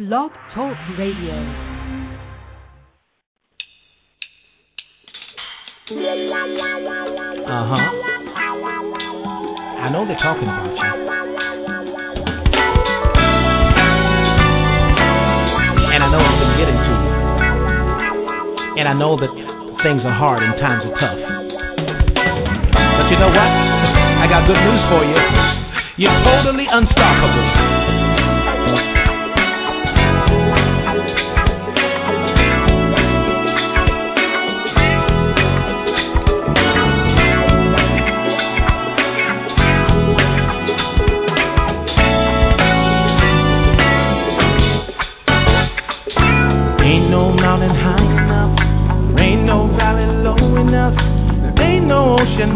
Love Talk Radio. I know they're talking about you. And I know I've been getting to you. And I know that things are hard and times are tough. But you know what? I got good news for you. You're totally unstoppable.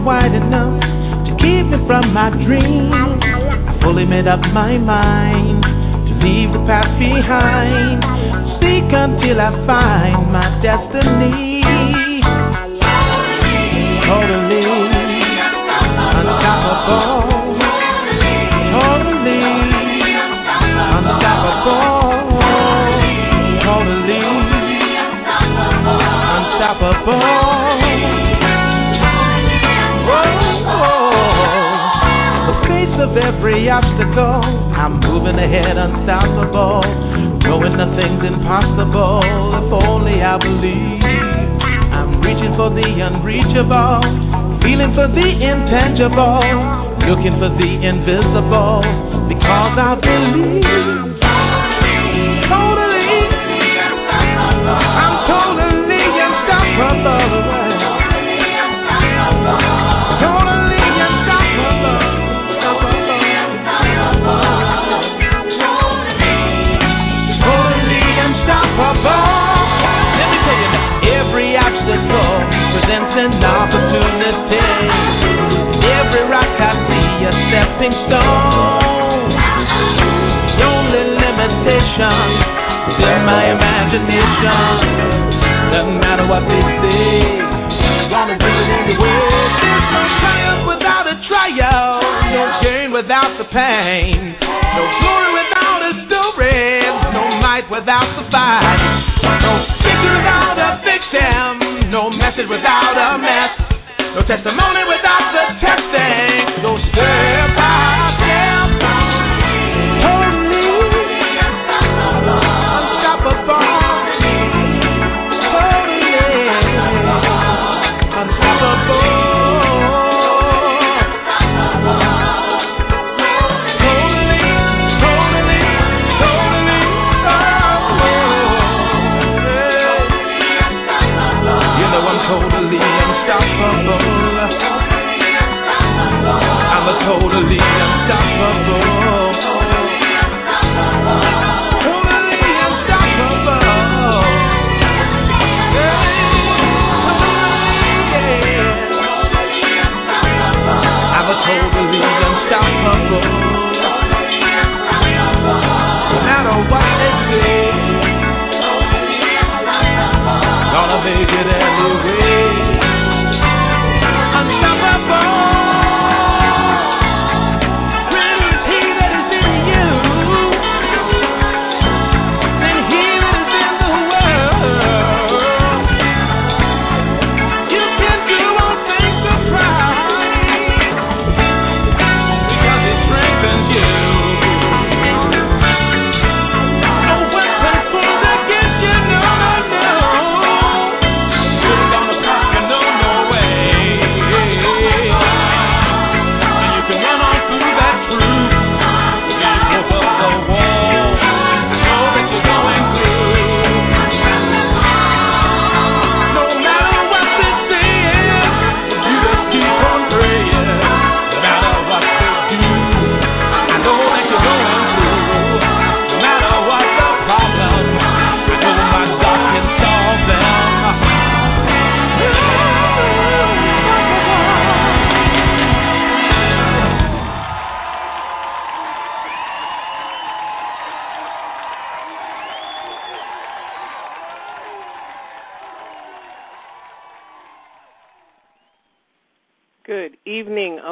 Wide enough to keep me from my dream. I fully made up my mind to leave the past behind, seek until I find my destiny. Totally unstoppable. Totally unstoppable. Totally unstoppable. Of every obstacle, I'm moving ahead unstoppable, knowing nothing's impossible. If only I believe, I'm reaching for the unreachable, feeling for the intangible, looking for the invisible, because I believe. Totally, I'm totally unstoppable. An opportunity. Every rock I see a stepping stone. The only limitation is my imagination. Doesn't matter what they say. Gonna do it anyway. There's no triumph without a trial. No gain without the pain. No glory without a story. No might without the fight. No victory without a victim. No message without a mess. No testimony without the testing. No step by step. Totally unstoppable. Totally unstoppable. Totally unstoppable. Totally unstoppable. Yeah. I'm a totally unstoppable. No matter what they say, gonna make it anyway. Unstoppable.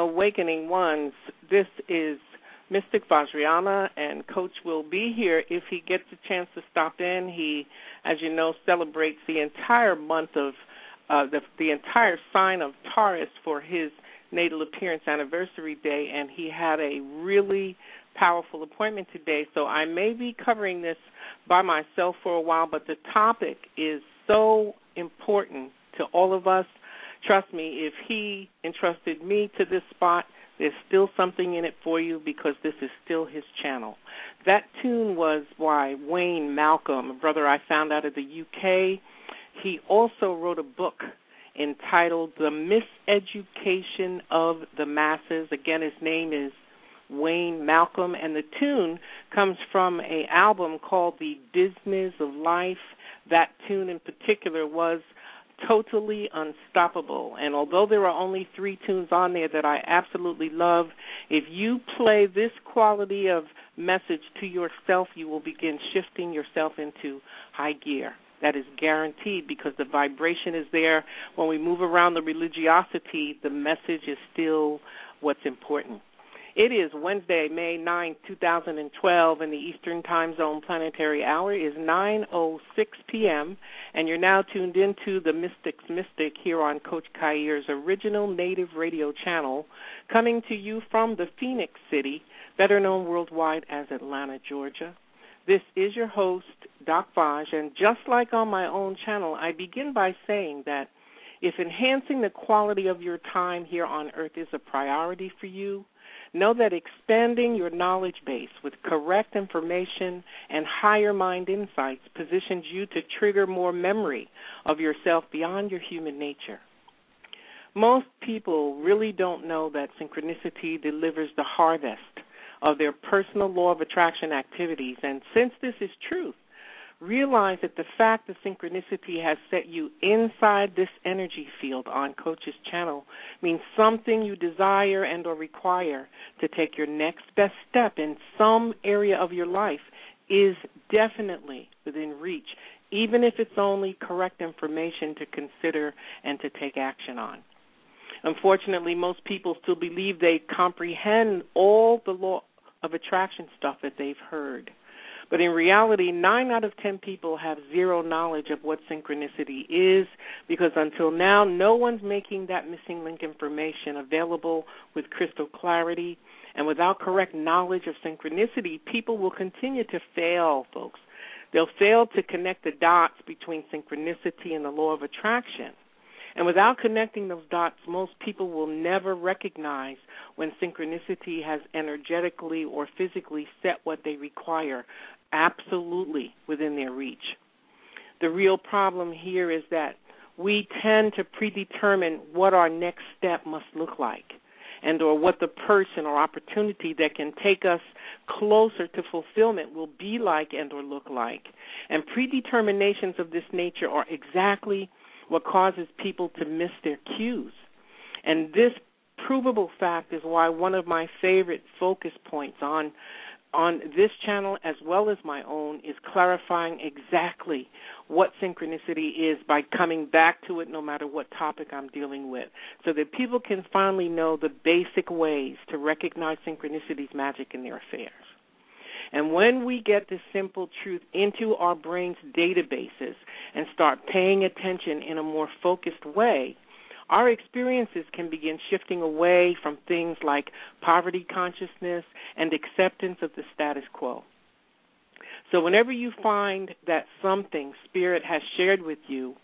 Awakening ones, this is Mystic Vajrayana, and Coach will be here if he gets a chance to stop in. He, as you know, celebrates the entire month of the entire sign of Taurus for his natal appearance anniversary day, and he had a really powerful appointment today. So I may be covering this by myself for a while, but the topic is so important to all of us. Trust me, if he entrusted me to this spot, there's still something in it for you because this is still his channel. That tune was by Wayne Malcolm, a brother I found out of the UK. He also wrote a book entitled The Miseducation of the Masses. Again, his name is Wayne Malcolm, and the tune comes from an album called The Dismiss of Life. That tune in particular was totally unstoppable, and although there are only 3 tunes on there that I absolutely love, if you play this quality of message to yourself, you will begin shifting yourself into high gear. That is guaranteed because the vibration is there. When we move around the religiosity, the message is still what's important. It is Wednesday, May 9, 2012, and the Eastern Time Zone Planetary Hour is 9:06 p.m., and you're now tuned into The Mystic's Mystic here on Coach Khair's original native radio channel, coming to you from the Phoenix City, better known worldwide as Atlanta, Georgia. This is your host, Doc Vaj, and just like on my own channel, I begin by saying that if enhancing the quality of your time here on Earth is a priority for you, know that expanding your knowledge base with correct information and higher mind insights positions you to trigger more memory of yourself beyond your human nature. Most people really don't know that synchronicity delivers the harvest of their personal law of attraction activities, and since this is truth, realize that the fact that synchronicity has set you inside this energy field on Coach's channel means something you desire and or require to take your next best step in some area of your life is definitely within reach, even if it's only correct information to consider and to take action on. Unfortunately, most people still believe they comprehend all the law of attraction stuff that they've heard. But in reality, 9 out of 10 people have zero knowledge of what synchronicity is because until now, no one's making that missing link information available with crystal clarity. And without correct knowledge of synchronicity, people will continue to fail, folks. They'll fail to connect the dots between synchronicity and the law of attraction. And without connecting those dots, most people will never recognize when synchronicity has energetically or physically set what they require absolutely within their reach. The real problem here is that we tend to predetermine what our next step must look like and or what the person or opportunity that can take us closer to fulfillment will be like and or look like. And predeterminations of this nature are exactly what causes people to miss their cues. And this provable fact is why one of my favorite focus points on this channel as well as my own is clarifying exactly what synchronicity is by coming back to it no matter what topic I'm dealing with, so that people can finally know the basic ways to recognize synchronicity's magic in their affairs. And when we get this simple truth into our brain's databases and start paying attention in a more focused way, our experiences can begin shifting away from things like poverty consciousness and acceptance of the status quo. So whenever you find that something Spirit has shared with you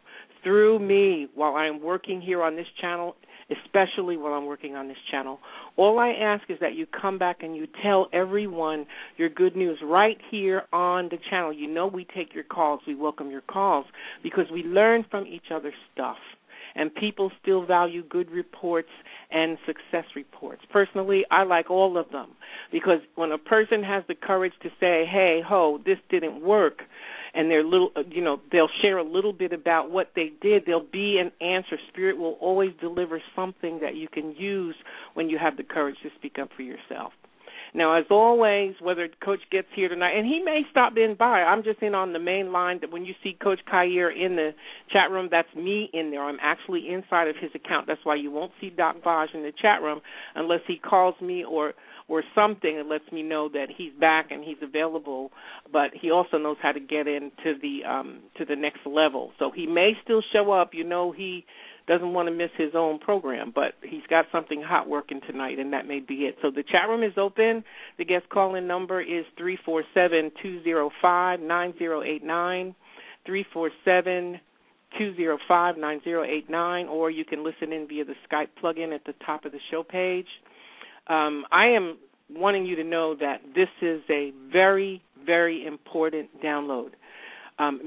through me while I'm working here on this channel, especially while I'm working on this channel, all I ask is that you come back and you tell everyone your good news right here on the channel. You know we take your calls, we welcome your calls, because we learn from each other's stuff. And people still value good reports and success reports. Personally, I like all of them because when a person has the courage to say, hey, ho, this didn't work, and they're little, they'll share a little bit about what they did, there'll be an answer. Spirit will always deliver something that you can use when you have the courage to speak up for yourself. Now, as always, whether Coach gets here tonight, and he may stop in by. I'm just in on the main line. That when you see Coach Khair in the chat room, that's me in there. I'm actually inside of his account. That's why you won't see Doc Vaj in the chat room unless he calls me or or something that lets me know that he's back and he's available, but he also knows how to get into the next level. So he may still show up. You know, he doesn't want to miss his own program, but he's got something hot working tonight, and that may be it. So the chat room is open. The guest call-in number is 347-205-9089, 347-205-9089, or you can listen in via the Skype plug-in at the top of the show page. I am wanting you to know that this is a very, very important download.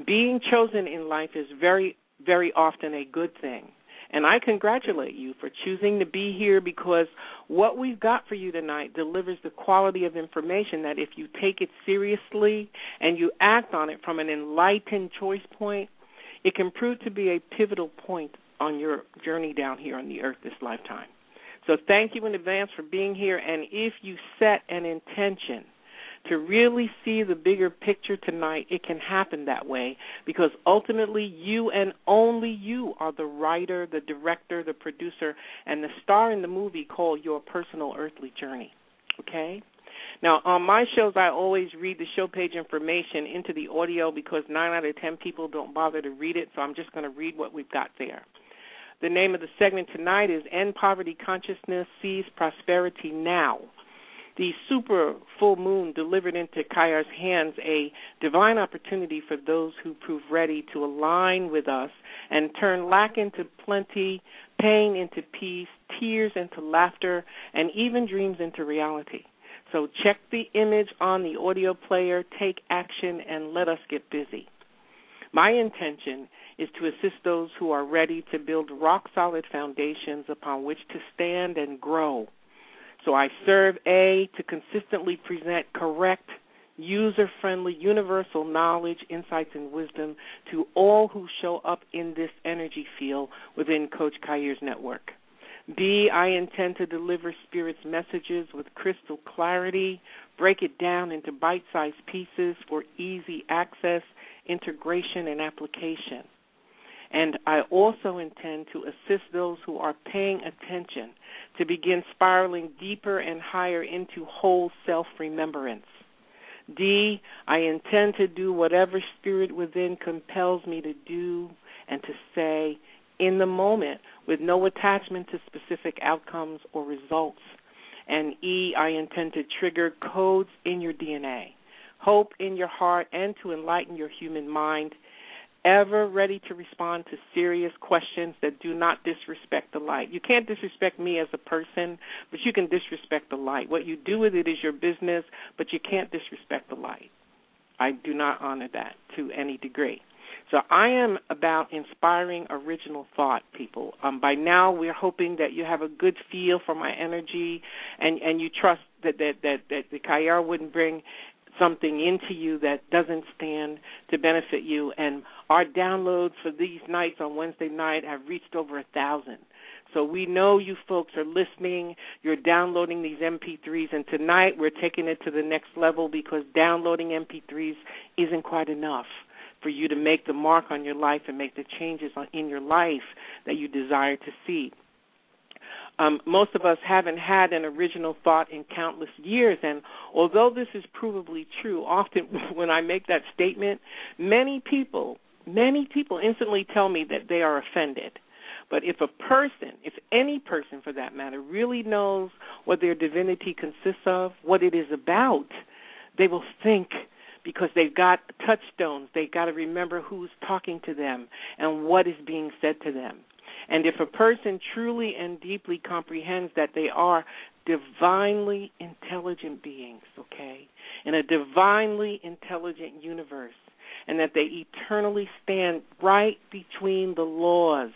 Being chosen in life is very, very often a good thing. And I congratulate you for choosing to be here, because what we've got for you tonight delivers the quality of information that if you take it seriously and you act on it from an enlightened choice point, it can prove to be a pivotal point on your journey down here on the earth this lifetime. So thank you in advance for being here. And if you set an intention to really see the bigger picture tonight, it can happen that way, because ultimately you and only you are the writer, the director, the producer, and the star in the movie called your personal earthly journey, okay? Now, on my shows, I always read the show page information into the audio, because 9 out of 10 people don't bother to read it, so I'm just going to read what we've got there. The name of the segment tonight is End Poverty Consciousness, Seize Prosperity Now. The super full moon delivered into Kayar's hands a divine opportunity for those who prove ready to align with us and turn lack into plenty, pain into peace, tears into laughter, and even dreams into reality. So check the image on the audio player, take action, and let us get busy. My intention is to assist those who are ready to build rock-solid foundations upon which to stand and grow. So I serve, A, to consistently present correct, user-friendly, universal knowledge, insights, and wisdom to all who show up in this energy field within Coach Khair's network. B, I intend to deliver Spirit's messages with crystal clarity, break it down into bite-sized pieces for easy access, integration, and application. And I also intend to assist those who are paying attention to begin spiraling deeper and higher into whole self-remembrance. D, I intend to do whatever Spirit within compels me to do and to say in the moment with no attachment to specific outcomes or results. And E, I intend to trigger codes in your DNA, hope in your heart, and to enlighten your human mind, ever ready to respond to serious questions that do not disrespect the light. You can't disrespect me as a person, but you can disrespect the light. What you do with it is your business, but you can't disrespect the light. I do not honor that to any degree. So I am about inspiring original thought, people. By now we're hoping that you have a good feel for my energy and you trust that the Khair wouldn't bring something into you that doesn't stand to benefit you. And our downloads for these nights on Wednesday night have reached over 1,000. So we know you folks are listening. You're downloading these MP3s. And tonight we're taking it to the next level, because downloading MP3s isn't quite enough for you to make the mark on your life and make the changes in your life that you desire to see. Most of us haven't had an original thought in countless years, and although this is provably true, often when I make that statement, many people instantly tell me that they are offended. But if a person, if any person for that matter, really knows what their divinity consists of, what it is about, they will think, because they've got touchstones. They've got to remember who's talking to them and what is being said to them. And if a person truly and deeply comprehends that they are divinely intelligent beings, okay, in a divinely intelligent universe, and that they eternally stand right between the laws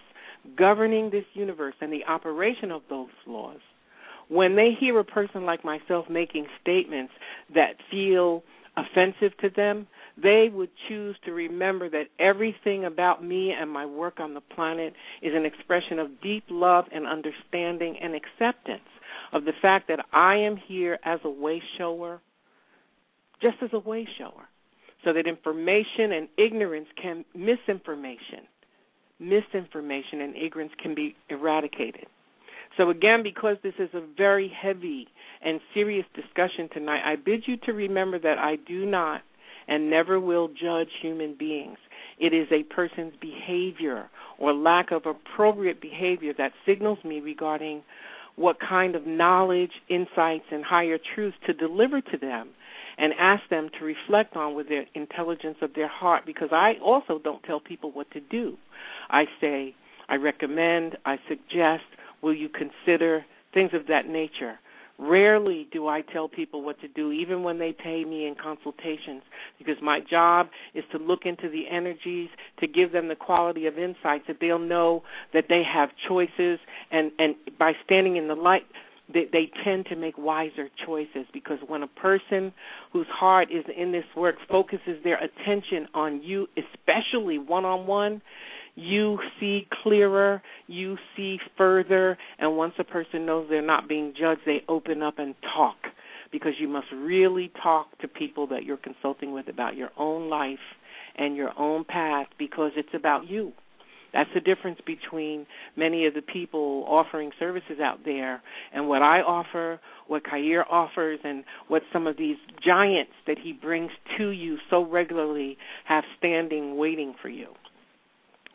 governing this universe and the operation of those laws, when they hear a person like myself making statements that feel offensive to them, they would choose to remember that everything about me and my work on the planet is an expression of deep love and understanding and acceptance of the fact that I am here as a way shower, just as a way shower, so that information and ignorance can, misinformation and ignorance can be eradicated. So again, because this is a very heavy and serious discussion tonight, I bid you to remember that I do not and never will judge human beings. It is a person's behavior or lack of appropriate behavior that signals me regarding what kind of knowledge, insights, and higher truths to deliver to them and ask them to reflect on with the intelligence of their heart, because I also don't tell people what to do. I say, I recommend, I suggest, will you consider, things of that nature. Rarely do I tell people what to do, even when they pay me in consultations, because my job is to look into the energies, to give them the quality of insights that they'll know that they have choices, and by standing in the light, they tend to make wiser choices, because when a person whose heart is in this work focuses their attention on you, especially one-on-one, you see clearer, you see further, and once a person knows they're not being judged, they open up and talk, because you must really talk to people that you're consulting with about your own life and your own path, because it's about you. That's the difference between many of the people offering services out there and what I offer, what Khayr offers, and what some of these giants that he brings to you so regularly have standing waiting for you.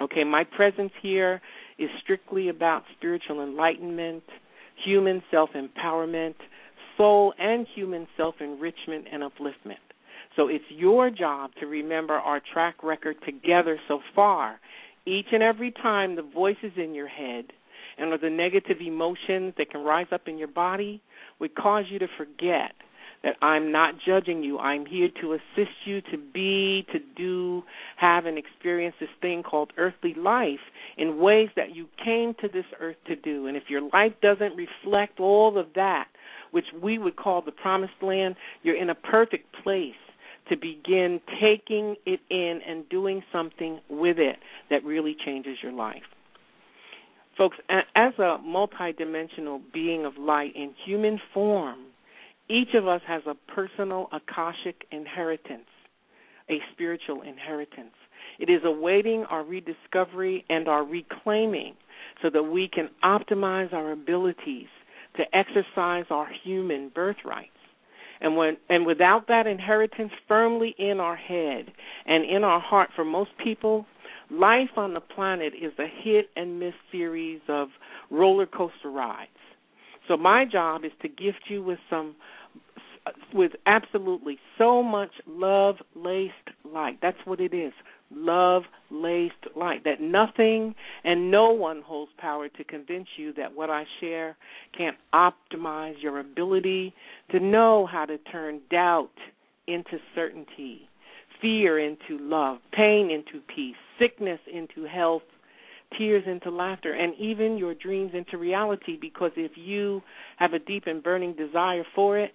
Okay, my presence here is strictly about spiritual enlightenment, human self-empowerment, soul and human self-enrichment and upliftment. So it's your job to remember our track record together so far. Each and every time the voices in your head and or the negative emotions that can rise up in your body would cause you to forget that I'm not judging you. I'm here to assist you to be, to do, have, and experience this thing called earthly life in ways that you came to this earth to do. And if your life doesn't reflect all of that, which we would call the promised land, you're in a perfect place to begin taking it in and doing something with it that really changes your life. Folks, as a multidimensional being of light in human form, each of us has a personal Akashic inheritance, a spiritual inheritance. It is awaiting our rediscovery and our reclaiming so that we can optimize our abilities to exercise our human birthrights. And without that inheritance firmly in our head and in our heart, for most people, life on the planet is a hit and miss series of roller coaster rides. So my job is to gift you with absolutely so much love-laced light. That's what it is, love-laced light, that nothing and no one holds power to convince you that what I share can't optimize your ability to know how to turn doubt into certainty, fear into love, pain into peace, sickness into health, tears into laughter, and even your dreams into reality, because if you have a deep and burning desire for it,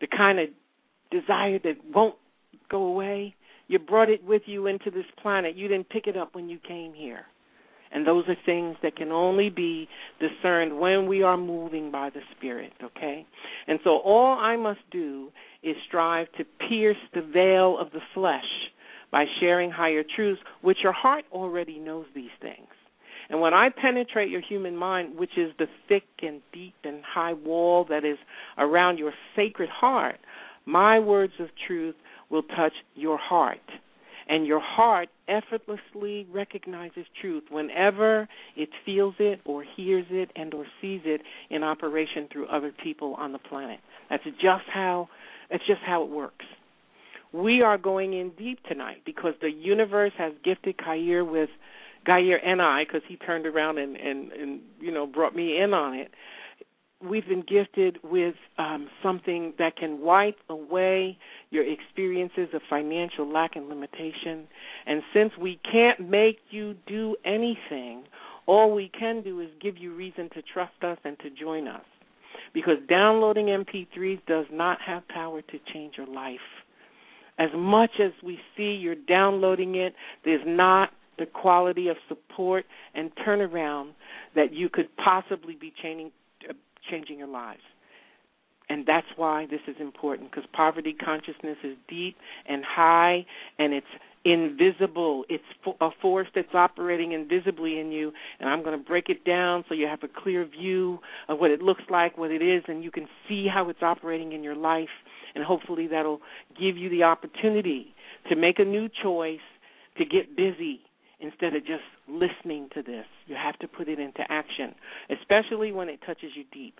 the kind of desire that won't go away, you brought it with you into this planet. You didn't pick it up when you came here. And those are things that can only be discerned when we are moving by the Spirit, okay? And so all I must do is strive to pierce the veil of the flesh by sharing higher truths, which your heart already knows these things. And when I penetrate your human mind, which is the thick and deep and high wall that is around your sacred heart, my words of truth will touch your heart. And your heart effortlessly recognizes truth whenever it feels it or hears it and or sees it in operation through other people on the planet. That's just how it works. We are going in deep tonight because the universe has gifted Khayr with Khayr and I, because he turned around and brought me in on it. We've been gifted with something that can wipe away your experiences of financial lack and limitation. And since we can't make you do anything, all we can do is give you reason to trust us and to join us, because downloading MP3s does not have power to change your life. As much as we see you're downloading it, there's not the quality of support and turnaround that you could possibly be changing your lives. And that's why this is important, because poverty consciousness is deep and high, and it's invisible. It's a force that's operating invisibly in you, and I'm going to break it down so you have a clear view of what it looks like, what it is, and you can see how it's operating in your life, and hopefully that'll give you the opportunity to make a new choice, to get busy instead of just listening to this. You have to put it into action, especially when it touches you deep.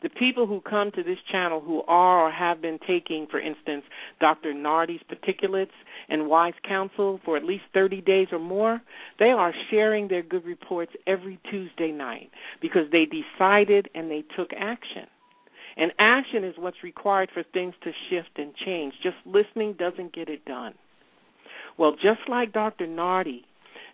The people who come to this channel who are or have been taking, for instance, Dr. Nardi's particulates and wise counsel for at least 30 days or more, they are sharing their good reports every Tuesday night because they decided and they took action. And action is what's required for things to shift and change. Just listening doesn't get it done. Well, just like Dr. Nardi,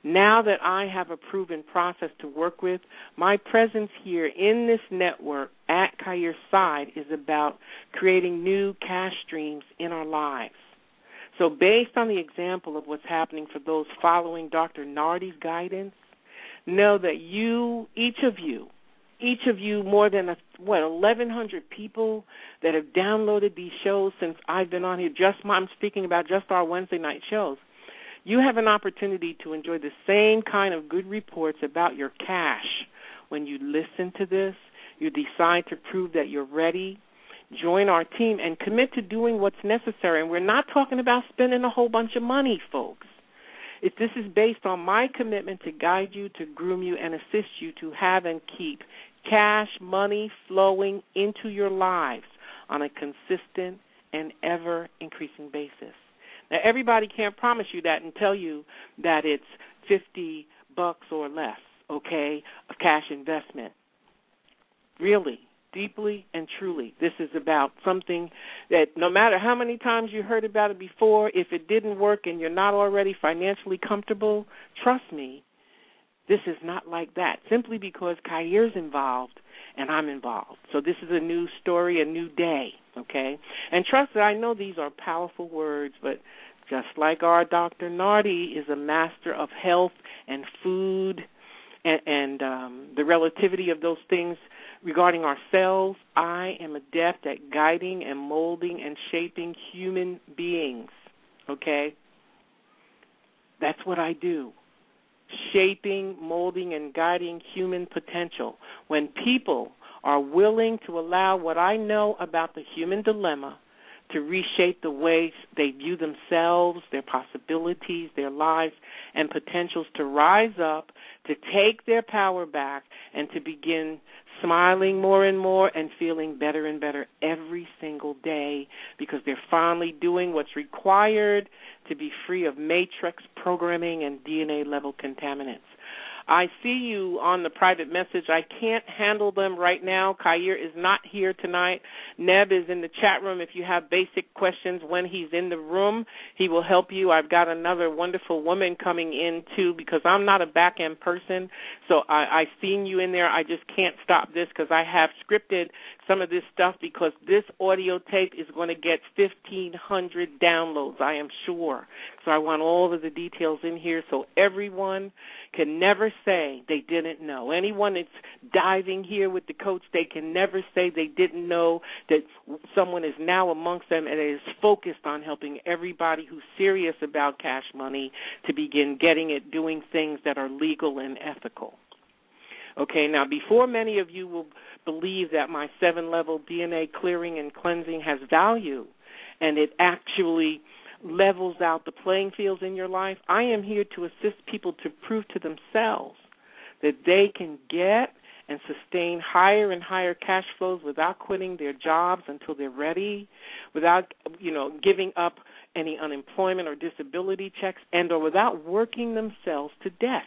now that I have a proven process to work with, my presence here in this network at Khayer's Side is about creating new cash streams in our lives. So based on the example of what's happening for those following Dr. Nardi's guidance, know that you, each of you more than, 1,100 people that have downloaded these shows since I've been on here, I'm speaking about just our Wednesday night shows, you have an opportunity to enjoy the same kind of good reports about your cash. When you listen to this, you decide to prove that you're ready, join our team, and commit to doing what's necessary. And we're not talking about spending a whole bunch of money, folks. If this is based on my commitment to guide you, to groom you, and assist you to have and keep cash money flowing into your lives on a consistent and ever-increasing basis. Now, everybody can't promise you that and tell you that it's $50 or less, okay, of cash investment. Really, deeply and truly, this is about something that no matter how many times you heard about it before, if it didn't work and you're not already financially comfortable, trust me, this is not like that, simply because Khayer's involved and I'm involved. So this is a new story, a new day, okay? And trust that I know these are powerful words, but just like our Dr. Nardi is a master of health and food and the relativity of those things regarding ourselves, I am adept at guiding and molding and shaping human beings, okay? That's what I do. Shaping, molding, and guiding human potential. When people are willing to allow what I know about the human dilemma to reshape the ways they view themselves, their possibilities, their lives, and potentials to rise up, to take their power back, and to begin smiling more and more and feeling better and better every single day because they're finally doing what's required to be free of matrix programming and DNA-level contaminants. I see you on the private message. I can't handle them right now. Khayr is not here tonight. Neb is in the chat room. If you have basic questions when he's in the room, he will help you. I've got another wonderful woman coming in, too, because I'm not a back-end person. So I've seen you in there. I just can't stop this because I have scripted some of this stuff because this audio tape is going to get 1,500 downloads, I am sure. So I want all of the details in here so everyone can never say they didn't know. Anyone that's diving here with the coach, they can never say they didn't know that someone is now amongst them and is focused on helping everybody who's serious about cash money to begin getting it, doing things that are legal and ethical. Okay, now before many of you will believe that my 7-level DNA clearing and cleansing has value and it actually levels out the playing fields in your life, I am here to assist people to prove to themselves that they can get and sustain higher and higher cash flows without quitting their jobs until they're ready, without, giving up any unemployment or disability checks, and or without working themselves to death.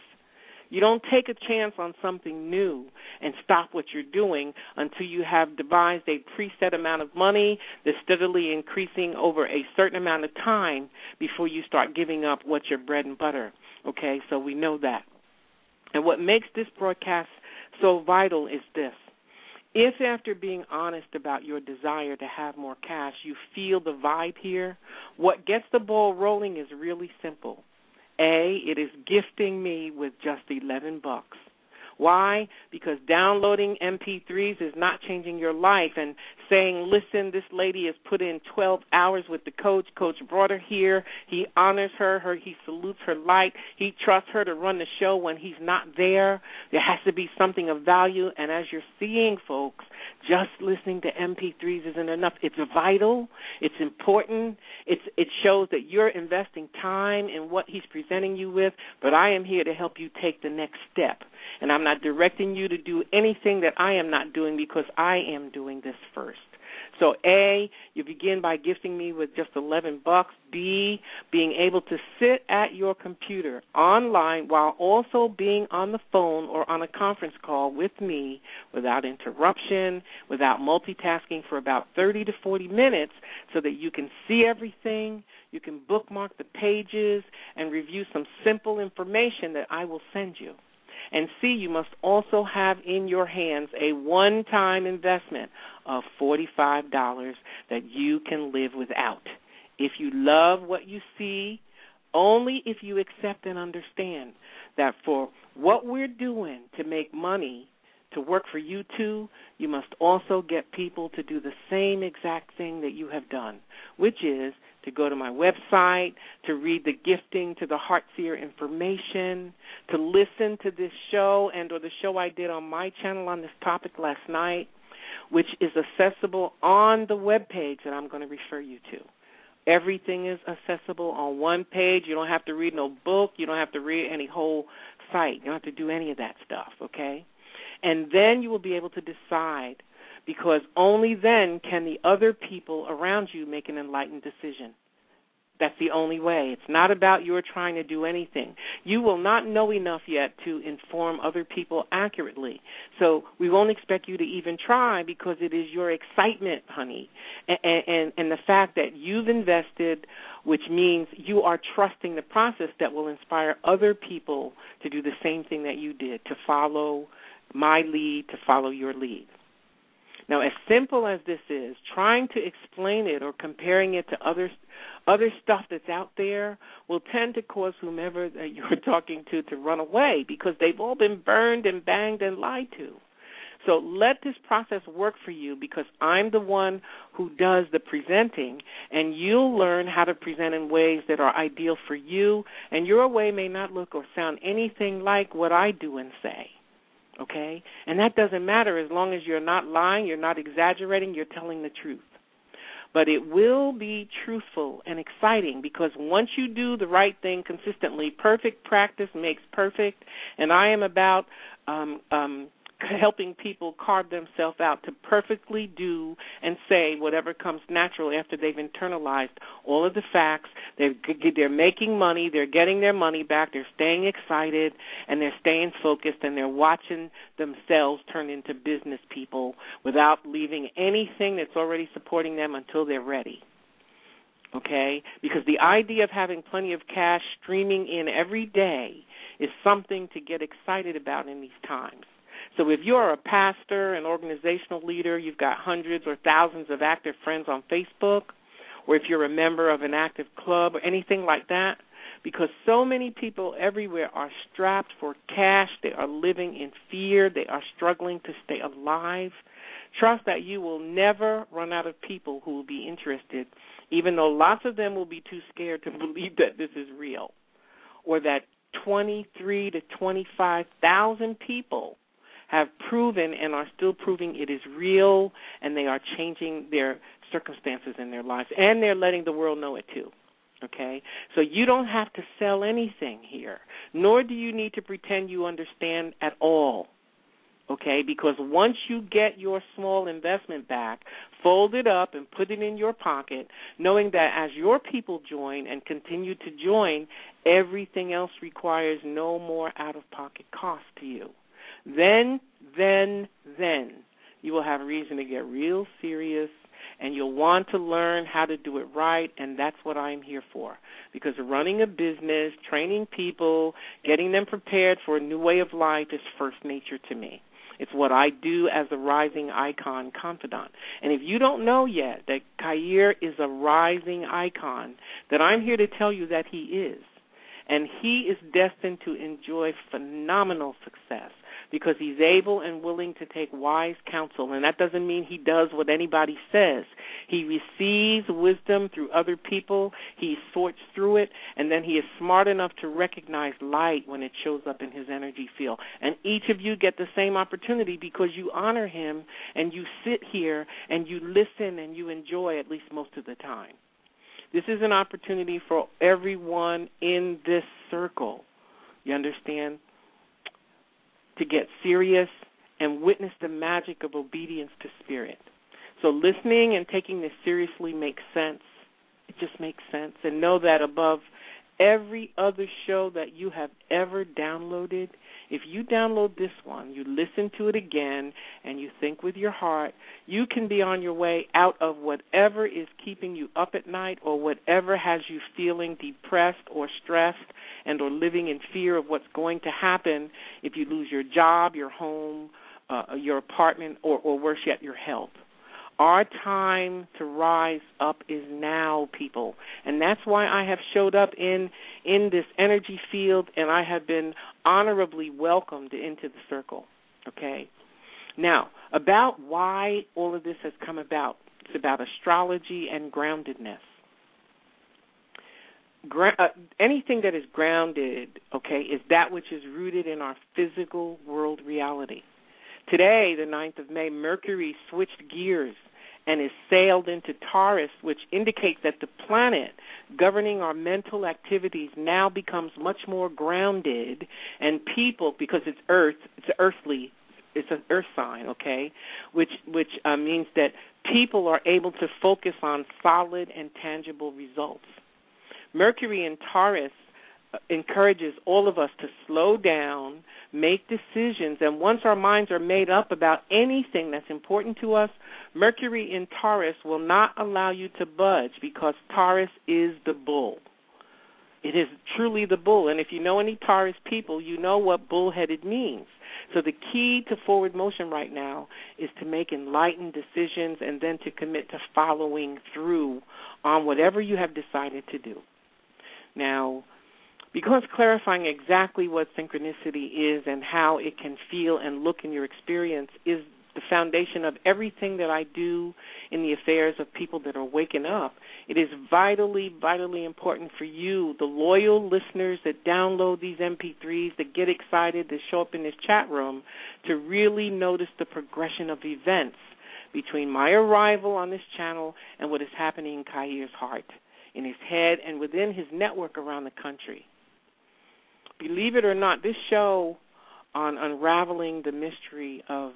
You don't take a chance on something new and stop what you're doing until you have devised a preset amount of money that's steadily increasing over a certain amount of time before you start giving up what's your bread and butter. Okay, so we know that. And what makes this broadcast so vital is this. If after being honest about your desire to have more cash, you feel the vibe here, what gets the ball rolling is really simple. A, it is gifting me with just $11, Why? Because downloading MP3s is not changing your life and saying, listen, this lady has put in 12 hours with the coach. Coach brought her here. He honors her. He salutes her light. He trusts her to run the show when he's not there. There has to be something of value. And as you're seeing, folks, just listening to MP3s isn't enough. It's vital. It's important. It shows that you're investing time in what he's presenting you with, but I am here to help you take the next step. And I'm not directing you to do anything that I am not doing because I am doing this first. So A, you begin by gifting me with just $11. B, being able to sit at your computer online while also being on the phone or on a conference call with me without interruption, without multitasking for about 30 to 40 minutes so that you can see everything, you can bookmark the pages, and review some simple information that I will send you. And C, you must also have in your hands a one-time investment of $45 that you can live without. If you love what you see, only if you accept and understand that for what we're doing to make money, to work for you too, you must also get people to do the same exact thing that you have done, which is to go to my website, to read the gifting, to the HeartSeer information, to listen to this show and or the show I did on my channel on this topic last night, which is accessible on the webpage that I'm going to refer you to. Everything is accessible on one page. You don't have to read no book. You don't have to read any whole site. You don't have to do any of that stuff, okay? And then you will be able to decide, because only then can the other people around you make an enlightened decision. That's the only way. It's not about your trying to do anything. You will not know enough yet to inform other people accurately. So we won't expect you to even try because it is your excitement, honey, and the fact that you've invested, which means you are trusting the process that will inspire other people to do the same thing that you did, to follow my lead, to follow your lead. Now, as simple as this is, trying to explain it or comparing it to other stuff that's out there will tend to cause whomever that you're talking to run away because they've all been burned and banged and lied to. So let this process work for you because I'm the one who does the presenting, and you'll learn how to present in ways that are ideal for you, and your way may not look or sound anything like what I do and say. Okay? And that doesn't matter as long as you're not lying, you're not exaggerating, you're telling the truth. But it will be truthful and exciting because once you do the right thing consistently, perfect practice makes perfect, and I am about helping people carve themselves out to perfectly do and say whatever comes natural after they've internalized all of the facts. They're making money, they're getting their money back, they're staying excited, and they're staying focused, and they're watching themselves turn into business people without leaving anything that's already supporting them until they're ready. Okay? Because the idea of having plenty of cash streaming in every day is something to get excited about in these times. So if you're a pastor, an organizational leader, you've got hundreds or thousands of active friends on Facebook, or if you're a member of an active club or anything like that, because so many people everywhere are strapped for cash, they are living in fear, they are struggling to stay alive, trust that you will never run out of people who will be interested, even though lots of them will be too scared to believe that this is real, or that 23 to 25,000 people have proven and are still proving it is real, and they are changing their circumstances in their lives, and they're letting the world know it too, okay? So you don't have to sell anything here, nor do you need to pretend you understand at all, okay? Because once you get your small investment back, fold it up and put it in your pocket, knowing that as your people join and continue to join, everything else requires no more out-of-pocket cost to you. Then you will have reason to get real serious, and you'll want to learn how to do it right, and that's what I'm here for. Because running a business, training people, getting them prepared for a new way of life is first nature to me. It's what I do as a rising icon confidant. And if you don't know yet that Khayr is a rising icon, then I'm here to tell you that he is. And he is destined to enjoy phenomenal success. because he's able and willing to take wise counsel. And that doesn't mean he does what anybody says. He receives wisdom through other people. He sorts through it, and then he is smart enough to recognize light when it shows up in his energy field. And each of you get the same opportunity because you honor him and you sit here and you listen and you enjoy, at least most of the time. This is an opportunity for everyone in this circle, you understand, to get serious and witness the magic of obedience to spirit. So listening and taking this seriously makes sense. It just makes sense. And know that above every other show that you have ever downloaded, if you download this one, you listen to it again, and you think with your heart, you can be on your way out of whatever is keeping you up at night or whatever has you feeling depressed or stressed and or living in fear of what's going to happen if you lose your job, your home, your apartment, or worse yet, your health. Our time to rise up is now, people. And that's why I have showed up in this energy field, and I have been honorably welcomed into the circle, okay? Now, about why all of this has come about. It's about astrology and groundedness. Anything that is grounded, okay, is that which is rooted in our physical world reality. Today, the 9th of May, Mercury switched gears and is sailed into Taurus, which indicates that the planet governing our mental activities now becomes much more grounded, and people, because it's Earth, it's an Earth sign, okay, which means that people are able to focus on solid and tangible results. Mercury in Taurus encourages all of us to slow down, make decisions, and once our minds are made up about anything that's important to us, Mercury in Taurus will not allow you to budge because Taurus is the bull. It is truly the bull, and if you know any Taurus people, you know what bullheaded means. So the key to forward motion right now is to make enlightened decisions and then to commit to following through on whatever you have decided to do. Now, because clarifying exactly what synchronicity is and how it can feel and look in your experience is the foundation of everything that I do in the affairs of people that are waking up, it is vitally, vitally important for you, the loyal listeners that download these MP3s, that get excited, that show up in this chat room, to really notice the progression of events between my arrival on this channel and what is happening in Khayir's heart, in his head, and within his network around the country. Believe it or not, this show on unraveling the mystery of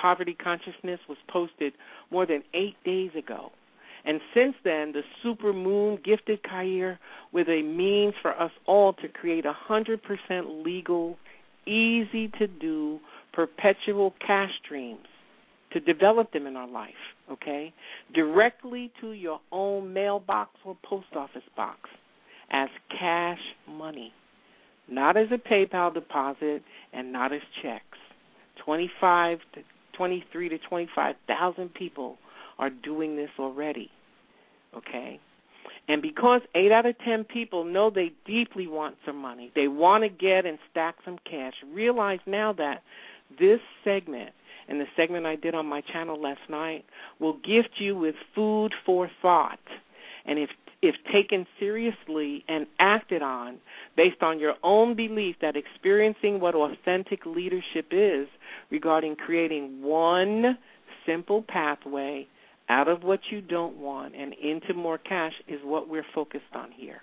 poverty consciousness was posted more than 8 days ago. And since then, the super moon gifted Khayir with a means for us all to create 100% legal, easy-to-do, perpetual cash streams, to develop them in our life, okay, directly to your own mailbox or post office box as cash money, not as a PayPal deposit and not as checks. 23 to 25,000 people are doing this already, okay? And because 8 out of 10 people know they deeply want some money, they want to get and stack some cash, realize now that this segment and the segment I did on my channel last night will gift you with food for thought. And if taken seriously and acted on based on your own belief that experiencing what authentic leadership is regarding creating one simple pathway out of what you don't want and into more cash is what we're focused on here.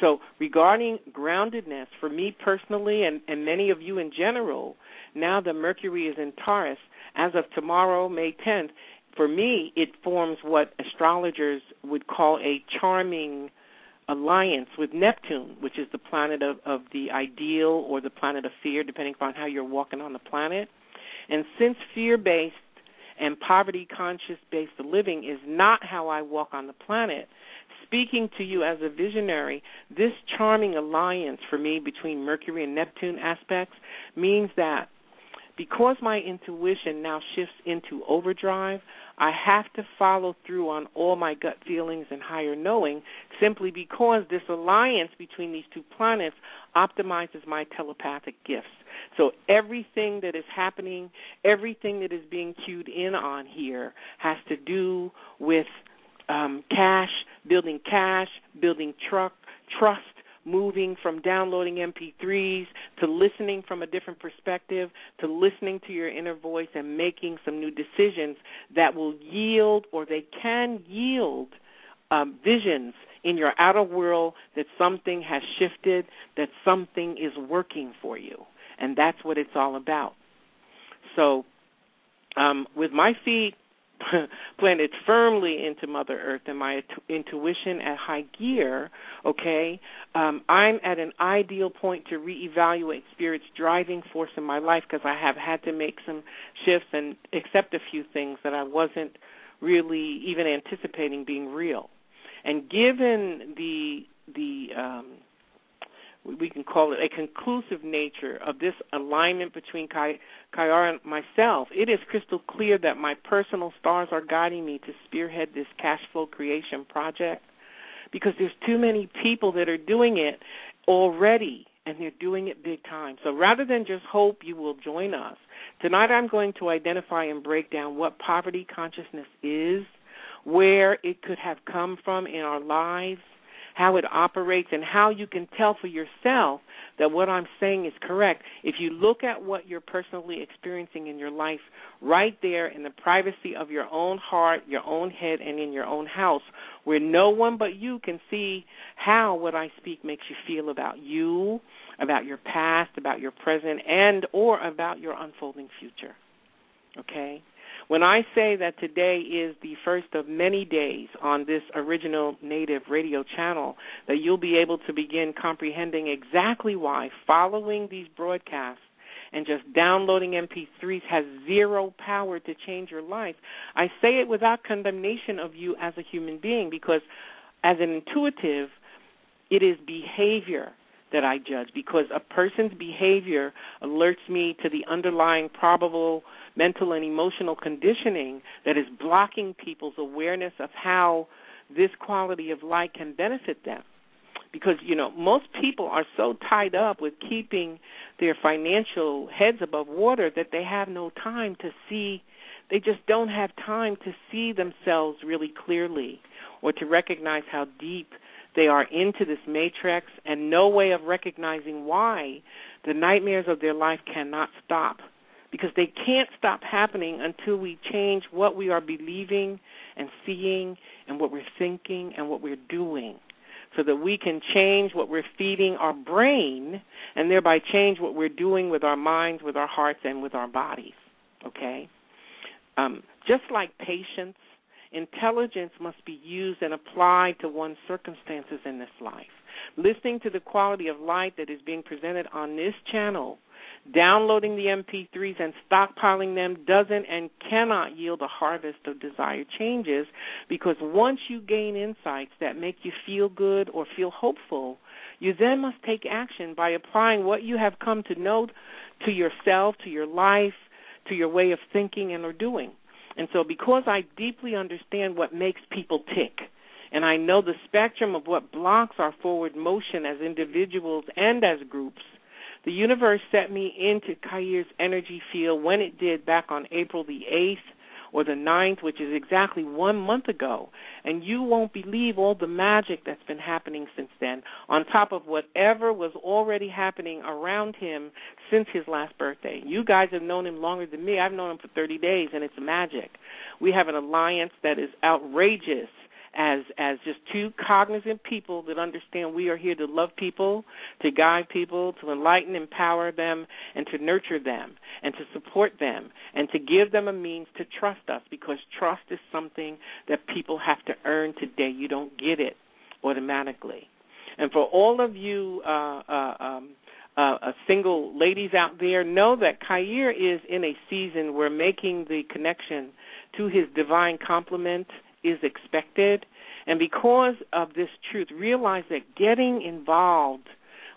So regarding groundedness, for me personally and many of you in general, now that Mercury is in Taurus, as of tomorrow, May 10th, for me it forms what astrologers would call a charming alliance with Neptune, which is the planet of the ideal or the planet of fear, depending upon how you're walking on the planet. And since fear-based and poverty-conscious-based living is not how I walk on the planet, speaking to you as a visionary, this charming alliance for me between Mercury and Neptune aspects means that because my intuition now shifts into overdrive, I have to follow through on all my gut feelings and higher knowing simply because this alliance between these two planets optimizes my telepathic gifts. So everything that is happening, everything that is being cued in on here has to do with cash, building trust, moving from downloading MP3s to listening from a different perspective, to listening to your inner voice and making some new decisions that will yield, or they can yield, visions in your outer world that something has shifted, that something is working for you. And that's what it's all about. So with my feet planted firmly into Mother Earth and my intuition at high gear, I'm at an ideal point to reevaluate Spirit's driving force in my life, because I have had to make some shifts and accept a few things that I wasn't really even anticipating being real. And given the we can call it a conclusive nature of this alignment between Kaiara and myself, it is crystal clear that my personal stars are guiding me to spearhead this cash flow creation project, because there's too many people that are doing it already, and they're doing it big time. So rather than just hope you will join us, tonight I'm going to identify and break down what poverty consciousness is, where it could have come from in our lives, how it operates, and how you can tell for yourself that what I'm saying is correct. If you look at what you're personally experiencing in your life right there in the privacy of your own heart, your own head, and in your own house, where no one but you can see how what I speak makes you feel about you, about your past, about your present, and or about your unfolding future. Okay? When I say that today is the first of many days on this original native radio channel, that you'll be able to begin comprehending exactly why following these broadcasts and just downloading MP3s has zero power to change your life, I say it without condemnation of you as a human being, because as an intuitive, it is behavior that I judge, because a person's behavior alerts me to the underlying probable mental and emotional conditioning that is blocking people's awareness of how this quality of life can benefit them. Because, you know, most people are so tied up with keeping their financial heads above water that they have no time to see, they just don't have time to see themselves really clearly or to recognize how deep they are into this matrix, and no way of recognizing why the nightmares of their life cannot stop, because they can't stop happening until we change what we are believing and seeing and what we're thinking and what we're doing, so that we can change what we're feeding our brain and thereby change what we're doing with our minds, with our hearts, and with our bodies, okay? Just like patience, intelligence must be used and applied to one's circumstances in this life. Listening to the quality of light that is being presented on this channel, downloading the MP3s and stockpiling them doesn't and cannot yield a harvest of desired changes, because once you gain insights that make you feel good or feel hopeful, you then must take action by applying what you have come to know to yourself, to your life, to your way of thinking and or doing. And so because I deeply understand what makes people tick, and I know the spectrum of what blocks our forward motion as individuals and as groups, the universe set me into Kaiir's energy field when it did back on April the 8th or the 9th, which is exactly 1 month ago. And you won't believe all the magic that's been happening since then, on top of whatever was already happening around him since his last birthday. You guys have known him longer than me. I've known him for 30 days, and it's magic. We have an alliance that is outrageous as just two cognizant people that understand we are here to love people, to guide people, to enlighten, empower them, and to nurture them, and to support them, and to give them a means to trust us, because trust is something that people have to earn today. You don't get it automatically. And for all of you single ladies out there, know that Kaiir is in a season where making the connection to his divine complement is expected, and because of this truth, realize that getting involved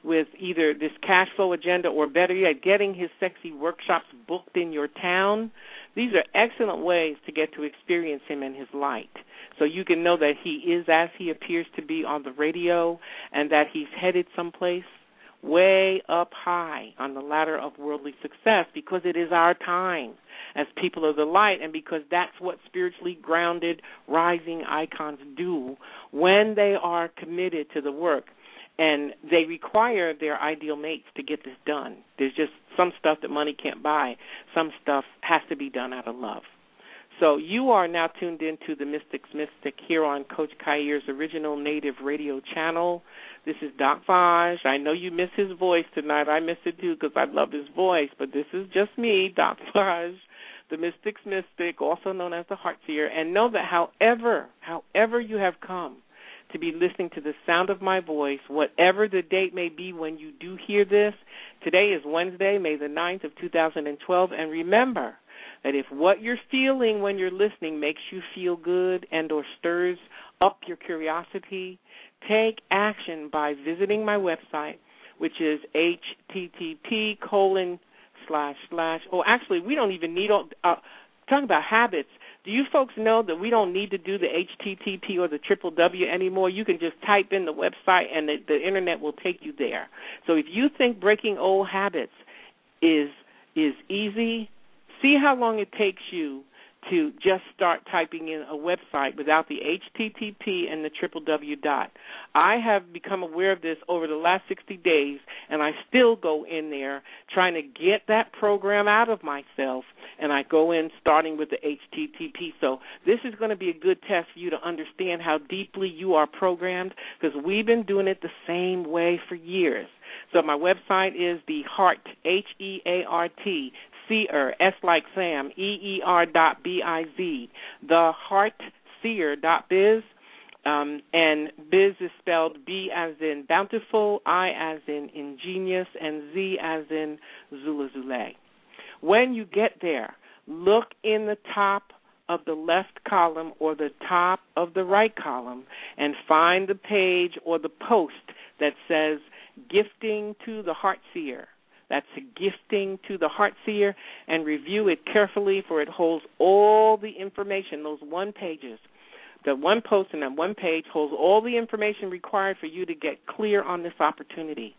with either this cash flow agenda, or better yet, getting his sexy workshops booked in your town, These are excellent ways to get to experience him in his light. So you can know that he is as he appears to be on the radio and that he's headed someplace way up high on the ladder of worldly success, because it is our time as people of the light, and because that's what spiritually grounded rising icons do when they are committed to the work. And they require their ideal mates to get this done. There's just some stuff that money can't buy. Some stuff has to be done out of love. So you are now tuned into The Mystic's Mystic here on Coach Khair's original native radio channel. This is Doc Vaj. I know you miss his voice tonight. I miss it too because I love his voice. But this is just me, Doc Vaj, The Mystic's Mystic, also known as The HeartSeer. And know that however you have come to be listening to the sound of my voice, whatever the date may be when you do hear this, today is Wednesday, May the 9th of 2012, and remember that if what you're feeling when you're listening makes you feel good and or stirs up your curiosity, take action by visiting my website, which is http:// oh, actually, we don't even need talking about habits. Do you folks know that we don't need to do the HTTP or the www anymore? You can just type in the website and the Internet will take you there. So if you think breaking old habits is easy, see how long it takes you to just start typing in a website without the HTTP and the www. I have become aware of this over the last 60 days, and I still go in there trying to get that program out of myself, and I go in starting with the HTTP. So this is going to be a good test for you to understand how deeply you are programmed, because we've been doing it the same way for years. So my website is the Heart, H-E-A-R-T, Seer, S like Sam, EER.biz, theheartseer.biz, and biz is spelled B as in bountiful, I as in ingenious, and Z as in Zulazule. When you get there, look in the top of the left column or the top of the right column and find the page or the post that says Gifting to the Heart Seer. That's a Gifting to the Heart Seer, and review it carefully, for it holds all the information, those one pages. That one post and that one page holds all the information required for you to get clear on this opportunity.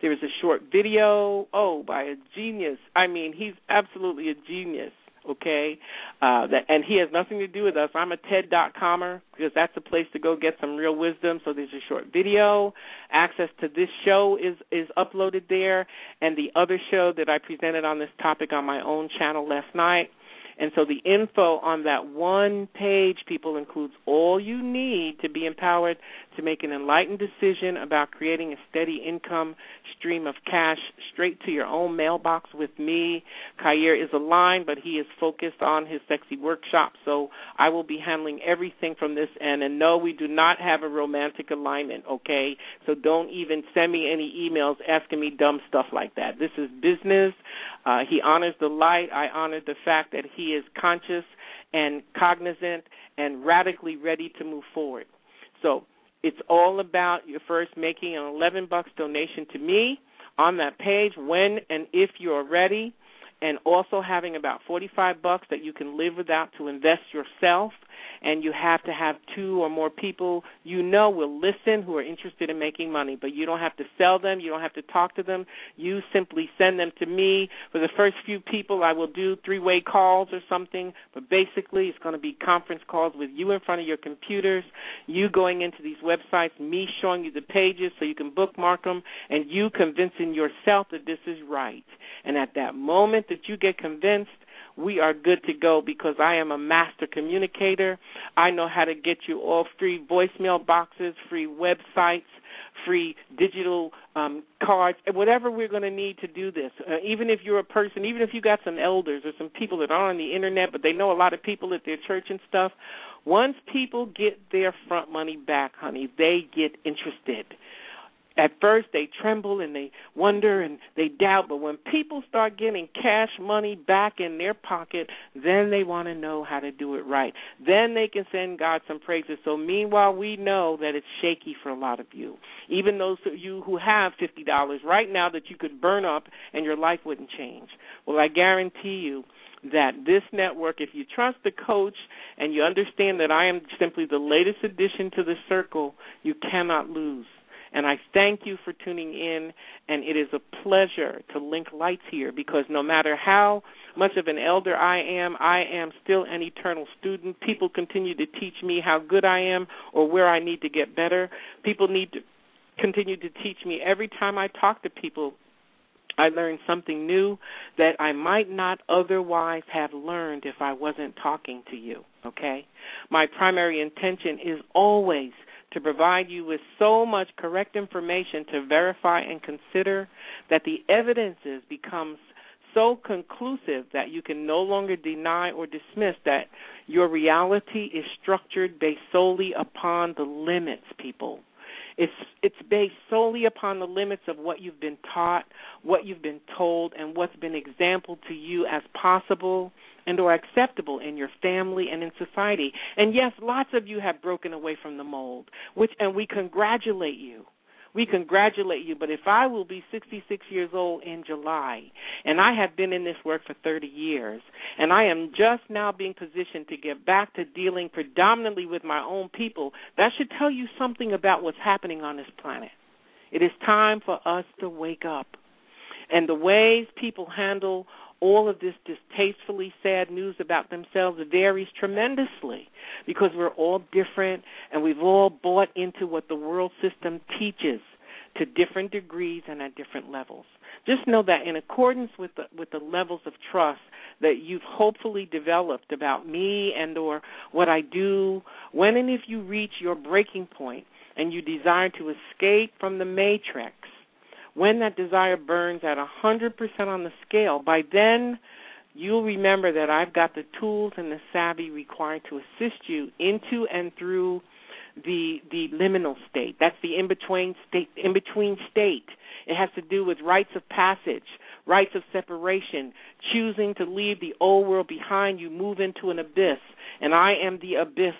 There is a short video, by a genius. I mean, he's absolutely a genius, okay? And he has nothing to do with us. I'm a TED.comer because that's a place to go get some real wisdom. So there's a short video. Access to this show is uploaded there, and the other show that I presented on this topic on my own channel last night. And so the info on that one page, people, includes all you need to be empowered to make an enlightened decision about creating a steady income stream of cash straight to your own mailbox with me. Khair is aligned, but he is focused on his sexy workshop, so I will be handling everything from this end. And no, we do not have a romantic alignment, okay? So don't even send me any emails asking me dumb stuff like that. This is business. He honors the light. I honor the fact that he is conscious and cognizant and radically ready to move forward. So it's all about your first making an $11 donation to me on that page when and if you're ready, and also having about $45 that you can live without to invest yourself. And you have to have two or more people you know will listen who are interested in making money. But you don't have to sell them. You don't have to talk to them. You simply send them to me. For the first few people, I will do three-way calls or something. But basically, it's going to be conference calls with you in front of your computers, you going into these websites, me showing you the pages so you can bookmark them, and you convincing yourself that this is right. And at that moment that you get convinced, we are good to go, because I am a master communicator. I know how to get you all free voicemail boxes, free websites, free digital cards, whatever we're going to need to do this. Even if you're a person, even if you got some elders or some people that are on the Internet, but they know a lot of people at their church and stuff, once people get their front money back, honey, they get interested. At first, they tremble and they wonder and they doubt, but when people start getting cash money back in their pocket, then they want to know how to do it right. Then they can send God some praises. So meanwhile, we know that it's shaky for a lot of you, even those of you who have $50 right now that you could burn up and your life wouldn't change. Well, I guarantee you that this network, if you trust the coach and you understand that I am simply the latest addition to the circle, you cannot lose. And I thank you for tuning in, and it is a pleasure to link lights here, because no matter how much of an elder I am still an eternal student. People continue to teach me how good I am or where I need to get better. People need to continue to teach me. Every time I talk to people, I learn something new that I might not otherwise have learned if I wasn't talking to you, okay? My primary intention is always to provide you with so much correct information to verify and consider that the evidences becomes so conclusive that you can no longer deny or dismiss that your reality is structured based solely upon the limits, people. It's based solely upon the limits of what you've been taught, what you've been told, and what's been exampled to you as possible and or acceptable in your family and in society. And yes, lots of you have broken away from the mold, and we congratulate you. We congratulate you, but if I will be 66 years old in July, and I have been in this work for 30 years, and I am just now being positioned to get back to dealing predominantly with my own people, that should tell you something about what's happening on this planet. It is time for us to wake up. And the ways people handle all of this distastefully sad news about themselves varies tremendously, because we're all different and we've all bought into what the world system teaches to different degrees and at different levels. Just know that in accordance with the levels of trust that you've hopefully developed about me and or what I do, when and if you reach your breaking point and you desire to escape from the matrix, when that desire burns at 100% on the scale, by then you'll remember that I've got the tools and the savvy required to assist you into and through the liminal state. That's the in-between state. It has to do with rites of passage, rites of separation, choosing to leave the old world behind. You move into an abyss, and I am the abyss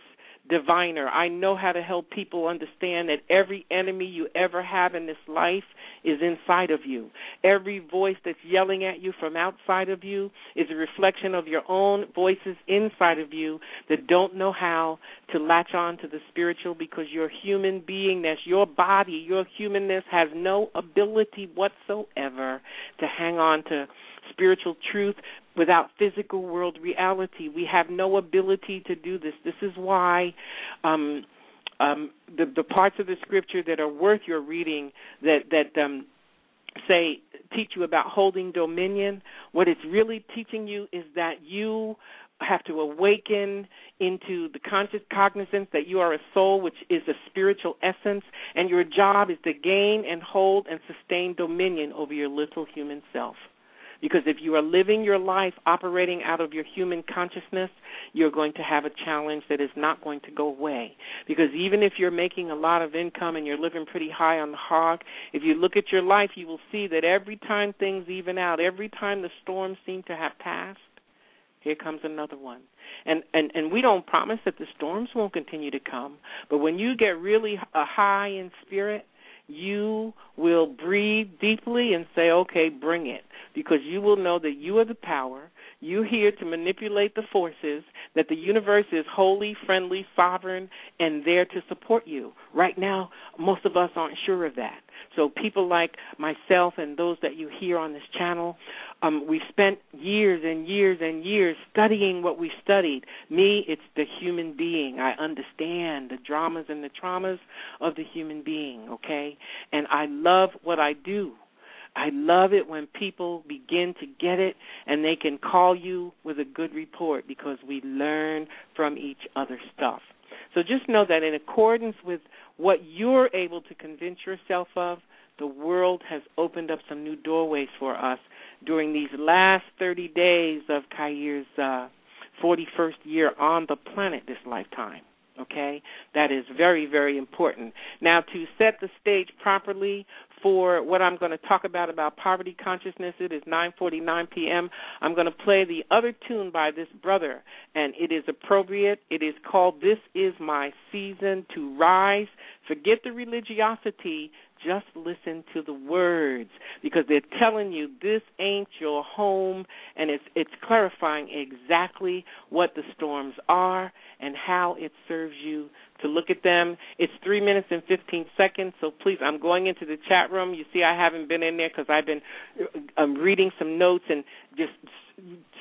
diviner. I know how to help people understand that every enemy you ever have in this life is inside of you. Every voice that's yelling at you from outside of you is a reflection of your own voices inside of you that don't know how to latch on to the spiritual, because your human beingness, your body, your humanness has no ability whatsoever to hang on to spiritual truth without physical world reality. We have no ability to do this. This is why the parts of the scripture that are worth your reading that say teach you about holding dominion, what it's really teaching you is that you have to awaken into the conscious cognizance that you are a soul, which is a spiritual essence, and your job is to gain and hold and sustain dominion over your little human self. Because if you are living your life operating out of your human consciousness, you're going to have a challenge that is not going to go away. Because even if you're making a lot of income and you're living pretty high on the hog, if you look at your life, you will see that every time things even out, every time the storms seem to have passed, here comes another one. And we don't promise that the storms won't continue to come, but when you get really high in spirit, you will breathe deeply and say, okay, bring it, because you will know that you are the power. You're here to manipulate the forces, that the universe is holy, friendly, sovereign, and there to support you. Right now, most of us aren't sure of that. So people like myself and those that you hear on this channel, we've spent years and years and years studying what we studied. Me, it's the human being. I understand the dramas and the traumas of the human being, okay? And I love what I do. I love it when people begin to get it and they can call you with a good report, because we learn from each other stuff. So just know that in accordance with what you're able to convince yourself of, the world has opened up some new doorways for us during these last 30 days of Khair's 41st year on the planet this lifetime. Okay, that is very, very important. Now, to set the stage properly for what I'm going to talk about poverty consciousness. It is 9:49 p.m. I'm going to play the other tune by this brother, and it is appropriate. It is called This Is My Season to Rise. Forget the religiosity. Just listen to the words, because they're telling you this ain't your home, and it's clarifying exactly what the storms are and how it serves you to look at them. It's 3 minutes and 15 seconds, so please, I'm going into the chat room. You see I haven't been in there because I've been reading some notes and just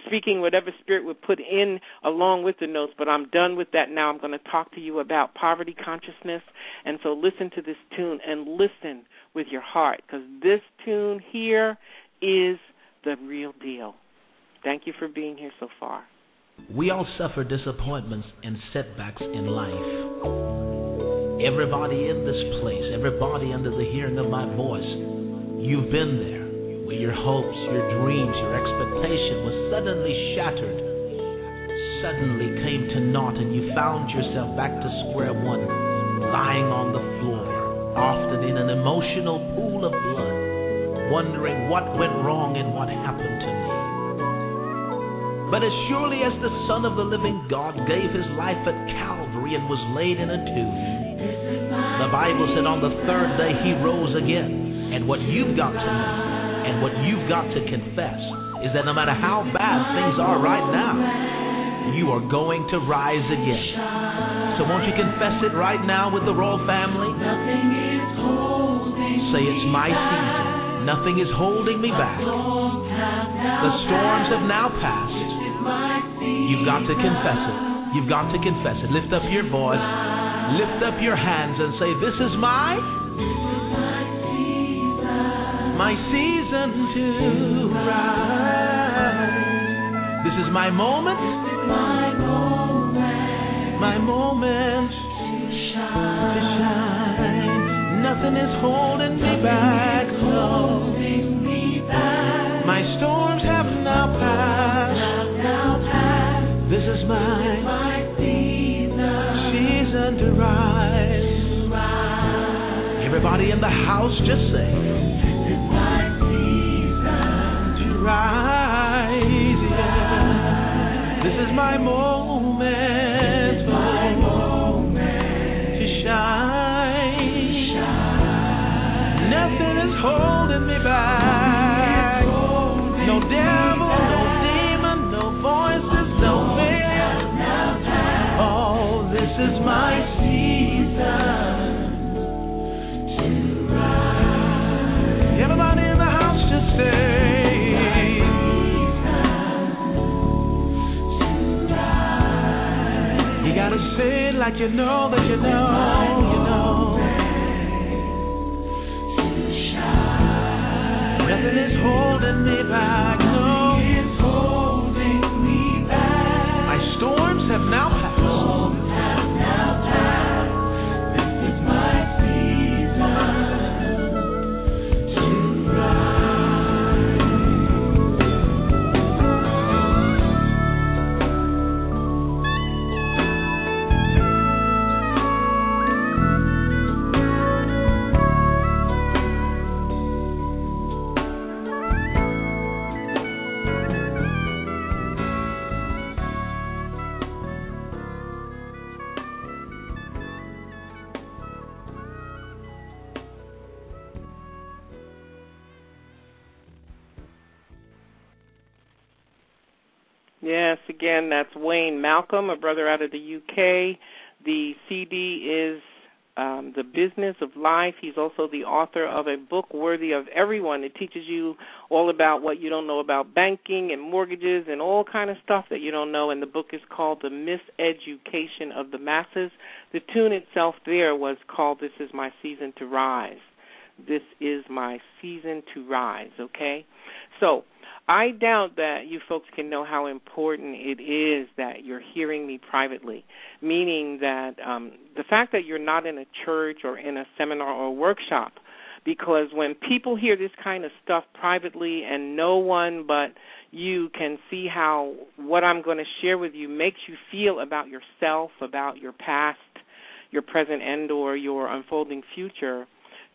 speaking whatever spirit would put in along with the notes, but I'm done with that now. I'm going to talk to you about poverty consciousness, and so listen to this tune and listen with your heart, because this tune here is the real deal. Thank you for being here so far. We all suffer disappointments and setbacks in life. Everybody in this place, everybody under the hearing of my voice, you've been there, where your hopes, your dreams, your expectation was suddenly shattered, suddenly came to naught, and you found yourself back to square one, lying on the floor, often in an emotional pool of blood, wondering what went wrong and what happened to me. But as surely as the Son of the Living God gave his life at Calvary and was laid in a tomb, the Bible said on the third day he rose again. And what you've got to know, and what you've got to confess, is that no matter how bad things are right now, you are going to rise again. So won't you confess it right now with the royal family? Say, it's my season. Nothing is holding me back. The storms have now passed. You've got to confess it. You've got to confess it. Lift up your voice. Lift up your hands and say, this is my season to rise. This is my moment. My moment to shine. Nothing is holding me back. My storms have now passed. This is my season to rise. Everybody in the house, just say, rise, yeah. This is my moment, to shine. Nothing is holding me back. No devil, no demon, no voices, no fear. Oh, this is my season to rise. Everybody in the house, just say, like you know. Nothing is holding me back, no. My storms have now passed. This is my season to Yes, again, that's Wayne Malcolm, a brother out of the UK. The CD is The Business of Life. He's also the author of a book worthy of everyone. It teaches you all about what you don't know about banking and mortgages and all kind of stuff that you don't know, and the book is called The Miseducation of the Masses. The tune itself there was called This Is My Season to Rise. This is my season to rise, okay? So I doubt that you folks can know how important it is that you're hearing me privately, meaning that the fact that you're not in a church or in a seminar or a workshop, because when people hear this kind of stuff privately and no one but you can see how what I'm going to share with you makes you feel about yourself, about your past, your present, and or your unfolding future,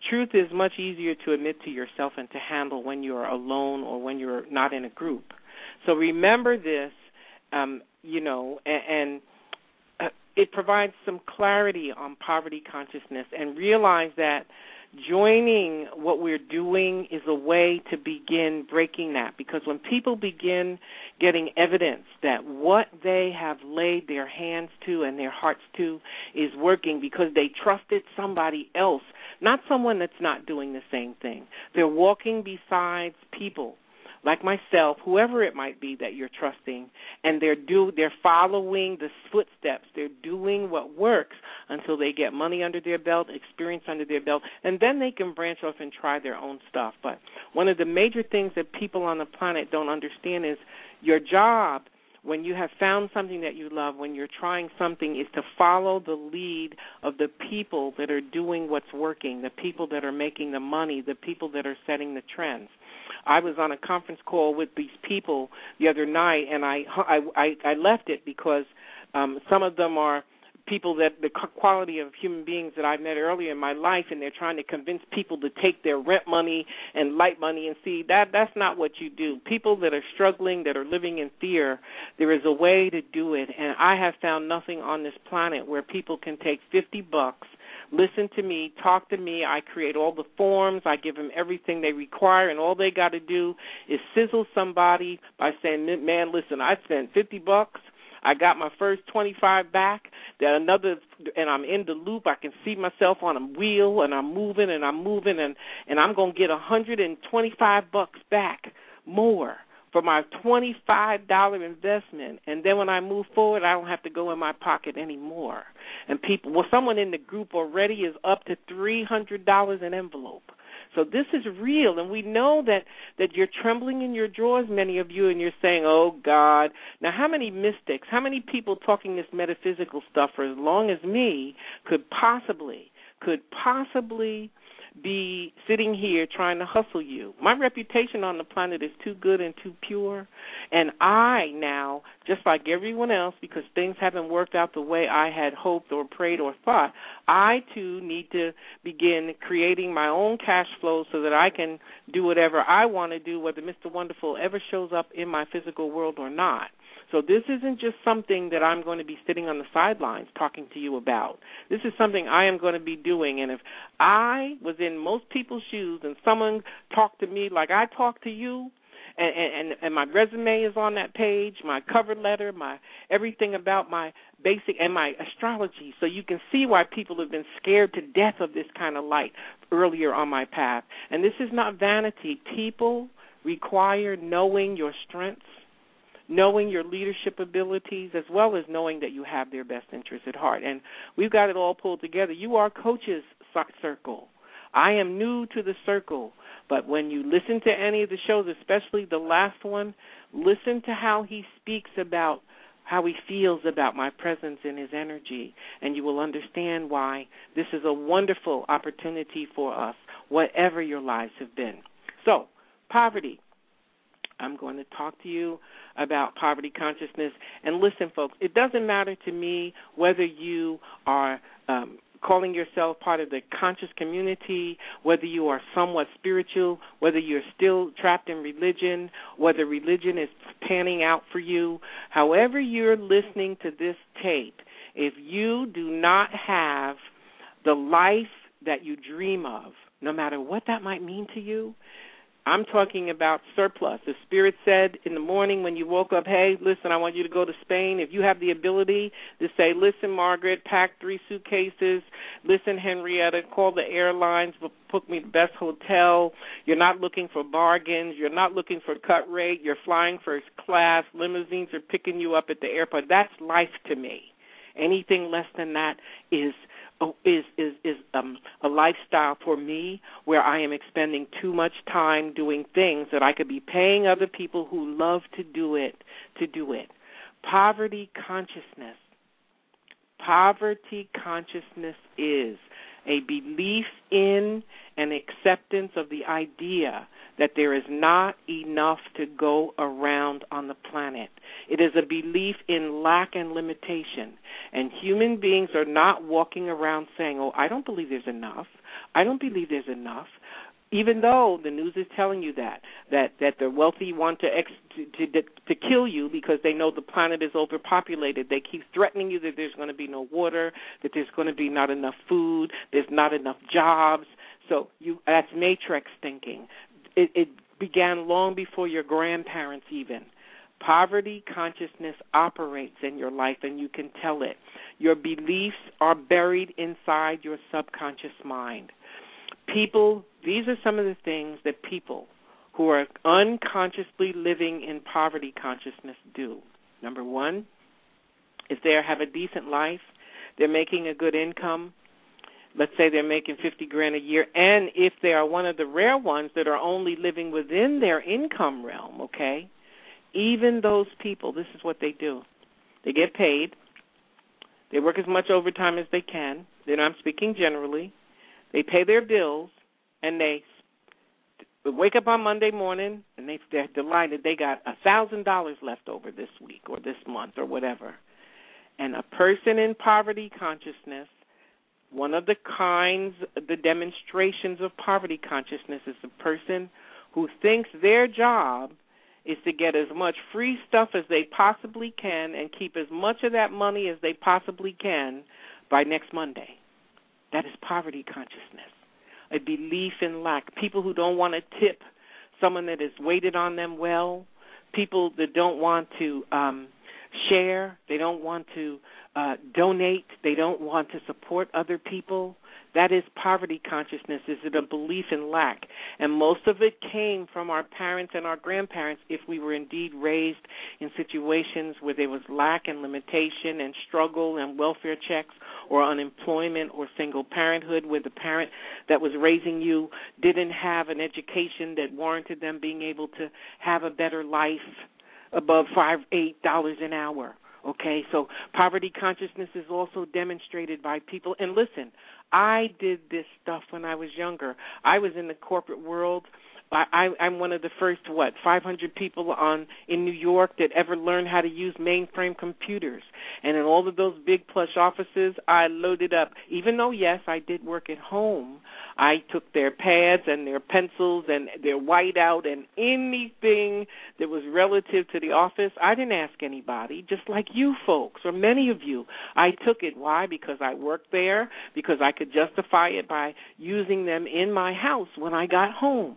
Truth is much easier to admit to yourself and to handle when you are alone or when you're not in a group. So remember this, it provides some clarity on poverty consciousness, and realize that joining what we're doing is a way to begin breaking that, because when people begin getting evidence that what they have laid their hands to and their hearts to is working because they trusted somebody else, not someone that's not doing the same thing. They're walking besides people like myself, whoever it might be that you're trusting, and they're following the footsteps. They're doing what works until they get money under their belt, experience under their belt, and then they can branch off and try their own stuff. But one of the major things that people on the planet don't understand is your job, when you have found something that you love, when you're trying something, is to follow the lead of the people that are doing what's working, the people that are making the money, the people that are setting the trends. I was on a conference call with these people the other night, and I left it because some of them are people that the quality of human beings that I've met earlier in my life, and they're trying to convince people to take their rent money and light money, and see that's not what you do. People that are struggling, that are living in fear, there is a way to do it, and I have found nothing on this planet where people can take $50, listen to me, talk to me, I create all the forms, I give them everything they require, and all they got to do is sizzle somebody by saying, man, listen, I spent $50, I got my first 25 back, then another, and I'm in the loop. I can see myself on a wheel, and I'm moving, and I'm going to get $125 back more for my $25 investment. And then when I move forward, I don't have to go in my pocket anymore. And someone in the group already is up to $300 an envelope. So this is real, and we know that you're trembling in your drawers, many of you, and you're saying, oh, God. Now, how many mystics, how many people talking this metaphysical stuff for as long as me could possibly be sitting here trying to hustle you? My reputation on the planet is too good and too pure, and I now, just like everyone else, because things haven't worked out the way I had hoped or prayed or thought, I too need to begin creating my own cash flow so that I can do whatever I want to do, whether Mr. Wonderful ever shows up in my physical world or not. So this isn't just something that I'm going to be sitting on the sidelines talking to you about. This is something I am going to be doing, and if I was in most people's shoes and someone talked to me like I talked to you, and my resume is on that page, my cover letter, my everything about my basic and my astrology, so you can see why people have been scared to death of this kind of light earlier on my path. And this is not vanity. People require knowing your strengths, knowing your leadership abilities, as well as knowing that you have their best interests at heart. And we've got it all pulled together. You are Coach's Circle. I am new to the circle, but when you listen to any of the shows, especially the last one, listen to how he speaks about how he feels about my presence and his energy, and you will understand why this is a wonderful opportunity for us, whatever your lives have been. So, poverty. I'm going to talk to you about poverty consciousness. And listen, folks, it doesn't matter to me whether you are calling yourself part of the conscious community, whether you are somewhat spiritual, whether you're still trapped in religion, whether religion is panning out for you. However you're listening to this tape, if you do not have the life that you dream of, no matter what that might mean to you, I'm talking about surplus. The Spirit said in the morning when you woke up, hey, listen, I want you to go to Spain. If you have the ability to say, listen, Margaret, pack 3 suitcases. Listen, Henrietta, call the airlines, book me the best hotel. You're not looking for bargains. You're not looking for cut rate. You're flying first class. Limousines are picking you up at the airport. That's life to me. Anything less than that is a lifestyle for me where I am expending too much time doing things that I could be paying other people who love to do it. Poverty consciousness. Poverty consciousness is a belief in and acceptance of the idea that there is not enough to go around on the planet. It is a belief in lack and limitation. And human beings are not walking around saying, oh, I don't believe there's enough. I don't believe there's enough. Even though the news is telling you that the wealthy want to kill you because they know the planet is overpopulated. They keep threatening you that there's going to be no water, that there's going to be not enough food, there's not enough jobs. So that's matrix thinking. It began long before your grandparents even. Poverty consciousness operates in your life, and you can tell it. Your beliefs are buried inside your subconscious mind. People, these are some of the things that people who are unconsciously living in poverty consciousness do. Number one, if they have a decent life, they're making a good income. Let's say they're making $50,000 a year, and if they are one of the rare ones that are only living within their income realm, okay, even those people, this is what they do. They get paid. They work as much overtime as they can. Then I'm speaking generally. They pay their bills, and they wake up on Monday morning, and they're delighted they got $1,000 left over this week or this month or whatever. And a person in poverty consciousness, one of the demonstrations of poverty consciousness is the person who thinks their job is to get as much free stuff as they possibly can and keep as much of that money as they possibly can by next Monday. That is poverty consciousness, a belief in lack. People who don't want to tip someone that has waited on them well, people that don't want to share, they don't want to donate, they don't want to support other people. That is poverty consciousness. Is it a belief in lack? And most of it came from our parents and our grandparents if we were indeed raised in situations where there was lack and limitation and struggle and welfare checks or unemployment or single parenthood where the parent that was raising you didn't have an education that warranted them being able to have a better life above $8 an hour. Okay, so poverty consciousness is also demonstrated by people. And listen, I did this stuff when I was younger. I was in the corporate world. I'm one of the first, 500 people in New York that ever learned how to use mainframe computers. And in all of those big plush offices, I loaded up. Even though, yes, I did work at home, I took their pads and their pencils and their whiteout and anything that was relative to the office. I didn't ask anybody, just like you folks or many of you. I took it. Why? Because I worked there, because I could justify it by using them in my house when I got home.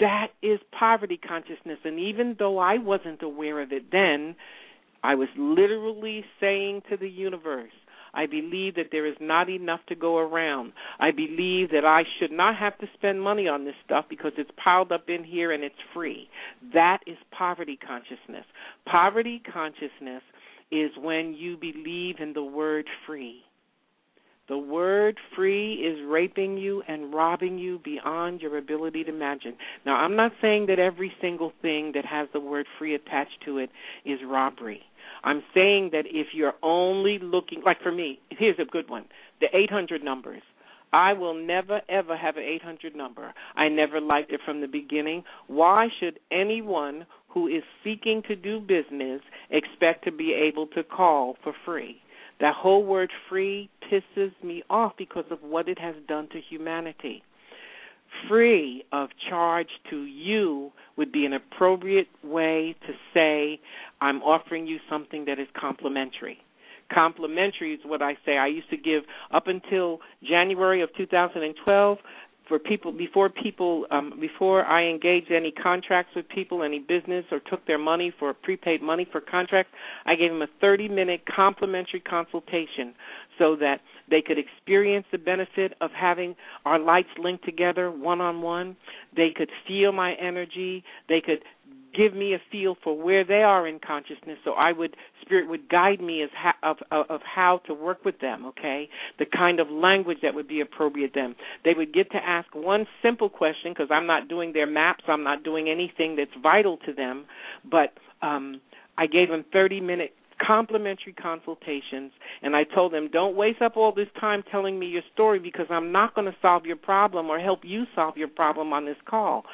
That is poverty consciousness, and even though I wasn't aware of it then, I was literally saying to the universe, I believe that there is not enough to go around. I believe that I should not have to spend money on this stuff because it's piled up in here and it's free. That is poverty consciousness. Poverty consciousness is when you believe in the word free. The word free is raping you and robbing you beyond your ability to imagine. Now, I'm not saying that every single thing that has the word free attached to it is robbery. I'm saying that if you're only looking, like for me, here's a good one, the 800 numbers. I will never, ever have an 800 number. I never liked it from the beginning. Why should anyone who is seeking to do business expect to be able to call for free? That whole word free pisses me off because of what it has done to humanity. Free of charge to you would be an appropriate way to say, I'm offering you something that is complimentary. Complimentary is what I say. I used to give up until January of 2012 for people before I engaged any contracts with people, any business, or took their money for prepaid money for contracts, I gave them a 30-minute complimentary consultation so that they could experience the benefit of having our lights linked together one-on-one. They could feel my energy. They could give me a feel for where they are in consciousness, so Spirit would guide me of how to work with them, okay, the kind of language that would be appropriate to them. They would get to ask one simple question because I'm not doing their maps. I'm not doing anything that's vital to them, but I gave them 30-minute complimentary consultations, and I told them, don't waste up all this time telling me your story because I'm not going to solve your problem or help you solve your problem on this call.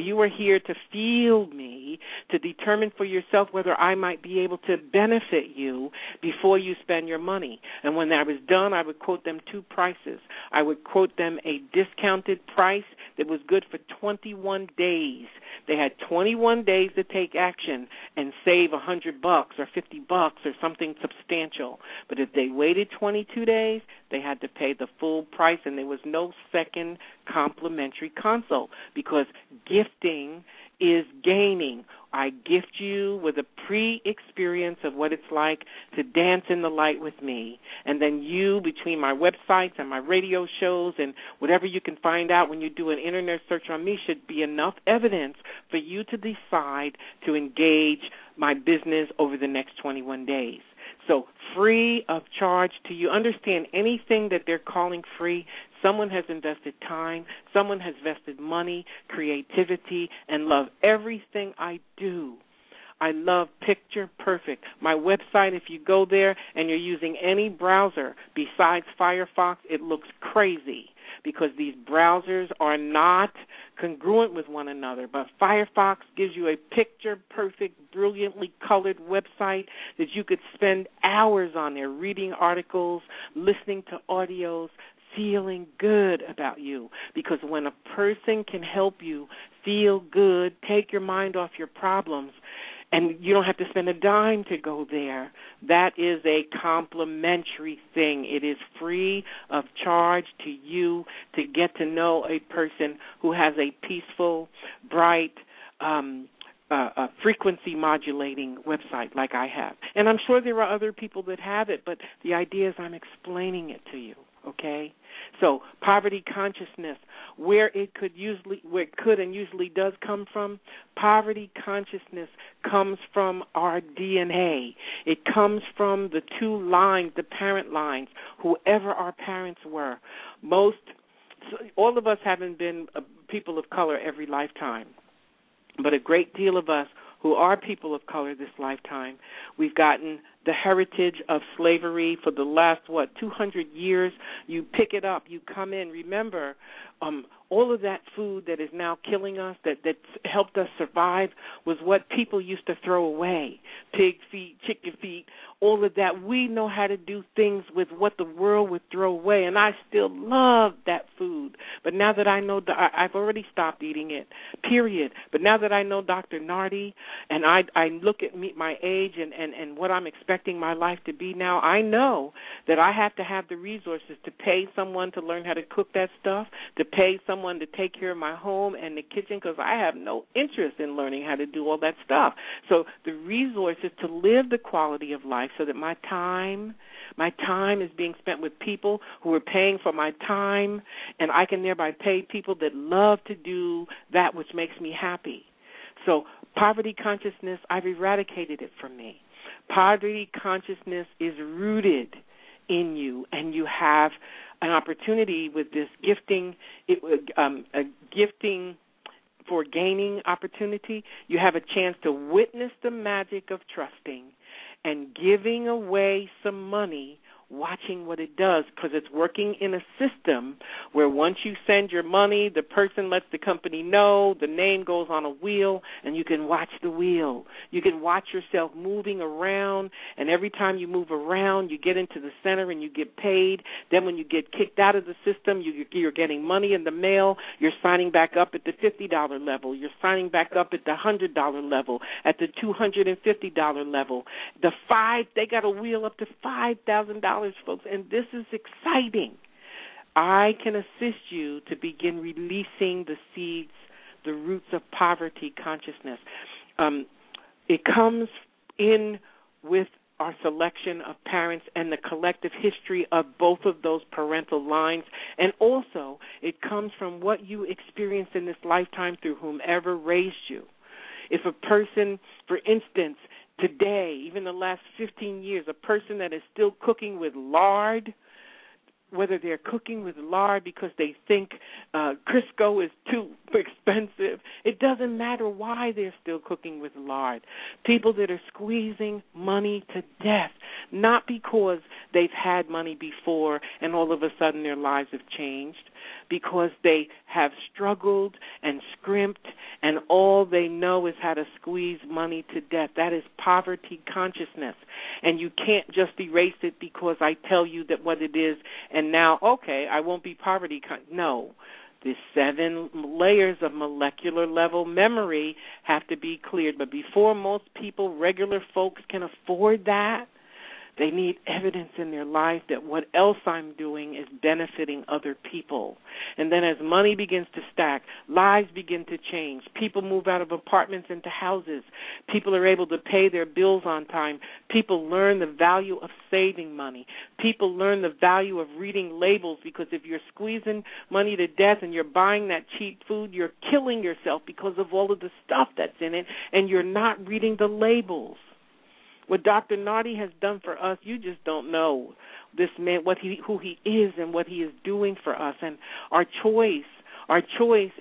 You are here to feel me, to determine for yourself whether I might be able to benefit you before you spend your money. And when that was done, I would quote them two prices. I would quote them a discounted price that was good for 21 days. They had 21 days to take action and save $100 or $50 or something substantial. But if they waited 22 days, they had to pay the full price, and there was no second complimentary consult because gifting is gaining. I gift you with a pre-experience of what it's like to dance in the light with me. And then you, between my websites and my radio shows and whatever you can find out when you do an internet search on me, should be enough evidence for you to decide to engage my business over the next 21 days. So free of charge to you. Understand anything that they're calling free, someone has invested time, someone has invested money, creativity, and love. Everything I do, I love picture perfect. My website, if you go there and you're using any browser besides Firefox, it looks crazy because these browsers are not congruent with one another. But Firefox gives you a picture-perfect, brilliantly colored website that you could spend hours on there reading articles, listening to audios, feeling good about you. Because when a person can help you feel good, take your mind off your problems, and you don't have to spend a dime to go there, that is a complimentary thing. It is free of charge to you to get to know a person who has a peaceful, bright, a frequency modulating website like I have. And I'm sure there are other people that have it, but the idea is I'm explaining it to you. Okay, so poverty consciousness, where it could and usually does come from, poverty consciousness comes from our DNA. It comes from the two lines, the parent lines, whoever our parents were. All of us haven't been people of color every lifetime, but a great deal of us who are people of color this lifetime, we've gotten the heritage of slavery for the last, 200 years. You pick it up. You come in. Remember, all of that food that is now killing us, that helped us survive, was what people used to throw away. Pig feet, chicken feet, all of that. We know how to do things with what the world would throw away, and I still love that food. But now that I know, I've already stopped eating it, period. But now that I know Dr. Nardi, and I look at my age and what I'm expecting my life to be now, I know that I have to have the resources to pay someone to learn how to cook that stuff, to pay someone to take care of my home and the kitchen, because I have no interest in learning how to do all that stuff. So the resources to live the quality of life so that my time is being spent with people who are paying for my time, and I can thereby pay people that love to do that which makes me happy. So poverty consciousness, I've eradicated it from me. Poverty consciousness is rooted in you, and you have an opportunity with this gifting for gaining opportunity. You have a chance to witness the magic of trusting and giving away some money, watching what it does, because it's working in a system where once you send your money, the person lets the company know, the name goes on a wheel, and you can watch the wheel. You can watch yourself moving around, and every time you move around, you get into the center and you get paid. Then when you get kicked out of the system, you're getting money in the mail. You're signing back up at the $50 level. You're signing back up at the $100 level, at the $250 level. They got a wheel up to $5,000. Folks, and this is exciting. I can assist you to begin releasing the seeds, the roots of poverty consciousness. It comes in with our selection of parents and the collective history of both of those parental lines, and also it comes from what you experience in this lifetime through whomever raised you. If a person, for instance, today, even the last 15 years, a person that is still cooking with lard, whether they're cooking with lard because they think Crisco is too expensive It doesn't matter why they're still cooking with lard. People that are squeezing money to death, not because they've had money before and all of a sudden their lives have changed, because they have struggled and scrimped and all they know is how to squeeze money to death. That is poverty consciousness. And you can't just erase it because I tell you that what it is and now, okay, I won't be poverty conscious. No. The 7 layers of molecular level memory have to be cleared. But before most people, regular folks, can afford that, they need evidence in their life that what else I'm doing is benefiting other people. And then as money begins to stack, lives begin to change. People move out of apartments into houses. People are able to pay their bills on time. People learn the value of saving money. People learn the value of reading labels, because if you're squeezing money to death and you're buying that cheap food, you're killing yourself because of all of the stuff that's in it, and you're not reading the labels. What Dr. Nardi has done for us, you just don't know this man, who he is and what he is doing for us. And our choice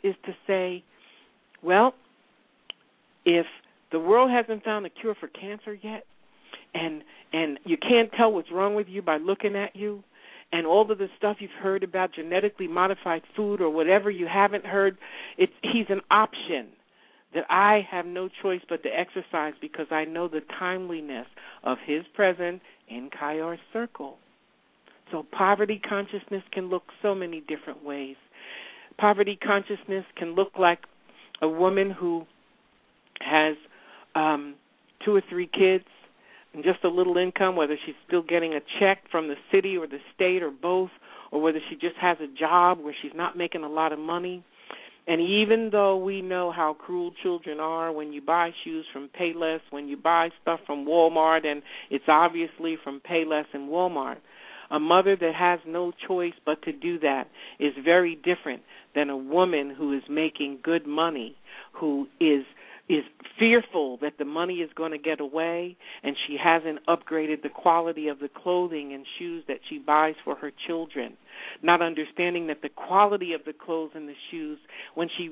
is to say, well, if the world hasn't found a cure for cancer yet, and you can't tell what's wrong with you by looking at you, and all of the stuff you've heard about genetically modified food or whatever you haven't heard, he's an option that I have no choice but to exercise, because I know the timeliness of his presence in Kaior's circle. So poverty consciousness can look so many different ways. Poverty consciousness can look like a woman who has 2 or 3 kids and just a little income, whether she's still getting a check from the city or the state or both, or whether she just has a job where she's not making a lot of money. And even though we know how cruel children are, when you buy shoes from Payless, when you buy stuff from Walmart, and it's obviously from Payless and Walmart, a mother that has no choice but to do that is very different than a woman who is making good money, who is fearful that the money is going to get away, and she hasn't upgraded the quality of the clothing and shoes that she buys for her children, not understanding that the quality of the clothes and the shoes, when she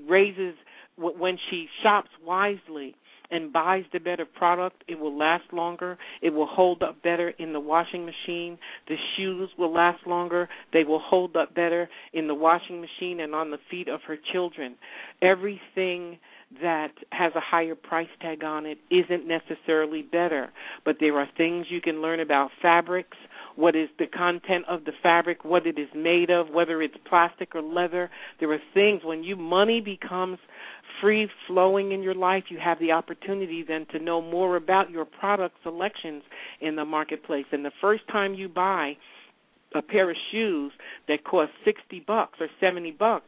shops wisely and buys the better product, it will last longer, it will hold up better in the washing machine, the shoes will last longer, they will hold up better in the washing machine and on the feet of her children. Everything that has a higher price tag on it isn't necessarily better, but there are things you can learn about fabrics, what is the content of the fabric, what it is made of, whether it's plastic or leather. There are things when money becomes free flowing in your life, you have the opportunity then to know more about your product selections in the marketplace. And the first time you buy a pair of shoes that cost $60 or $70,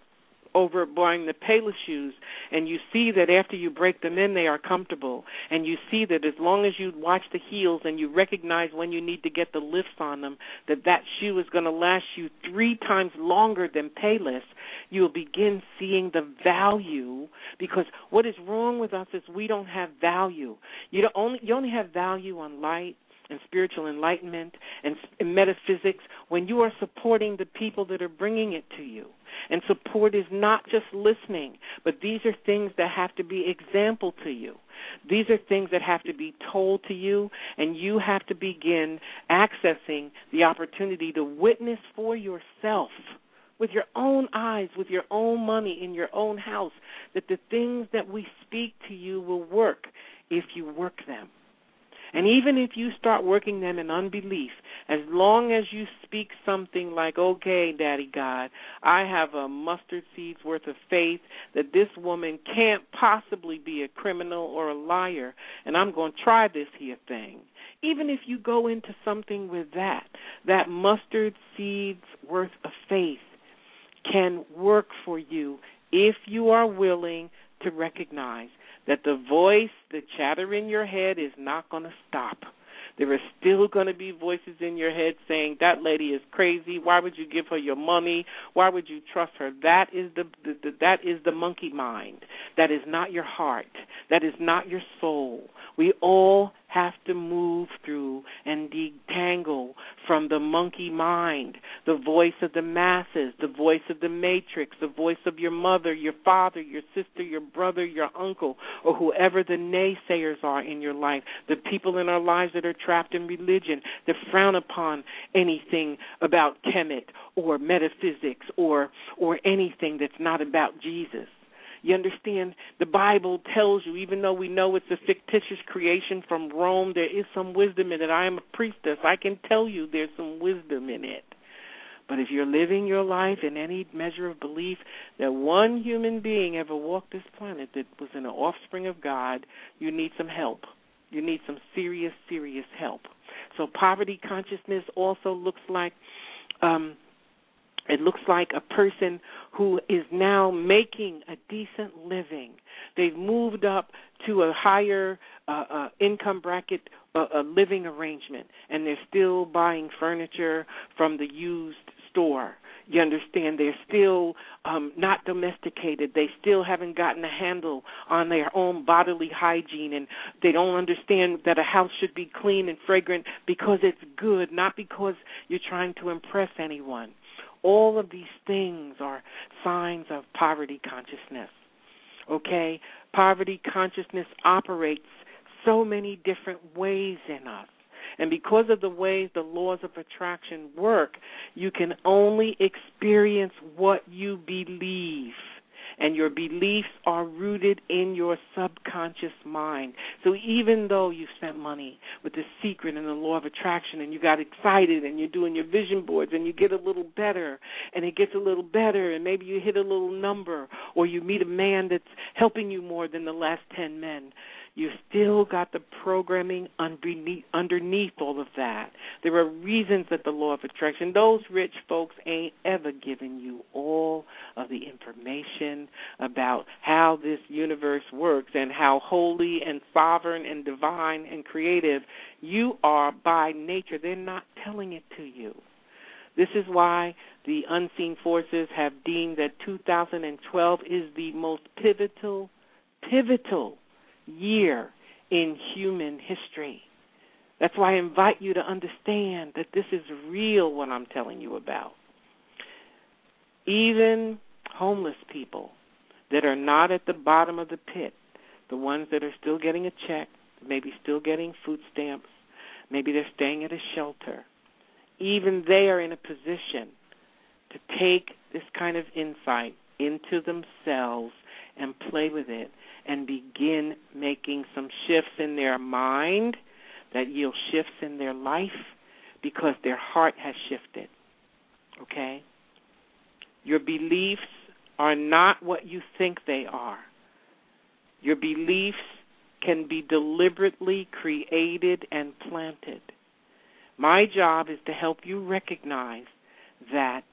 over buying the Payless shoes, and you see that after you break them in, they are comfortable, and you see that as long as you watch the heels and you recognize when you need to get the lifts on them, that shoe is going to last you 3 times longer than Payless, you'll begin seeing the value, because what is wrong with us is we don't have value. You only have value on light and spiritual enlightenment and metaphysics when you are supporting the people that are bringing it to you. And support is not just listening, but these are things that have to be example to you. These are things that have to be told to you, and you have to begin accessing the opportunity to witness for yourself with your own eyes, with your own money, in your own house, that the things that we speak to you will work if you work them. And even if you start working them in unbelief, as long as you speak something like, okay, Daddy God, I have a mustard seed's worth of faith that this woman can't possibly be a criminal or a liar, and I'm going to try this here thing. Even if you go into something with that mustard seed's worth of faith can work for you if you are willing to recognize that the voice, the chatter in your head is not going to stop. There are still going to be voices in your head saying, that lady is crazy. Why would you give her your money? Why would you trust her? That is the monkey mind. That is not your heart. That is not your soul. We all have to move through and detangle from the monkey mind, the voice of the masses, the voice of the matrix, the voice of your mother, your father, your sister, your brother, your uncle, or whoever the naysayers are in your life, the people in our lives that are trapped in religion, that frown upon anything about Kemet or metaphysics or anything that's not about Jesus. You understand? The Bible tells you, even though we know it's a fictitious creation from Rome, there is some wisdom in it. I am a priestess. I can tell you there's some wisdom in it. But if you're living your life in any measure of belief that one human being ever walked this planet that was an offspring of God, you need some help. You need some serious, serious help. So poverty consciousness also looks like it looks like a person who is now making a decent living. They've moved up to a higher income bracket, a living arrangement, and they're still buying furniture from the used store. You understand? They're still not domesticated. They still haven't gotten a handle on their own bodily hygiene, and they don't understand that a house should be clean and fragrant because it's good, not because you're trying to impress anyone. All of these things are signs of poverty consciousness, okay? Poverty consciousness operates so many different ways in us. And because of the ways the laws of attraction work, you can only experience what you believe. And your beliefs are rooted in your subconscious mind. So even though you spent money with The Secret and the Law of Attraction and you got excited and you're doing your vision boards and you get a little better and it gets a little better and maybe you hit a little number or you meet a man that's helping you more than the last 10 men, you still got the programming underneath all of that. There are reasons that the Law of Attraction, those rich folks ain't ever giving you all of the information about how this universe works and how holy and sovereign and divine and creative you are by nature. They're not telling it to you. This is why the unseen forces have deemed that 2012 is the most pivotal year in human history. That's why I invite you to understand that this is real, what I'm telling you about. Even homeless people that are not at the bottom of the pit, the ones that are still getting a check, maybe still getting food stamps, maybe they're staying at a shelter, even they are in a position to take this kind of insight into themselves and play with it and begin making some shifts in their mind that yield shifts in their life because their heart has shifted, okay? Your beliefs are not what you think they are. Your beliefs can be deliberately created and planted. My job is to help you recognize that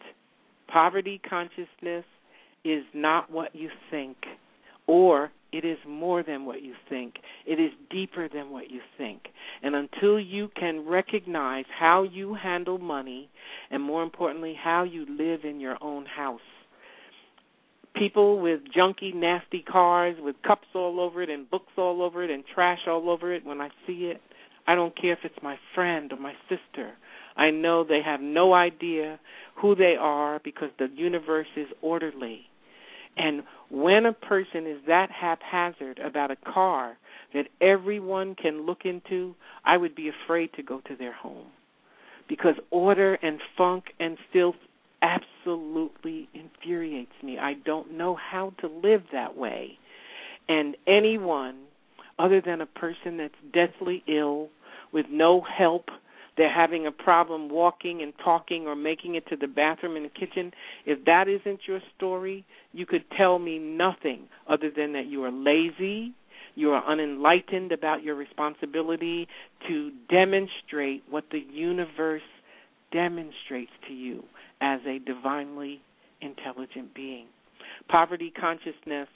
poverty consciousness is not what you think, or it is more than what you think. It is deeper than what you think. And until you can recognize how you handle money and, more importantly, how you live in your own house, people with junky, nasty cars with cups all over it and books all over it and trash all over it, when I see it, I don't care if it's my friend or my sister. I know they have no idea who they are because the universe is orderly. And when a person is that haphazard about a car that everyone can look into, I would be afraid to go to their home because order and funk and filth absolutely infuriates me. I don't know how to live that way. And anyone other than a person that's deathly ill with no help, they're having a problem walking and talking or making it to the bathroom in the kitchen. If that isn't your story, you could tell me nothing other than that you are lazy, you are unenlightened about your responsibility to demonstrate what the universe demonstrates to you as a divinely intelligent being. Poverty consciousness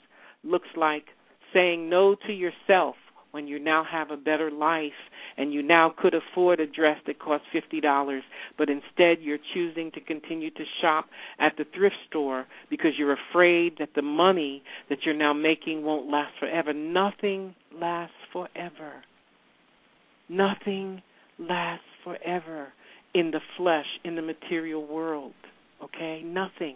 looks like saying no to yourself when you now have a better life and you now could afford a dress that costs $50, but instead you're choosing to continue to shop at the thrift store because you're afraid that the money that you're now making won't last forever. Nothing lasts forever. Nothing lasts forever in the flesh, in the material world, okay? Nothing.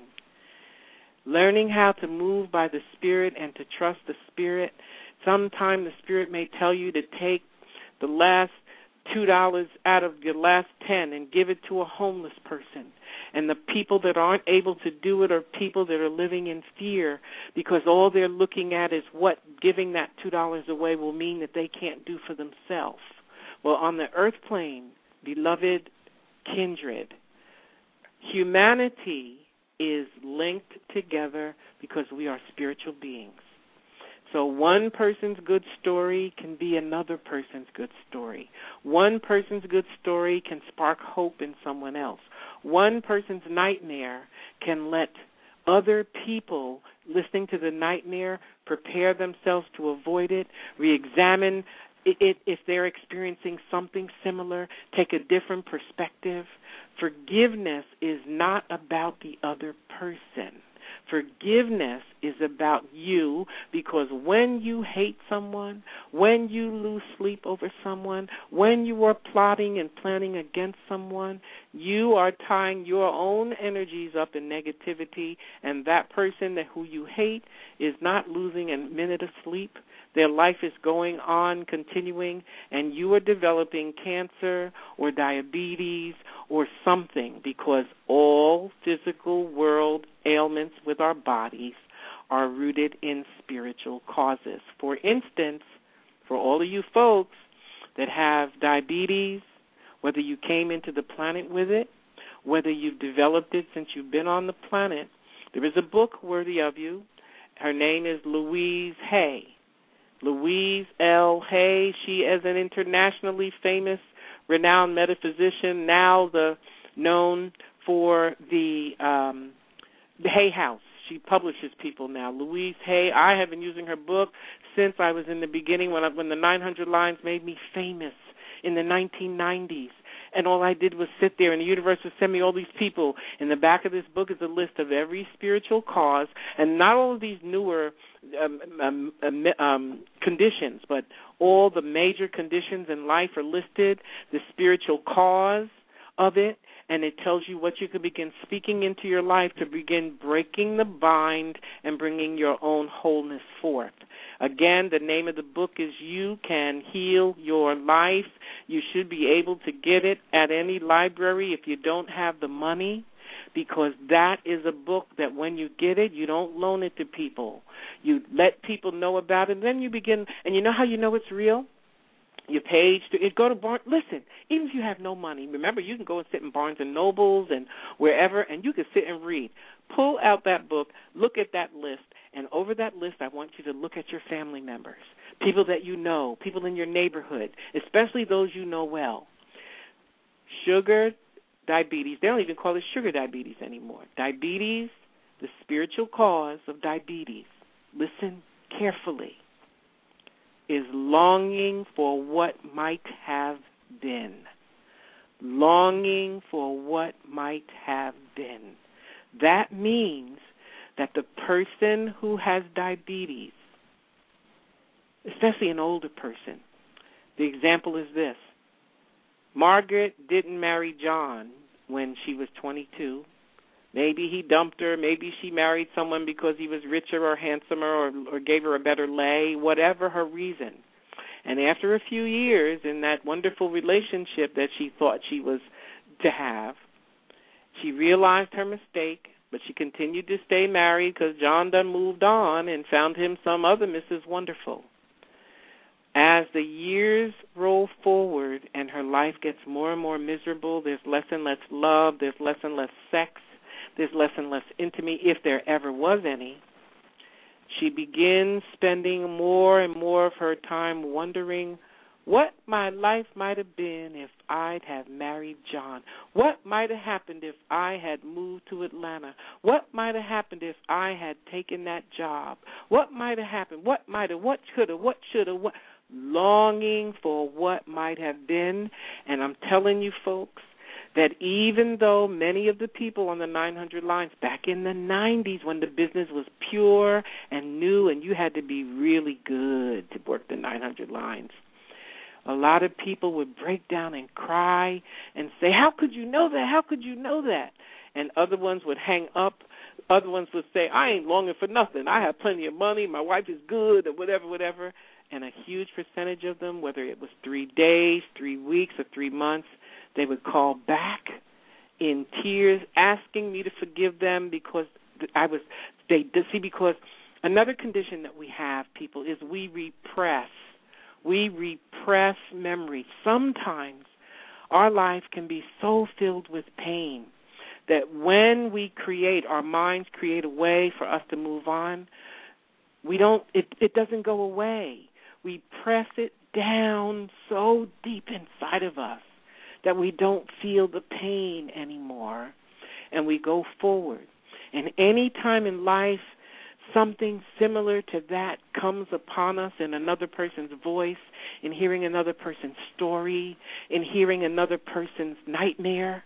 Learning how to move by the Spirit and to trust the Spirit. Sometime the Spirit may tell you to take the last $2 out of your last 10 and give it to a homeless person. And the people that aren't able to do it are people that are living in fear because all they're looking at is what giving that $2 away will mean that they can't do for themselves. Well, on the earth plane, beloved kindred, humanity is linked together because we are spiritual beings. So one person's good story can be another person's good story. One person's good story can spark hope in someone else. One person's nightmare can let other people listening to the nightmare prepare themselves to avoid it, reexamine it if they're experiencing something similar, take a different perspective. Forgiveness is not about the other person. Forgiveness is about you, because when you hate someone, when you lose sleep over someone, when you are plotting and planning against someone, you are tying your own energies up in negativity, and that person who you hate is not losing a minute of sleep. Their life is going on, continuing, and you are developing cancer or diabetes or something, because all physical world ailments with our bodies are rooted in spiritual causes. For instance, for all of you folks that have diabetes, whether you came into the planet with it, whether you've developed it since you've been on the planet, there is a book worthy of you. Her name is Louise Hay. Louise L. Hay. She is an internationally famous, renowned metaphysician, now known for the Hay House. She publishes people now. Louise Hay. I have been using her book since I was in the beginning, when the 900 Lines made me famous in the 1990s. And all I did was sit there, and the universe would send me all these people. In the back of this book is a list of every spiritual cause, and not all of these newer conditions, but all the major conditions in life are listed, the spiritual cause of it, and it tells you what you can begin speaking into your life to begin breaking the bind and bringing your own wholeness forth. Again, the name of the book is You Can Heal Your Life. You should be able to get it at any library if you don't have the money, because that is a book that when you get it, you don't loan it to people. You let people know about it, and then you begin, and you know how you know it's real? Your page, go to Barnes. Listen, even if you have no money, remember you can go and sit in Barnes & Nobles and wherever, and you can sit and read. Pull out that book, look at that list, and over that list I want you to look at your family members, people that you know, people in your neighborhood, especially those you know well. Sugar, diabetes, they don't even call it sugar diabetes anymore. Diabetes, the spiritual cause of diabetes, listen carefully, is longing for what might have been. Longing for what might have been. That means that the person who has diabetes, especially an older person, the example is this. Margaret didn't marry John when she was 22. Maybe he dumped her. Maybe she married someone because he was richer or handsomer or gave her a better lay, whatever her reason. And after a few years in that wonderful relationship that she thought she was to have, she realized her mistake, but she continued to stay married because John done moved on and found him some other Mrs. Wonderful. As the years roll forward and her life gets more and more miserable, there's less and less love, there's less and less sex, there's less and less intimacy, if there ever was any. She begins spending more and more of her time wondering what my life might have been if I'd have married John. What might have happened if I had moved to Atlanta? What might have happened if I had taken that job? What might have happened? What might have, what could have, what should have, what? Longing for what might have been. And I'm telling you, folks, that even though many of the people on the 900 Lines back in the 90s, when the business was pure and new and you had to be really good to work the 900 Lines, a lot of people would break down and cry and say, how could you know that? How could you know that? And other ones would hang up. Other ones would say, I ain't longing for nothing. I have plenty of money. My wife is good or whatever, whatever. And a huge percentage of them, whether it was 3 days, 3 weeks, or 3 months, they would call back in tears asking me to forgive them because I was, they see, because another condition that we have, people, is we repress. We repress memory. Sometimes our life can be so filled with pain that when we create, our minds create a way for us to move on, we don't, it doesn't go away. We press it down so deep inside of us that we don't feel the pain anymore, and we go forward. And any time in life something similar to that comes upon us in another person's voice, in hearing another person's story, in hearing another person's nightmare,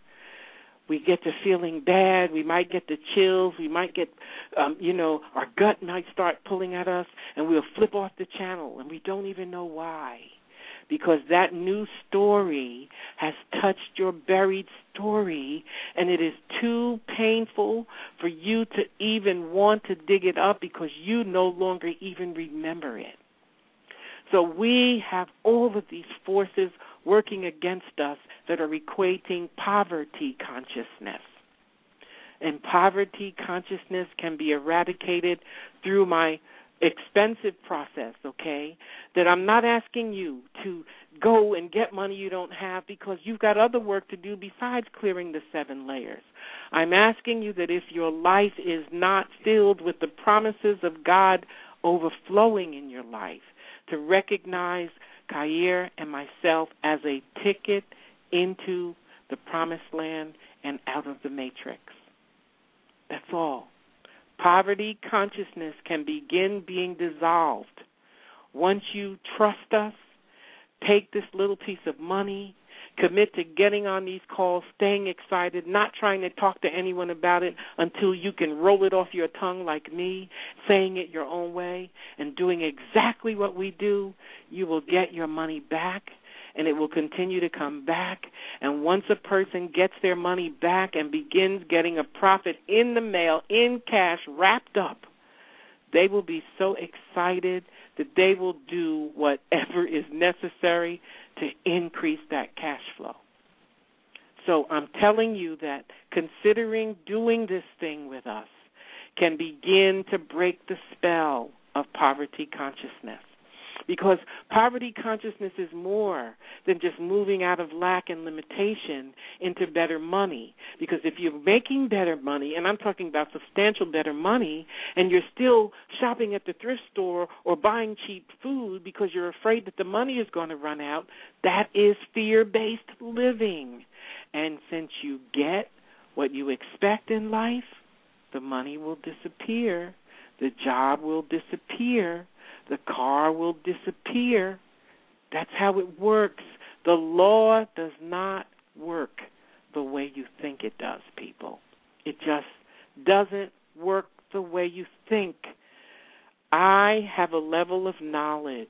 we get to feeling bad. We might get the chills. We might get, our gut might start pulling at us, and we'll flip off the channel, and we don't even know why, because that new story has touched your buried story, and it is too painful for you to even want to dig it up because you no longer even remember it. So we have all of these forces working against us that are equating poverty consciousness. And poverty consciousness can be eradicated through my expensive process, okay, that I'm not asking you to go and get money you don't have because you've got other work to do besides clearing the 7 layers. I'm asking you that if your life is not filled with the promises of God overflowing in your life, to recognize Kair and myself as a ticket into the promised land and out of the matrix. That's all. Poverty consciousness can begin being dissolved. Once you trust us, take this little piece of money, commit to getting on these calls, staying excited, not trying to talk to anyone about it until you can roll it off your tongue like me, saying it your own way, and doing exactly what we do, you will get your money back, and it will continue to come back. And once a person gets their money back and begins getting a profit in the mail, in cash, wrapped up, they will be so excited that they will do whatever is necessary to increase that cash flow. So I'm telling you that considering doing this thing with us can begin to break the spell of poverty consciousness. Because poverty consciousness is more than just moving out of lack and limitation into better money. Because if you're making better money, and I'm talking about substantial better money, and you're still shopping at the thrift store or buying cheap food because you're afraid that the money is going to run out, that is fear-based living. And since you get what you expect in life, the money will disappear, the job will disappear, the car will disappear. That's how it works. The law does not work the way you think it does, people. It just doesn't work the way you think. I have a level of knowledge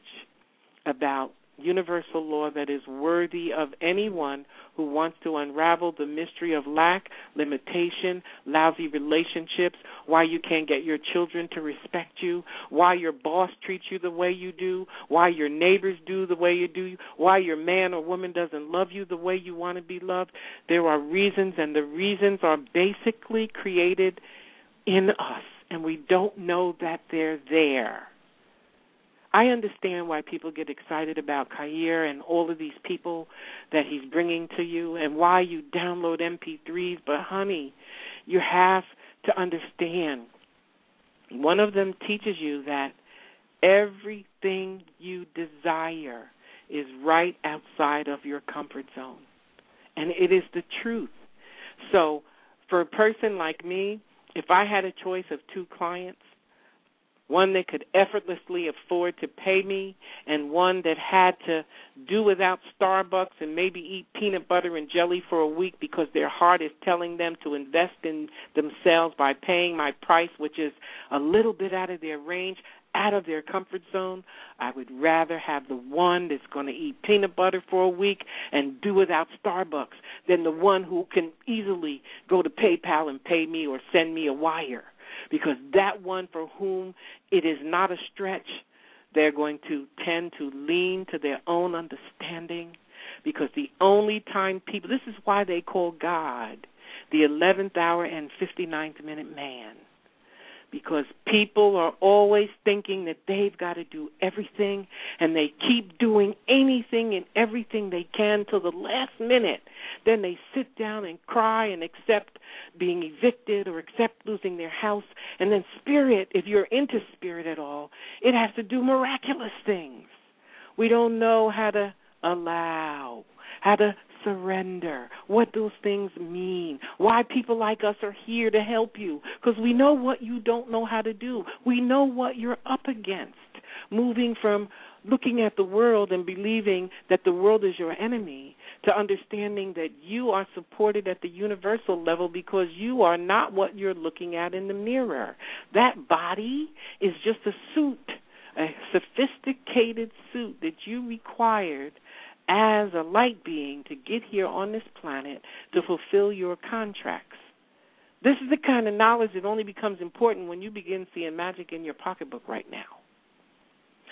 about universal law that is worthy of anyone who wants to unravel the mystery of lack, limitation, lousy relationships, why you can't get your children to respect you, why your boss treats you the way you do, why your neighbors do the way you do, why your man or woman doesn't love you the way you want to be loved. There are reasons, and the reasons are basically created in us, and we don't know that they're there. I understand why people get excited about Kair and all of these people that he's bringing to you and why you download MP3s, but, honey, you have to understand. One of them teaches you that everything you desire is right outside of your comfort zone, and it is the truth. So for a person like me, if I had a choice of 2 clients, one that could effortlessly afford to pay me, and one that had to do without Starbucks and maybe eat peanut butter and jelly for a week because their heart is telling them to invest in themselves by paying my price, which is a little bit out of their range, out of their comfort zone. I would rather have the one that's going to eat peanut butter for a week and do without Starbucks than the one who can easily go to PayPal and pay me or send me a wire, because that one for whom it is not a stretch, they're going to tend to lean to their own understanding, because the only time people, this is why they call God the 11th hour and 59th minute man, because people are always thinking that they've got to do everything, and they keep doing anything and everything they can till the last minute. Then they sit down and cry and accept being evicted or accept losing their house. And then spirit, if you're into spirit at all, it has to do miraculous things. We don't know how to allow, how to surrender, what those things mean, why people like us are here to help you, because we know what you don't know how to do. We know what you're up against, moving from looking at the world and believing that the world is your enemy to understanding that you are supported at the universal level because you are not what you're looking at in the mirror. That body is just a suit, a sophisticated suit that you required as a light being to get here on this planet to fulfill your contracts. This is the kind of knowledge that only becomes important when you begin seeing magic in your pocketbook right now.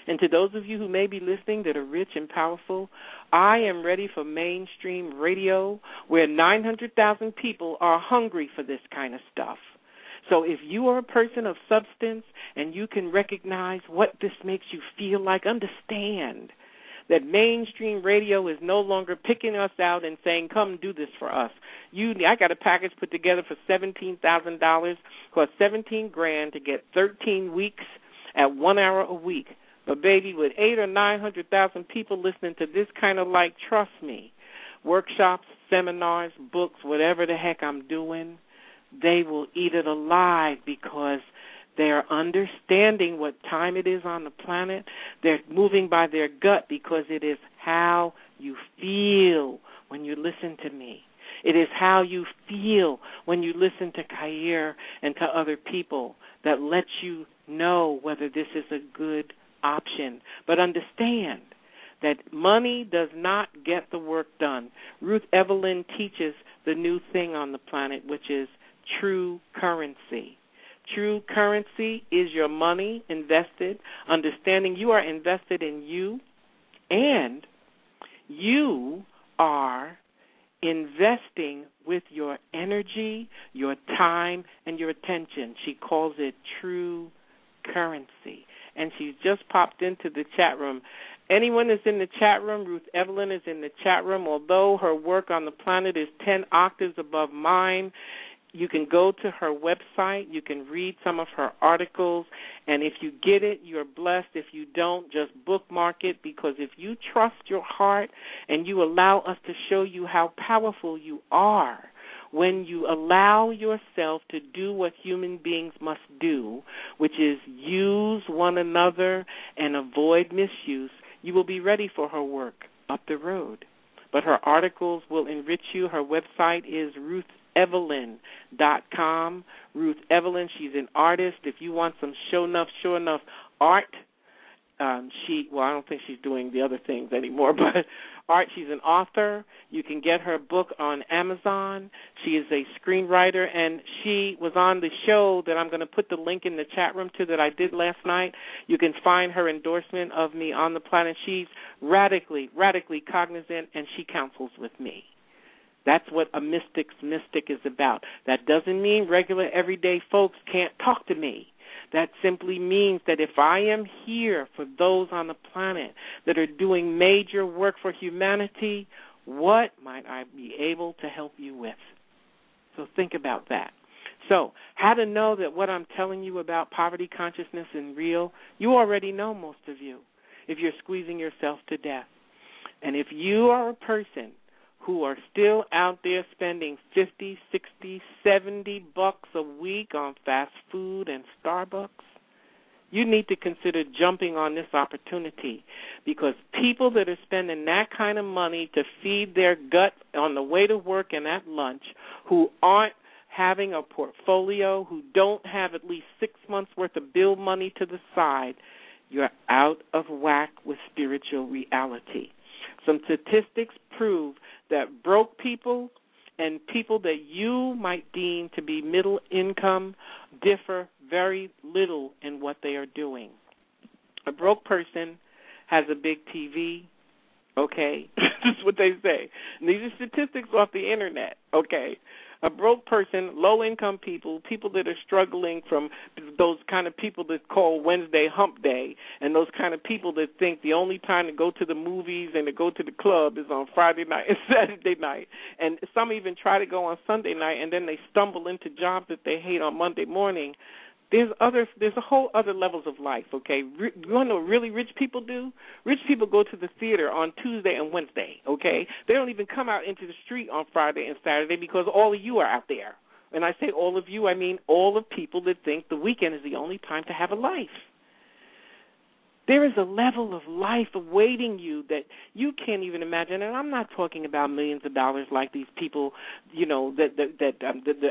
And to those of you who may be listening that are rich and powerful, I am ready for mainstream radio where 900,000 people are hungry for this kind of stuff. So if you are a person of substance and you can recognize what this makes you feel like, understand that mainstream radio is no longer picking us out and saying, come do this for us. I got a package put together for $17,000, cost $17,000 to get 13 weeks at 1 hour a week. But baby, with 800,000 or 900,000 people listening to this kind of like, trust me, workshops, seminars, books, whatever the heck I'm doing, they will eat it alive because they're understanding what time it is on the planet. They're moving by their gut because it is how you feel when you listen to me. It is how you feel when you listen to Khayr and to other people that lets you know whether this is a good option. But understand that money does not get the work done. Ruth Evelyn teaches the new thing on the planet, which is true currency. True currency is your money invested, understanding you are invested in you, and you are investing with your energy, your time, and your attention. She calls it true currency. And she just popped into the chat room. Anyone is in the chat room, Ruth Evelyn is in the chat room. Although her work on the planet is 10 octaves above mine, you can go to her website, you can read some of her articles, and if you get it, you're blessed. If you don't, just bookmark it, because if you trust your heart and you allow us to show you how powerful you are, when you allow yourself to do what human beings must do, which is use one another and avoid misuse, you will be ready for her work up the road. But her articles will enrich you. Her website is RuthEvelyn.com. Ruth Evelyn, she's an artist. If you want some sure enough art, I don't think she's doing the other things anymore, but art, she's an author. You can get her book on Amazon. She is a screenwriter, and she was on the show that I'm going to put the link in the chat room to that I did last night. You can find her endorsement of me on the planet. She's radically, radically cognizant, and she counsels with me. That's what a mystic's mystic is about. That doesn't mean regular, everyday folks can't talk to me. That simply means that if I am here for those on the planet that are doing major work for humanity, what might I be able to help you with? So think about that. So how to know that what I'm telling you about poverty consciousness is real? You already know, most of you, if you're squeezing yourself to death. And if you are a person who are still out there spending $50, $60, $70 a week on fast food and Starbucks, you need to consider jumping on this opportunity, because people that are spending that kind of money to feed their gut on the way to work and at lunch, who aren't having a portfolio, who don't have at least 6 months' worth of bill money to the side, – You're out of whack with spiritual reality. Some statistics prove that broke people and people that you might deem to be middle income differ very little in what they are doing. A broke person has a big TV, okay? That's what they say. And these are statistics off the internet, okay? A broke person, low-income people, people that are struggling from those kind of people that call Wednesday hump day and those kind of people that think the only time to go to the movies and to go to the club is on Friday night and Saturday night. And some even try to go on Sunday night, and then they stumble into jobs that they hate on Monday morning. There's a whole other levels of life, okay? You want to know what really rich people do? Rich people go to the theater on Tuesday and Wednesday, okay? They don't even come out into the street on Friday and Saturday because all of you are out there. And I say all of you, I mean all of people that think the weekend is the only time to have a life. There is a level of life awaiting you that you can't even imagine, and I'm not talking about millions of dollars like these people, you know, the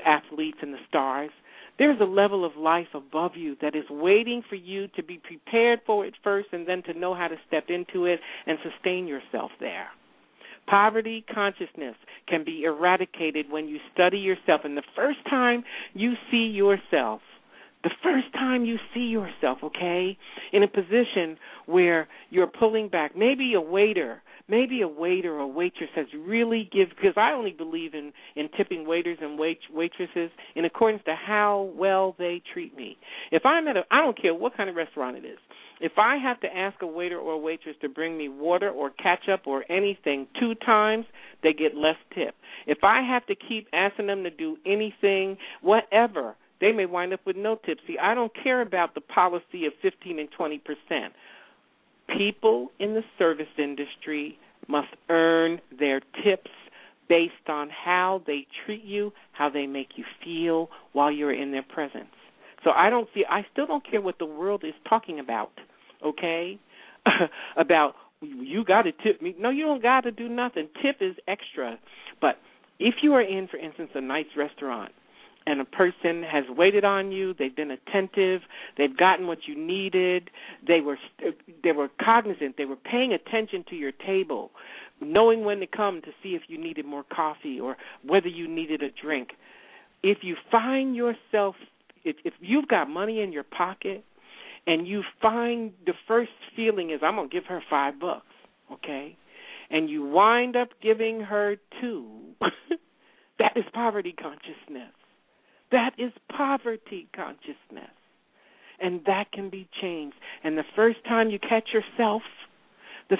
athletes and the stars. There's a level of life above you that is waiting for you to be prepared for it first and then to know how to step into it and sustain yourself there. Poverty consciousness can be eradicated when you study yourself. And the first time you see yourself, okay, in a position where you're pulling back, maybe a waiter or waitress has really given, because I only believe in tipping waiters and waitresses in accordance to how well they treat me. If I'm at I don't care what kind of restaurant it is, if I have to ask a waiter or a waitress to bring me water or ketchup or anything 2 times, they get less tip. If I have to keep asking them to do anything, whatever, they may wind up with no tip. See, I don't care about the policy of 15 and 20%. People in the service industry must earn their tips based on how they treat you, how they make you feel while you're in their presence. So I still don't care what the world is talking about, okay? About you got to tip me. No, you don't got to do nothing. Tip is extra. But if you are in, for instance, a nice restaurant, and a person has waited on you, they've been attentive, they've gotten what you needed, they were cognizant, they were paying attention to your table, knowing when to come to see if you needed more coffee or whether you needed a drink. If you find yourself, if you've got money in your pocket and you find the first feeling is, I'm going to give her $5, okay, and you wind up giving her 2, that is poverty consciousness. That is poverty consciousness, and that can be changed. And the first time you catch yourself, you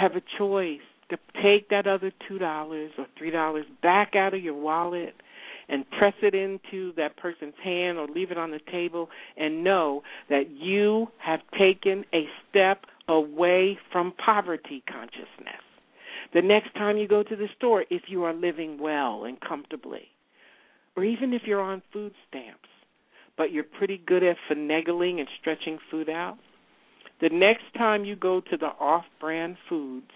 have a choice to take that other $2 or $3 back out of your wallet and press it into that person's hand or leave it on the table and know that you have taken a step away from poverty consciousness. The next time you go to the store, if you are living well and comfortably, or even if you're on food stamps, but you're pretty good at finagling and stretching food out, the next time you go to the off-brand foods,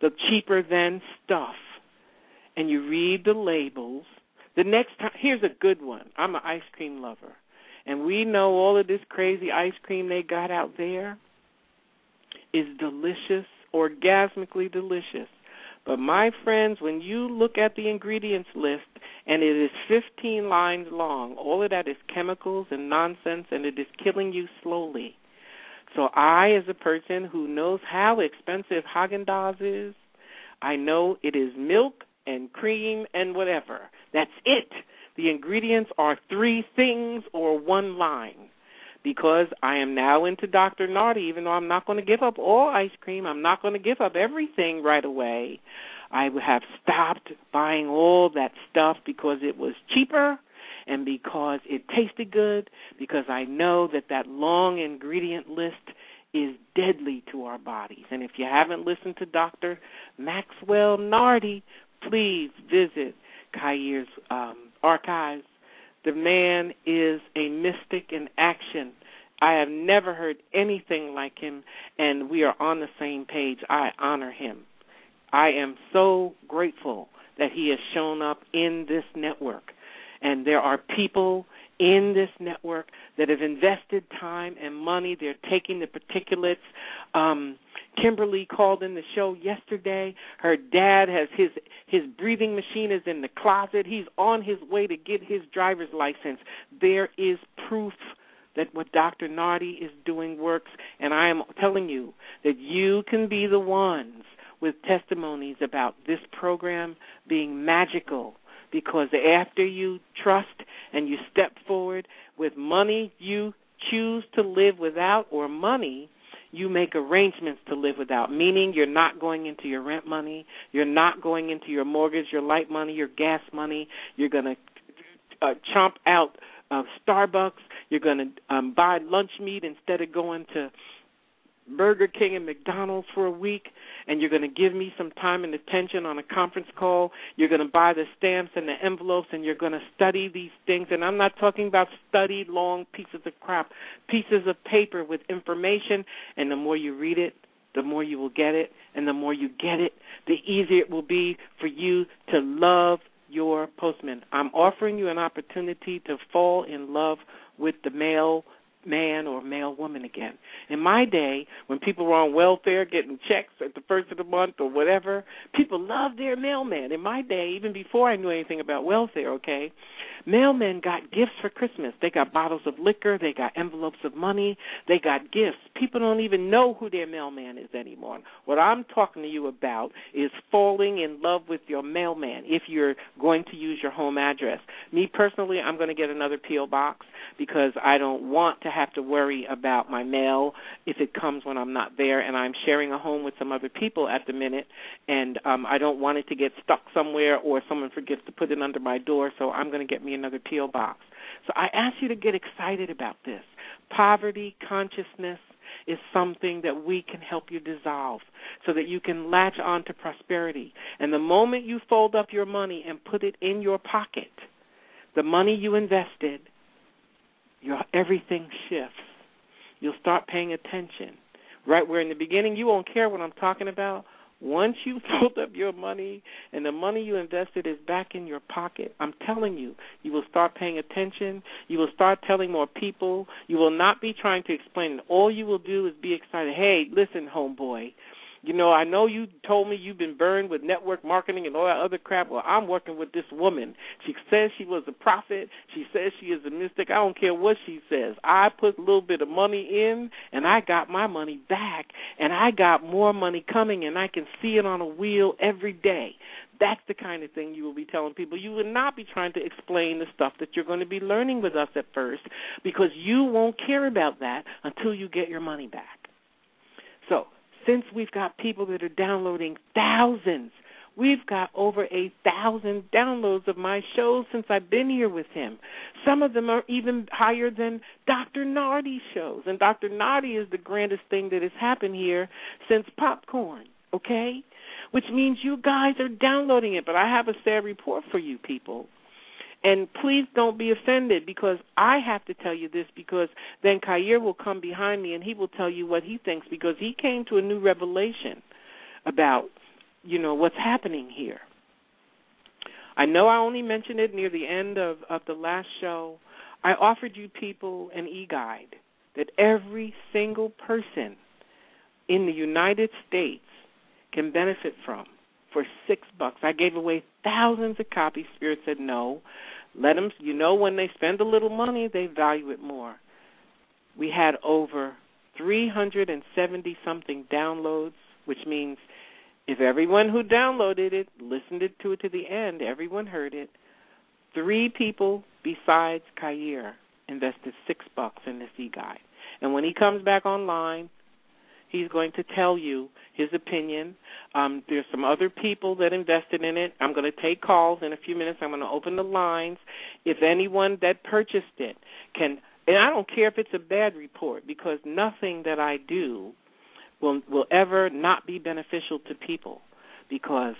the cheaper-than stuff, and you read the labels, the next time, here's a good one. I'm an ice cream lover, and we know all of this crazy ice cream they got out there is delicious, orgasmically delicious. But, my friends, when you look at the ingredients list, and it is 15 lines long, all of that is chemicals and nonsense, and it is killing you slowly. So I, as a person who knows how expensive Häagen-Dazs is, I know it is milk and cream and whatever. That's it. The ingredients are 3 things or 1 line. Because I am now into Dr. Nardi, even though I'm not going to give up all ice cream, I'm not going to give up everything right away. I have stopped buying all that stuff because it was cheaper and because it tasted good, because I know that long ingredient list is deadly to our bodies. And if you haven't listened to Dr. Maxwell Nardi, please visit Khair's archives. The man is a mystic in action. I have never heard anything like him, and we are on the same page. I honor him. I am so grateful that he has shown up in this network. And there are people in this network that have invested time and money. They're taking the particulates. Kimberly called in the show yesterday. Her dad has his breathing machine is in the closet. He's on his way to get his driver's license. There is proof that what Dr. Nardi is doing works, and I am telling you that you can be the ones with testimonies about this program being magical, because after you trust and you step forward with money you choose to live without, or money you make arrangements to live without, meaning you're not going into your rent money, you're not going into your mortgage, your light money, your gas money, you're going to chomp out Starbucks, you're going to buy lunch meat instead of going to Burger King and McDonald's for a week, and you're going to give me some time and attention on a conference call. You're going to buy the stamps and the envelopes, and you're going to study these things. And I'm not talking about study long pieces of crap, pieces of paper with information. And the more you read it, the more you will get it. And the more you get it, the easier it will be for you to love your postman. I'm offering you an opportunity to fall in love with the male man or male woman again. In my day, when people were on welfare getting checks at the first of the month or whatever, people loved their mailman. In my day, even before I knew anything about welfare, okay, mailmen got gifts for Christmas. They got bottles of liquor. They got envelopes of money. They got gifts. People don't even know who their mailman is anymore. What I'm talking to you about is falling in love with your mailman if you're going to use your home address. Me personally, I'm going to get another P.O. box because I don't want to have to worry about my mail if it comes when I'm not there, and I'm sharing a home with some other people at the minute, and I don't want it to get stuck somewhere or someone forgets to put it under my door, so I'm going to get me another P.O. box. So I ask you to get excited about this. Poverty consciousness is something that we can help you dissolve so that you can latch on to prosperity. And the moment you fold up your money and put it in your pocket, the money you invested, everything shifts. You'll start paying attention. Right where in the beginning you won't care what I'm talking about. Once you fold up your money and the money you invested is back in your pocket, I'm telling you, you will start paying attention. You will start telling more people. You will not be trying to explain. All you will do is be excited. Hey, listen, homeboy, you know, I know you told me you've been burned with network marketing and all that other crap. Well, I'm working with this woman. She says she was a prophet. She says she is a mystic. I don't care what she says. I put a little bit of money in, and I got my money back, and I got more money coming, and I can see it on a wheel every day. That's the kind of thing you will be telling people. You will not be trying to explain the stuff that you're going to be learning with us at first, because you won't care about that until you get your money back. So, since we've got people that are downloading thousands, we've got over 1,000 downloads of my shows since I've been here with him. Some of them are even higher than Dr. Nardi's shows, and Dr. Nardi is the grandest thing that has happened here since popcorn, okay, which means you guys are downloading it. But I have a sad report for you people. And please don't be offended, because I have to tell you this, because then Kair will come behind me and he will tell you what he thinks, because he came to a new revelation about, you know, what's happening here. I know I only mentioned it near the end of the last show. I offered you people an e-guide that every single person in the United States can benefit from. For $6, I gave away thousands of copies. Spirit said no. Let them, you know, when they spend a little money, they value it more. We had over 370-something downloads, which means if everyone who downloaded it listened to it to the end, everyone heard it. 3 people besides Kair invested $6 in this e-guide. And when he comes back online, he's going to tell you his opinion. There's some other people that invested in it. I'm going to take calls in a few minutes. I'm going to open the lines. If anyone that purchased it can, and I don't care if it's a bad report, because nothing that I do will ever not be beneficial to people, because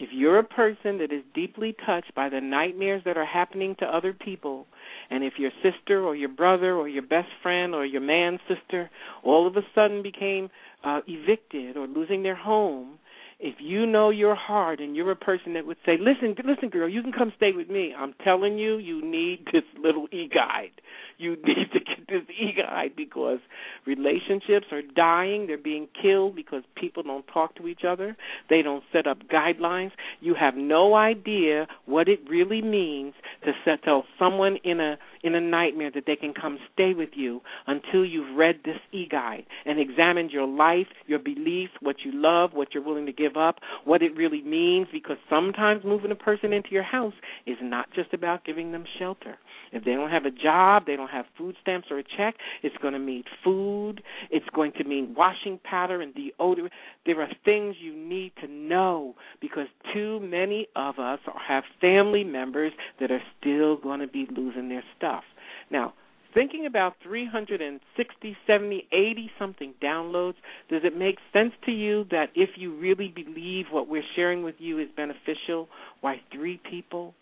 if you're a person that is deeply touched by the nightmares that are happening to other people, and if your sister or your brother or your best friend or your man's sister all of a sudden became evicted or losing their home, If you know your heart and you're a person that would say, listen, girl, you can come stay with me. I'm telling you, you need this little e-guide. You need to get this e-guide because relationships are dying. They're being killed because people don't talk to each other. They don't set up guidelines. You have no idea what it really means to tell someone in a nightmare that they can come stay with you until you've read this e-guide and examined your life, your beliefs, what you love, what you're willing to give up, what it really means, because sometimes moving a person into your house is not just about giving them shelter. If they don't have a job, they don't have food stamps or a check, it's going to mean food. It's going to mean washing powder and deodorant. There are things you need to know because too many of us have family members that are still going to be losing their stuff. Now, thinking about 360, 70, 80-something downloads, does it make sense to you that if you really believe what we're sharing with you is beneficial, why three people,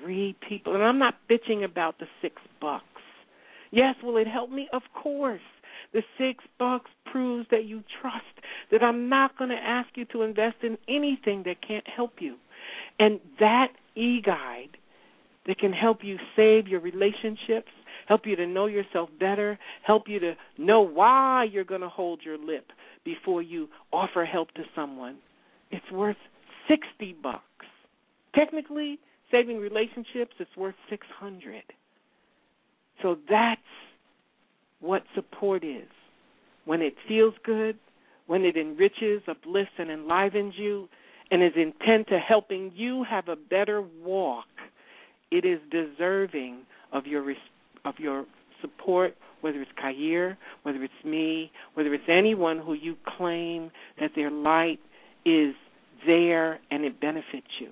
and I'm not bitching about the $6. Yes, will it help me? Of course. The $6 proves that you trust, that I'm not going to ask you to invest in anything that can't help you. And that e-guide that can help you save your relationships, help you to know yourself better, help you to know why you're going to hold your lip before you offer help to someone. It's worth $60. Technically, saving relationships, it's worth $600. So that's what support is. When it feels good, when it enriches, uplifts, and enlivens you, and is intent to helping you have a better walk, it is deserving of your respect, of your support, whether it's Khayr, whether it's me, whether it's anyone who you claim that their light is there and it benefits you.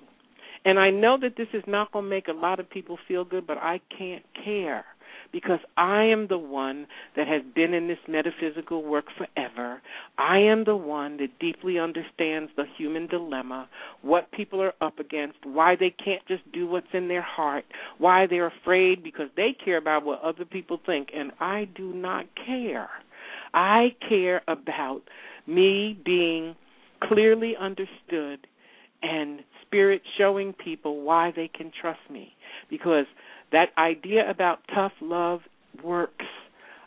And I know that this is not going to make a lot of people feel good, but I can't care because I am the one that has been in this metaphysical work forever. I am the one that deeply understands the human dilemma, what people are up against, why they can't just do what's in their heart, why they're afraid because they care about what other people think, and I do not care. I care about me being clearly understood and spirit showing people why they can trust me, because that idea about tough love works.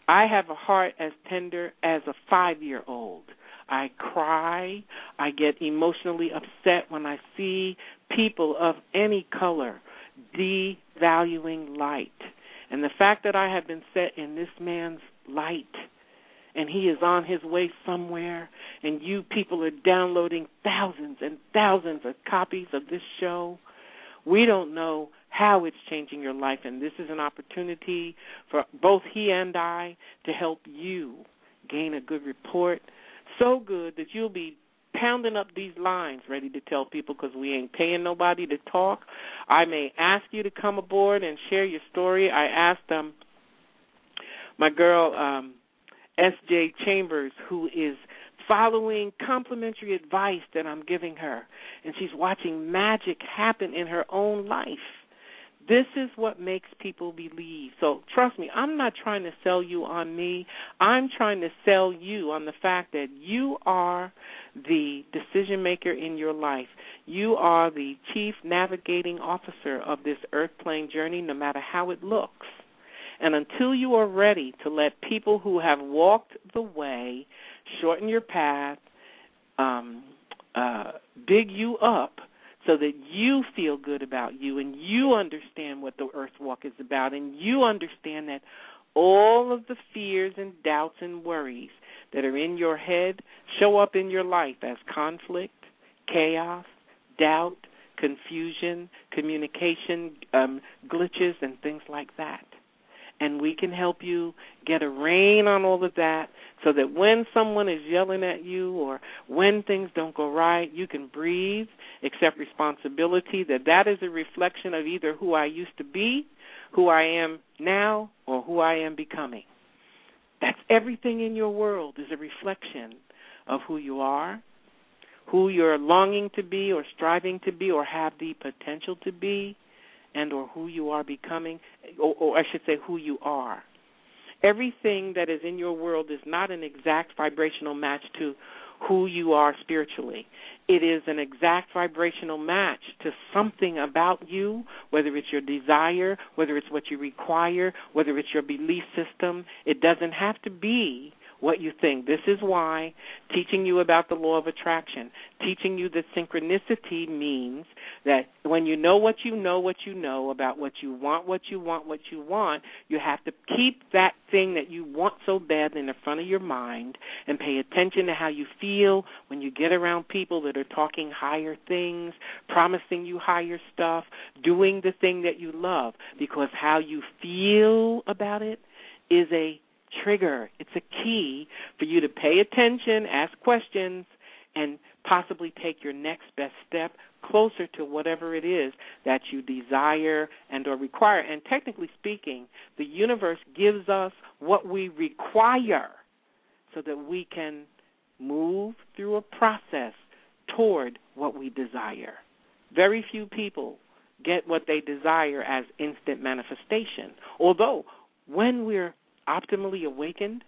I have a heart as tender as a 5-year-old. I cry. I get emotionally upset when I see people of any color devaluing light. And the fact that I have been set in this man's light and he is on his way somewhere and you people are downloading thousands and thousands of copies of this show, we don't know how it's changing your life, and this is an opportunity for both he and I to help you gain a good report, so good that you'll be pounding up these lines ready to tell people because we ain't paying nobody to talk. I may ask you to come aboard and share your story. I asked my girl S.J. Chambers, who is following complimentary advice that I'm giving her, and she's watching magic happen in her own life. This is what makes people believe. So trust me, I'm not trying to sell you on me. I'm trying to sell you on the fact that you are the decision maker in your life. You are the chief navigating officer of this earth plane journey, no matter how it looks. And until you are ready to let people who have walked the way shorten your path, dig you up, so that you feel good about you and you understand what the earth walk is about and you understand that all of the fears and doubts and worries that are in your head show up in your life as conflict, chaos, doubt, confusion, communication, glitches, and things like that. And we can help you get a rein on all of that so that when someone is yelling at you or when things don't go right, you can breathe, accept responsibility, that is a reflection of either who I used to be, who I am now, or who I am becoming. That's everything in your world is a reflection of who you are, who you're longing to be or striving to be or have the potential to be, and or who you are becoming, or I should say who you are. Everything that is in your world is not an exact vibrational match to who you are spiritually. It is an exact vibrational match to something about you, whether it's your desire, whether it's what you require, whether it's your belief system. It doesn't have to be what you think. This is why teaching you about the law of attraction, teaching you that synchronicity means that when you know what you know, what you know about what you want, what you want, what you want, you have to keep that thing that you want so bad in the front of your mind and pay attention to how you feel when you get around people that are talking higher things, promising you higher stuff, doing the thing that you love, because how you feel about it is a trigger. It's a key for you to pay attention, ask questions, and possibly take your next best step closer to whatever it is that you desire and or require. And technically speaking, the universe gives us what we require so that we can move through a process toward what we desire. Very few people get what they desire as instant manifestation, although when we're optimally awakened,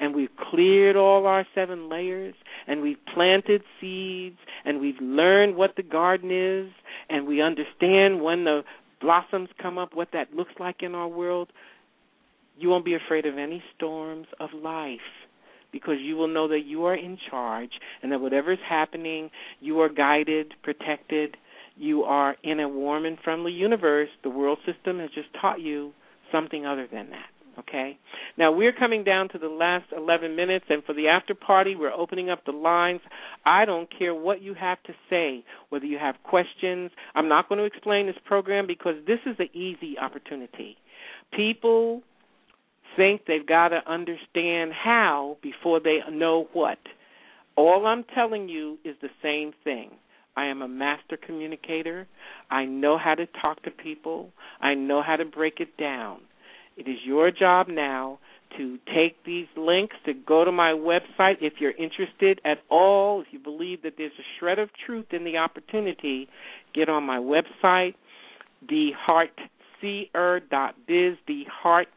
and we've cleared all our 7 layers, and we've planted seeds, and we've learned what the garden is, and we understand when the blossoms come up, what that looks like in our world, you won't be afraid of any storms of life, because you will know that you are in charge, and that whatever's happening, you are guided, protected, you are in a warm and friendly universe. The world system has just taught you something other than that. Okay. Now, we're coming down to the last 11 minutes, and for the after party, we're opening up the lines. I don't care what you have to say, whether you have questions. I'm not going to explain this program because this is an easy opportunity. People think they've got to understand how before they know what. All I'm telling you is the same thing. I am a master communicator. I know how to talk to people. I know how to break it down. It is your job now to take these links, to go to my website if you're interested at all, if you believe that there's a shred of truth in the opportunity, get on my website, theheartseer.biz, theheartseer,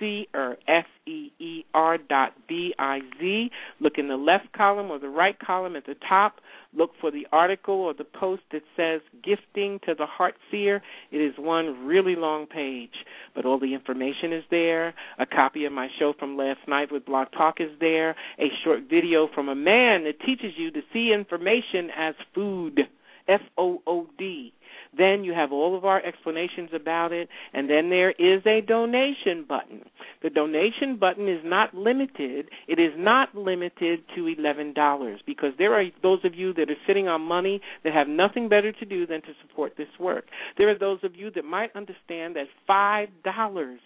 SEER.biz. Look in the left column or the right column at the top. Look for the article or the post that says Gifting to the Heart Seer. It is one really long page, but all the information is there. A copy of my show from last night with Blog Talk is there. A short video from a man that teaches you to see information as food, FOOD. Then you have all of our explanations about it, and then there is a donation button. The donation button is not limited. It is not limited to $11 because there are those of you that are sitting on money that have nothing better to do than to support this work. There are those of you that might understand that $5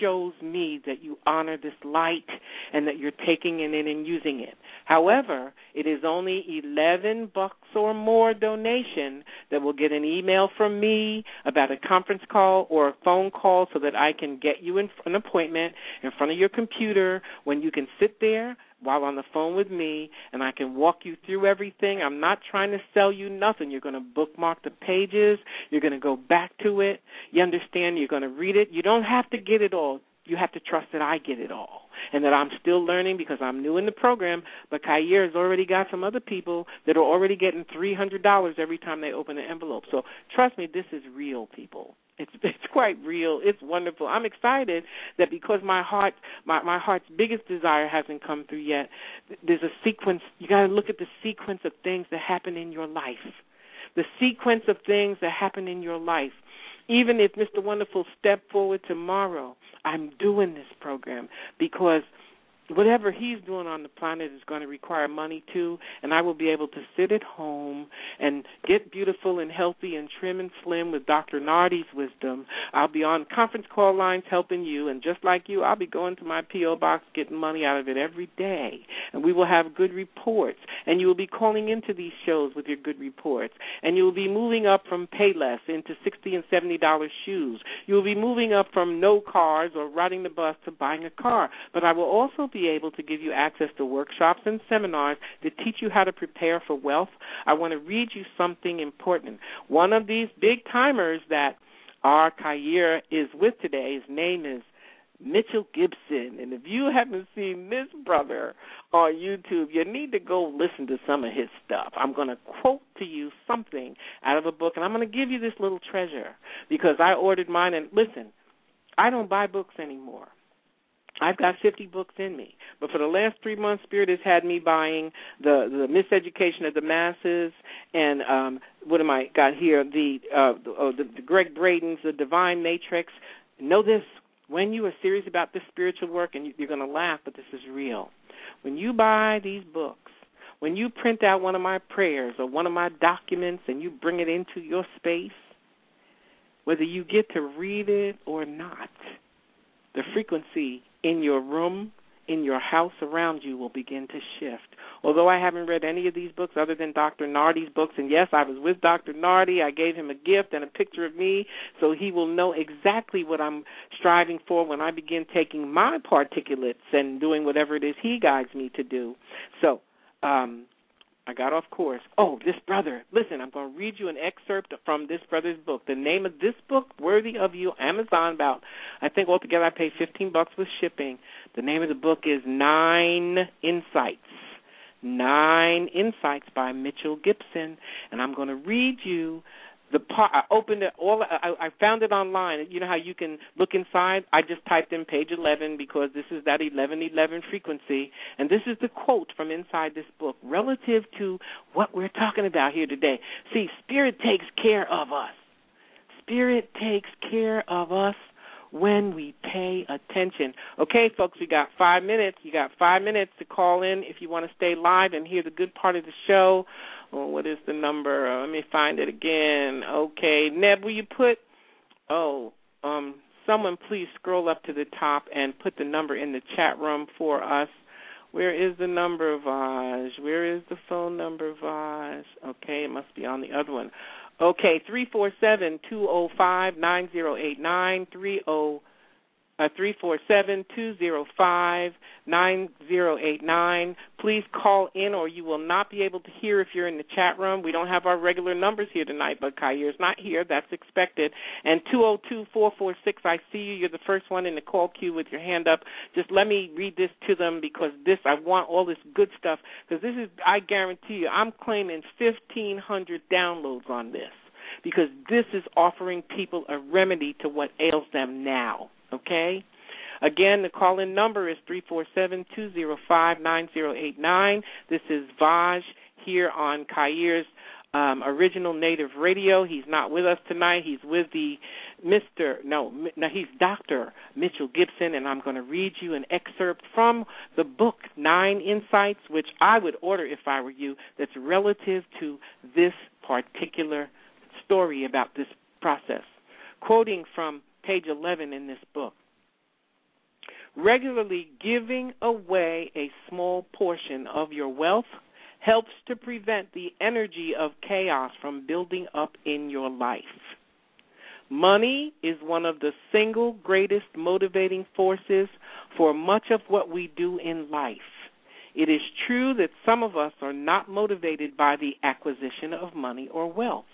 shows me that you honor this light and that you're taking it in and using it. However, it is only $11 or more donation that will get an email from me about a conference call or a phone call so that I can get you in an appointment in front of your computer when you can sit there while on the phone with me, and I can walk you through everything. I'm not trying to sell you nothing. You're going to bookmark the pages. You're going to go back to it. You understand? You're going to read it. You don't have to get it all. You have to trust that I get it all and that I'm still learning because I'm new in the program, but Khayr has already got some other people that are already getting $300 every time they open an envelope. So trust me, this is real, people. It's quite real. It's wonderful. I'm excited that because my heart's biggest desire hasn't come through yet, there's a sequence. You got to look at the sequence of things that happen in your life, the sequence of things that happen in your life. Even if Mr. Wonderful stepped forward tomorrow, I'm doing this program because whatever he's doing on the planet is going to require money too, and I will be able to sit at home and get beautiful and healthy and trim and slim with Dr. Nardi's wisdom. I'll be on conference call lines helping you, and just like you, I'll be going to my P.O. box getting money out of it every day, and we will have good reports, and you will be calling into these shows with your good reports, and you will be moving up from Payless into $60 and $70 shoes. You will be moving up from no cars or riding the bus to buying a car, but I will also be able to give you access to workshops and seminars to teach you how to prepare for wealth. I want to read you something important. One of these big timers that our Khayr is with today, his name is Mitchell Gibson. And if you haven't seen this brother on YouTube, you need to go listen to some of his stuff. I'm going to quote to you something out of a book, and I'm going to give you this little treasure because I ordered mine. And listen, I don't buy books anymore. I've got 50 books in me. But for the last 3 months, Spirit has had me buying the Miseducation of the Masses and what am I got here? The Greg Braden's The Divine Matrix. Know this, when you are serious about this spiritual work, and you're going to laugh, but this is real. When you buy these books, when you print out one of my prayers or one of my documents and you bring it into your space, whether you get to read it or not, the frequency in your room, in your house, around you will begin to shift. Although I haven't read any of these books other than Dr. Nardi's books, and yes, I was with Dr. Nardi. I gave him a gift and a picture of me, so he will know exactly what I'm striving for when I begin taking my particulates and doing whatever it is he guides me to do. So I got off course. Oh, this brother. Listen, I'm going to read you an excerpt from this brother's book. The name of this book, Worthy of You, Amazon, about, I think altogether I paid $15 with shipping. The name of the book is Nine Insights. Nine Insights by Mitchell Gibson. And I'm going to read you the part. I opened it all. I found it online. You know how you can look inside? I just typed in page 11 because this is that 1111 frequency. And this is the quote from inside this book relative to what we're talking about here today. See, Spirit takes care of us. Spirit takes care of us when we pay attention. Okay, folks, we got 5 minutes. You got 5 minutes to call in if you want to stay live and hear the good part of the show. Oh, what is the number? Let me find it again. Okay, Neb, will you put, someone please scroll up to the top and put the number in the chat room for us. Where is the number, Vaj? Where is the phone number, Vaj? Okay, it must be on the other one. Okay, 347-205-9089, 347-205-9089. Please call in or you will not be able to hear if you're in the chat room. We don't have our regular numbers here tonight, but Khair's not here. That's expected. And 202-446, I see you. You're the first one in the call queue with your hand up. Just let me read this to them because this, I want all this good stuff because this is, I guarantee you, I'm claiming 1,500 downloads on this because this is offering people a remedy to what ails them now. Okay? Again, the call-in number is 347-205-9089. This is Vaj here on Khair's original native radio. He's not with us tonight. He's with the he's Dr. Mitchell Gibson, and I'm going to read you an excerpt from the book, Nine Insights, which I would order if I were you, that's relative to this particular story about this process. Quoting from page 11 in this book. Regularly giving away a small portion of your wealth helps to prevent the energy of chaos from building up in your life. Money is one of the single greatest motivating forces for much of what we do in life. It is true that some of us are not motivated by the acquisition of money or wealth.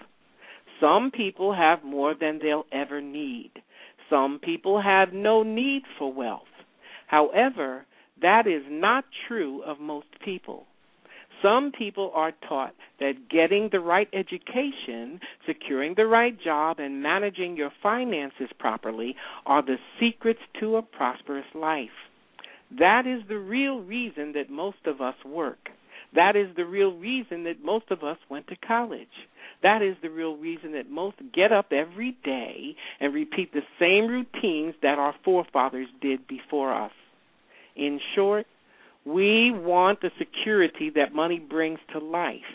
Some people have more than they'll ever need. Some people have no need for wealth. However, that is not true of most people. Some people are taught that getting the right education, securing the right job, and managing your finances properly are the secrets to a prosperous life. That is the real reason that most of us work. That is the real reason that most of us went to college. That is the real reason that most get up every day and repeat the same routines that our forefathers did before us. In short, we want the security that money brings to life.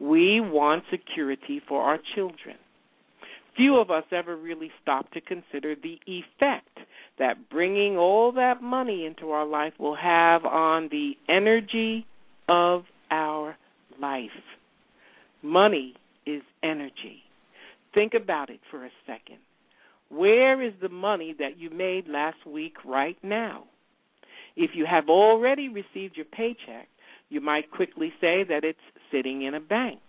We want security for our children. Few of us ever really stop to consider the effect that bringing all that money into our life will have on the energy of our life. Money is energy. Think about it for a second. Where is the money that you made last week right now? If you have already received your paycheck, you might quickly say that it's sitting in a bank.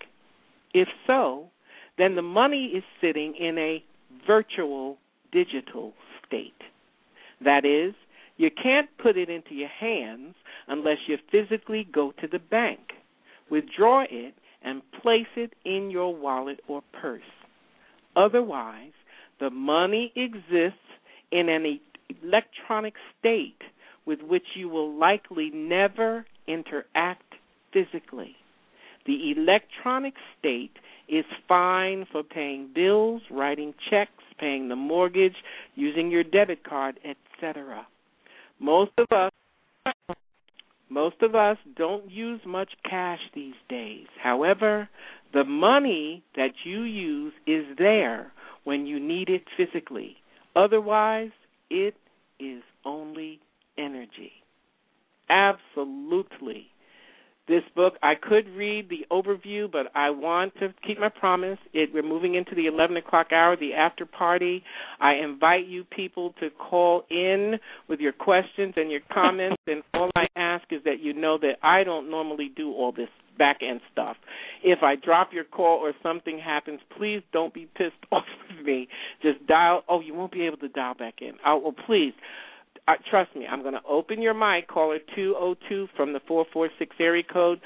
If so, then the money is sitting in a virtual digital state. That is, you can't put it into your hands unless you physically go to the bank, withdraw it, and place it in your wallet or purse. Otherwise, the money exists in an electronic state with which you will likely never interact physically. The electronic state is fine for paying bills, writing checks, paying the mortgage, using your debit card, etc. Most of us don't use much cash these days. However, the money that you use is there when you need it physically. Otherwise, it is only energy. Absolutely. This book, I could read the overview, but I want to keep my promise. We're moving into the 11 o'clock hour, the after party. I invite you people to call in with your questions and your comments, and all I ask is that you know that I don't normally do all this back-end stuff. If I drop your call or something happens, please don't be pissed off with me. Just dial. Oh, you won't be able to dial back in. Oh, please. Trust me, I'm going to open your mic, caller 202 from the 446 area code.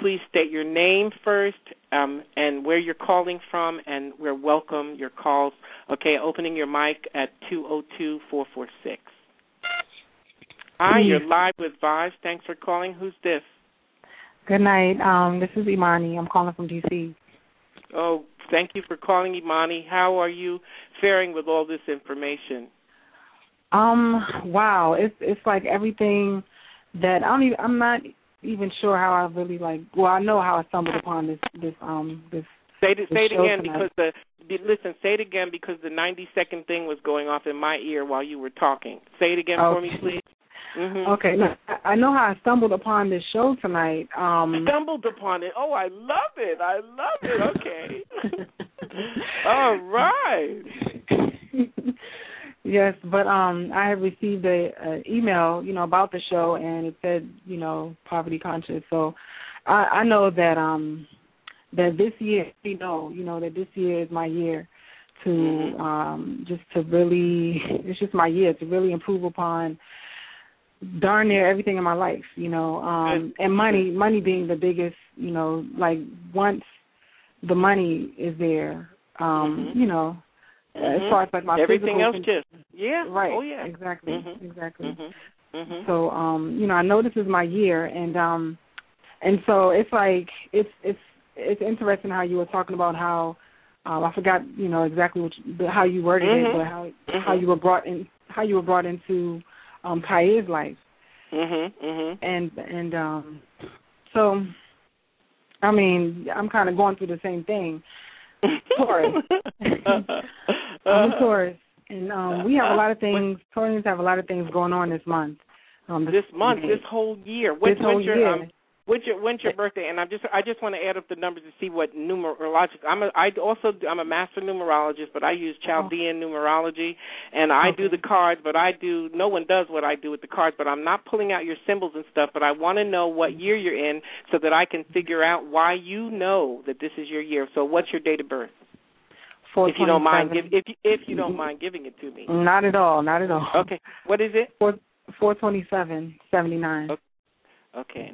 Please state your name first and where you're calling from, and we welcome your calls. Okay, opening your mic at 202-446. Hi, you're live with Vaj. Thanks for calling. Who's this? Good night. This is Imani. I'm calling from D.C. Oh, thank you for calling, Imani. How are you faring with all this information? Wow. It's like everything that I'm not even sure how I really like. Well, I know how I stumbled upon this. Say it again because the 90-second thing was going off in my ear while you were talking. Say it again for me, please. Mm-hmm. Okay. Look, I know how I stumbled upon this show tonight. Stumbled upon it. Oh, I love it. I love it. Okay. All right. Yes, but I had received an email, about the show, and it said, poverty conscious. So I know that that this year, that this year is my year to my year to really improve upon darn near everything in my life, and money being the biggest, once the money is there, as far as my everything else just right. Oh yeah, exactly, mm-hmm. exactly. Mm-hmm. Mm-hmm. So I know this is my year, and so it's like it's interesting how you were talking about how I forgot exactly how you worded mm-hmm. it, but how you were brought in, how you were brought into Kaya's life, mm-hmm. Mm-hmm. and so I mean I'm kind of going through the same thing. Taurus. I'm a Taurus, and we have a lot of things. Taurians have a lot of things going on this month. This whole year. When's your birthday? And I just want to add up the numbers to see what numerological. I'm a master numerologist, but I use Chaldean numerology, and I do the cards. But no one does what I do with the cards. But I'm not pulling out your symbols and stuff. But I want to know what year you're in so that I can figure out why you know that this is your year. So what's your date of birth? If you don't mind, if you don't mind giving it to me. Not at all. Not at all. Okay. What is it? 4/27/79. Okay,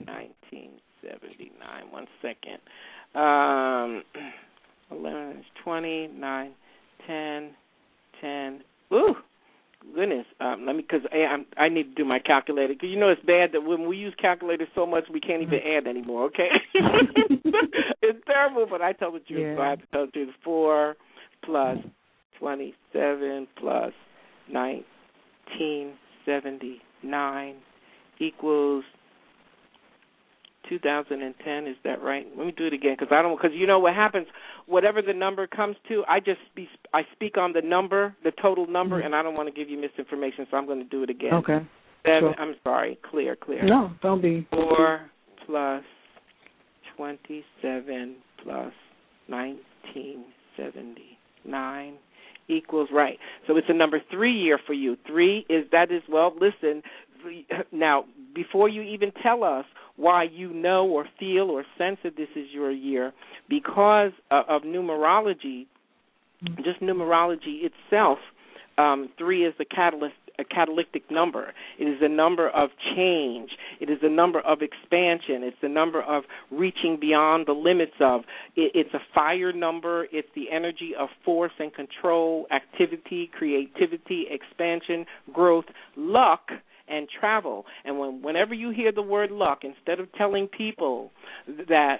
1979. 1 second. 11 is 20, 9, 10, 10. Ooh, goodness. Let me, because I need to do my calculator. Because it's bad that when we use calculators so much, we can't even add anymore, okay? It's terrible, but I tell the truth. Yeah. So I have to tell the truth. 4 plus 27 plus 1979 equals 2010, is that right? Let me do it again because you know what happens. Whatever the number comes to, I speak on the number, the total number, and I don't want to give you misinformation, so I'm going to do it again. Okay. Seven, sure. I'm sorry. Clear. No, don't be. 4 plus 27 plus 1979 equals right. So it's a number 3 year for you. 3 is well. Listen. Now, before you even tell us why you know or feel or sense that this is your year, because of numerology, just numerology itself, 3 is the catalyst a catalytic number. It is the number of change. It is the number of expansion. It's the number of reaching beyond the limits of. It's a fire number. It's the energy of force and control, activity, creativity, expansion, growth, luck, and travel. And whenever you hear the word luck, instead of telling people that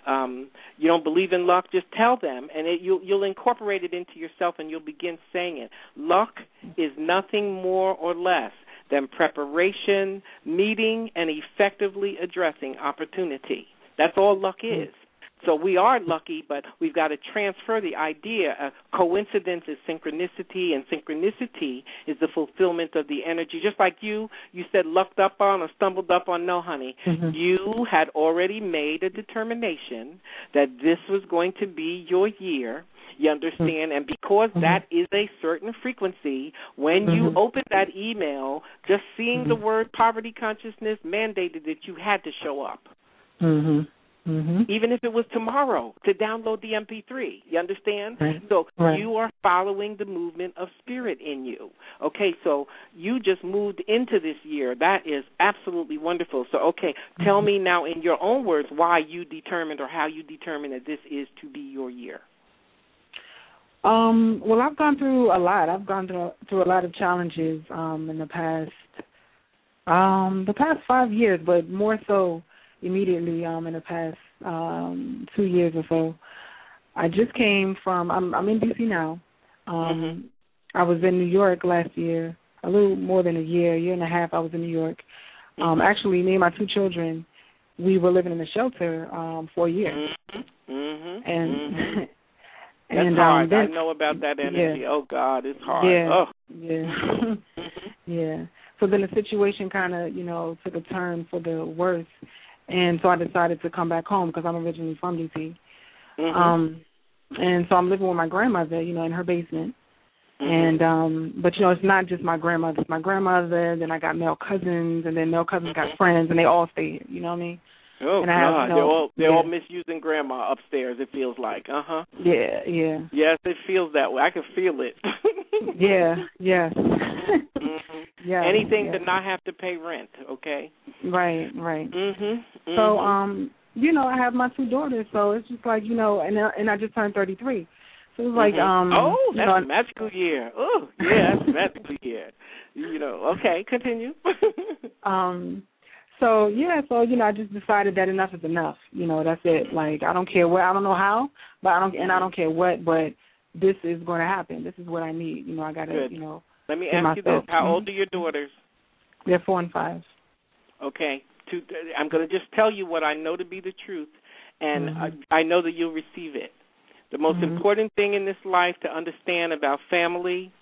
you don't believe in luck, just tell them, and you'll incorporate it into yourself, and you'll begin saying it. Luck is nothing more or less than preparation, meeting, and effectively addressing opportunity. That's all luck is. So we are lucky, but we've got to transfer the idea of coincidence is synchronicity, and synchronicity is the fulfillment of the energy. Just like you said lucked up on or stumbled up on. No, honey. Mm-hmm. You had already made a determination that this was going to be your year. You understand? And because that is a certain frequency, when you open that email, just seeing the word poverty consciousness mandated that you had to show up. Mm-hmm. Mm-hmm. Even if it was tomorrow, to download the MP3. You understand? Right. So you are following the movement of spirit in you. Okay, so you just moved into this year. That is absolutely wonderful. So, okay, tell me now in your own words why you determined or how you determined that this is to be your year. Well, I've gone through a lot. I've gone through a lot of challenges in the past 5 years, but more so immediately in the past 2 years or so. I just came from, I'm in D.C. now. I was in New York last year, a little more than a year and a half I was in New York. Actually, me and my two children, we were living in a shelter for a year. That's hard. I know about that energy. Yeah. Oh, God, it's hard. Yeah. So then the situation kind of, took a turn for the worse. And so I decided to come back home because I'm originally from D.C. And so I'm living with my grandmother, in her basement. And but, it's not just my grandmother. It's my grandmother, then I got male cousins, and then male cousins got friends, and they all stayed. You know what I mean? Oh, and I have, they're all misusing grandma upstairs, it feels like. Yeah. Yes, it feels that way. I can feel it. Anything to not have to pay rent, okay? Right. So, I have my two daughters, so it's just like, and I just turned 33. So it's like, oh, that's a magical year. Oh, yeah, that's a magical year. Okay, continue. So I just decided that enough is enough. That's it. Like, I don't care what, I don't know how, but I don't care what, but this is going to happen. This is what I need. I got to, Let me ask you this. How old are your daughters? They're 4 and 5. Okay. I'm going to just tell you what I know to be the truth, and I know that you'll receive it. The most important thing in this life to understand about family,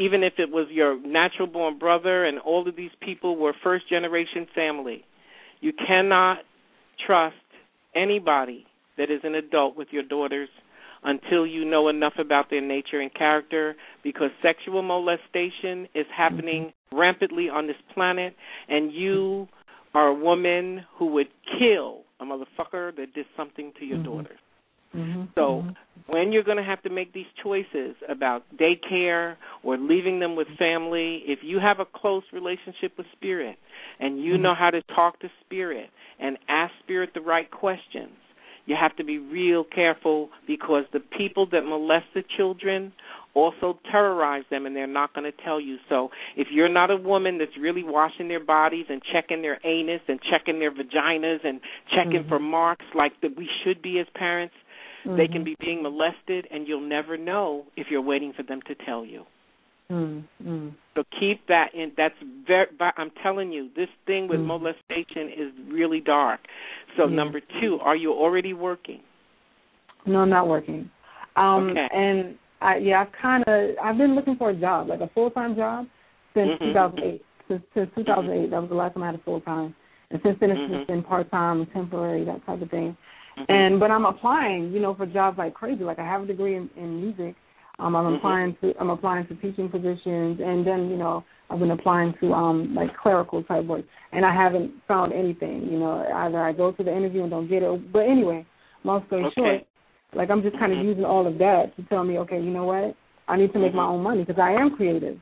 even if it was your natural-born brother and all of these people were first-generation family, you cannot trust anybody that is an adult with your daughters until you know enough about their nature and character, because sexual molestation is happening rampantly on this planet, and you are a woman who would kill a motherfucker that did something to your daughter. So when you're going to have to make these choices about daycare or leaving them with family, if you have a close relationship with spirit and you know how to talk to spirit and ask spirit the right questions, you have to be real careful, because the people that molest the children also terrorize them, and they're not going to tell you. So if you're not a woman that's really washing their bodies and checking their anus and checking their vaginas and checking for marks like that we should be as parents, they can be being molested, and you'll never know if you're waiting for them to tell you. So keep that in. I'm telling you, this thing with molestation is really dark. So number two, are you already working? No, I'm not working. Okay. And I've been looking for a job, like a full-time job, since 2008. Since 2008, that was the last time I had a full-time. And since then, it's just been part-time, temporary, that type of thing. But I'm applying, for jobs like crazy. Like, I have a degree in music. I'm applying to teaching positions, and then I've been applying to like clerical type work, and I haven't found anything. Either I go to the interview and don't get it. But anyway, long story short, like I'm just kind of using all of that to tell me, okay, I need to make my own money because I am creative.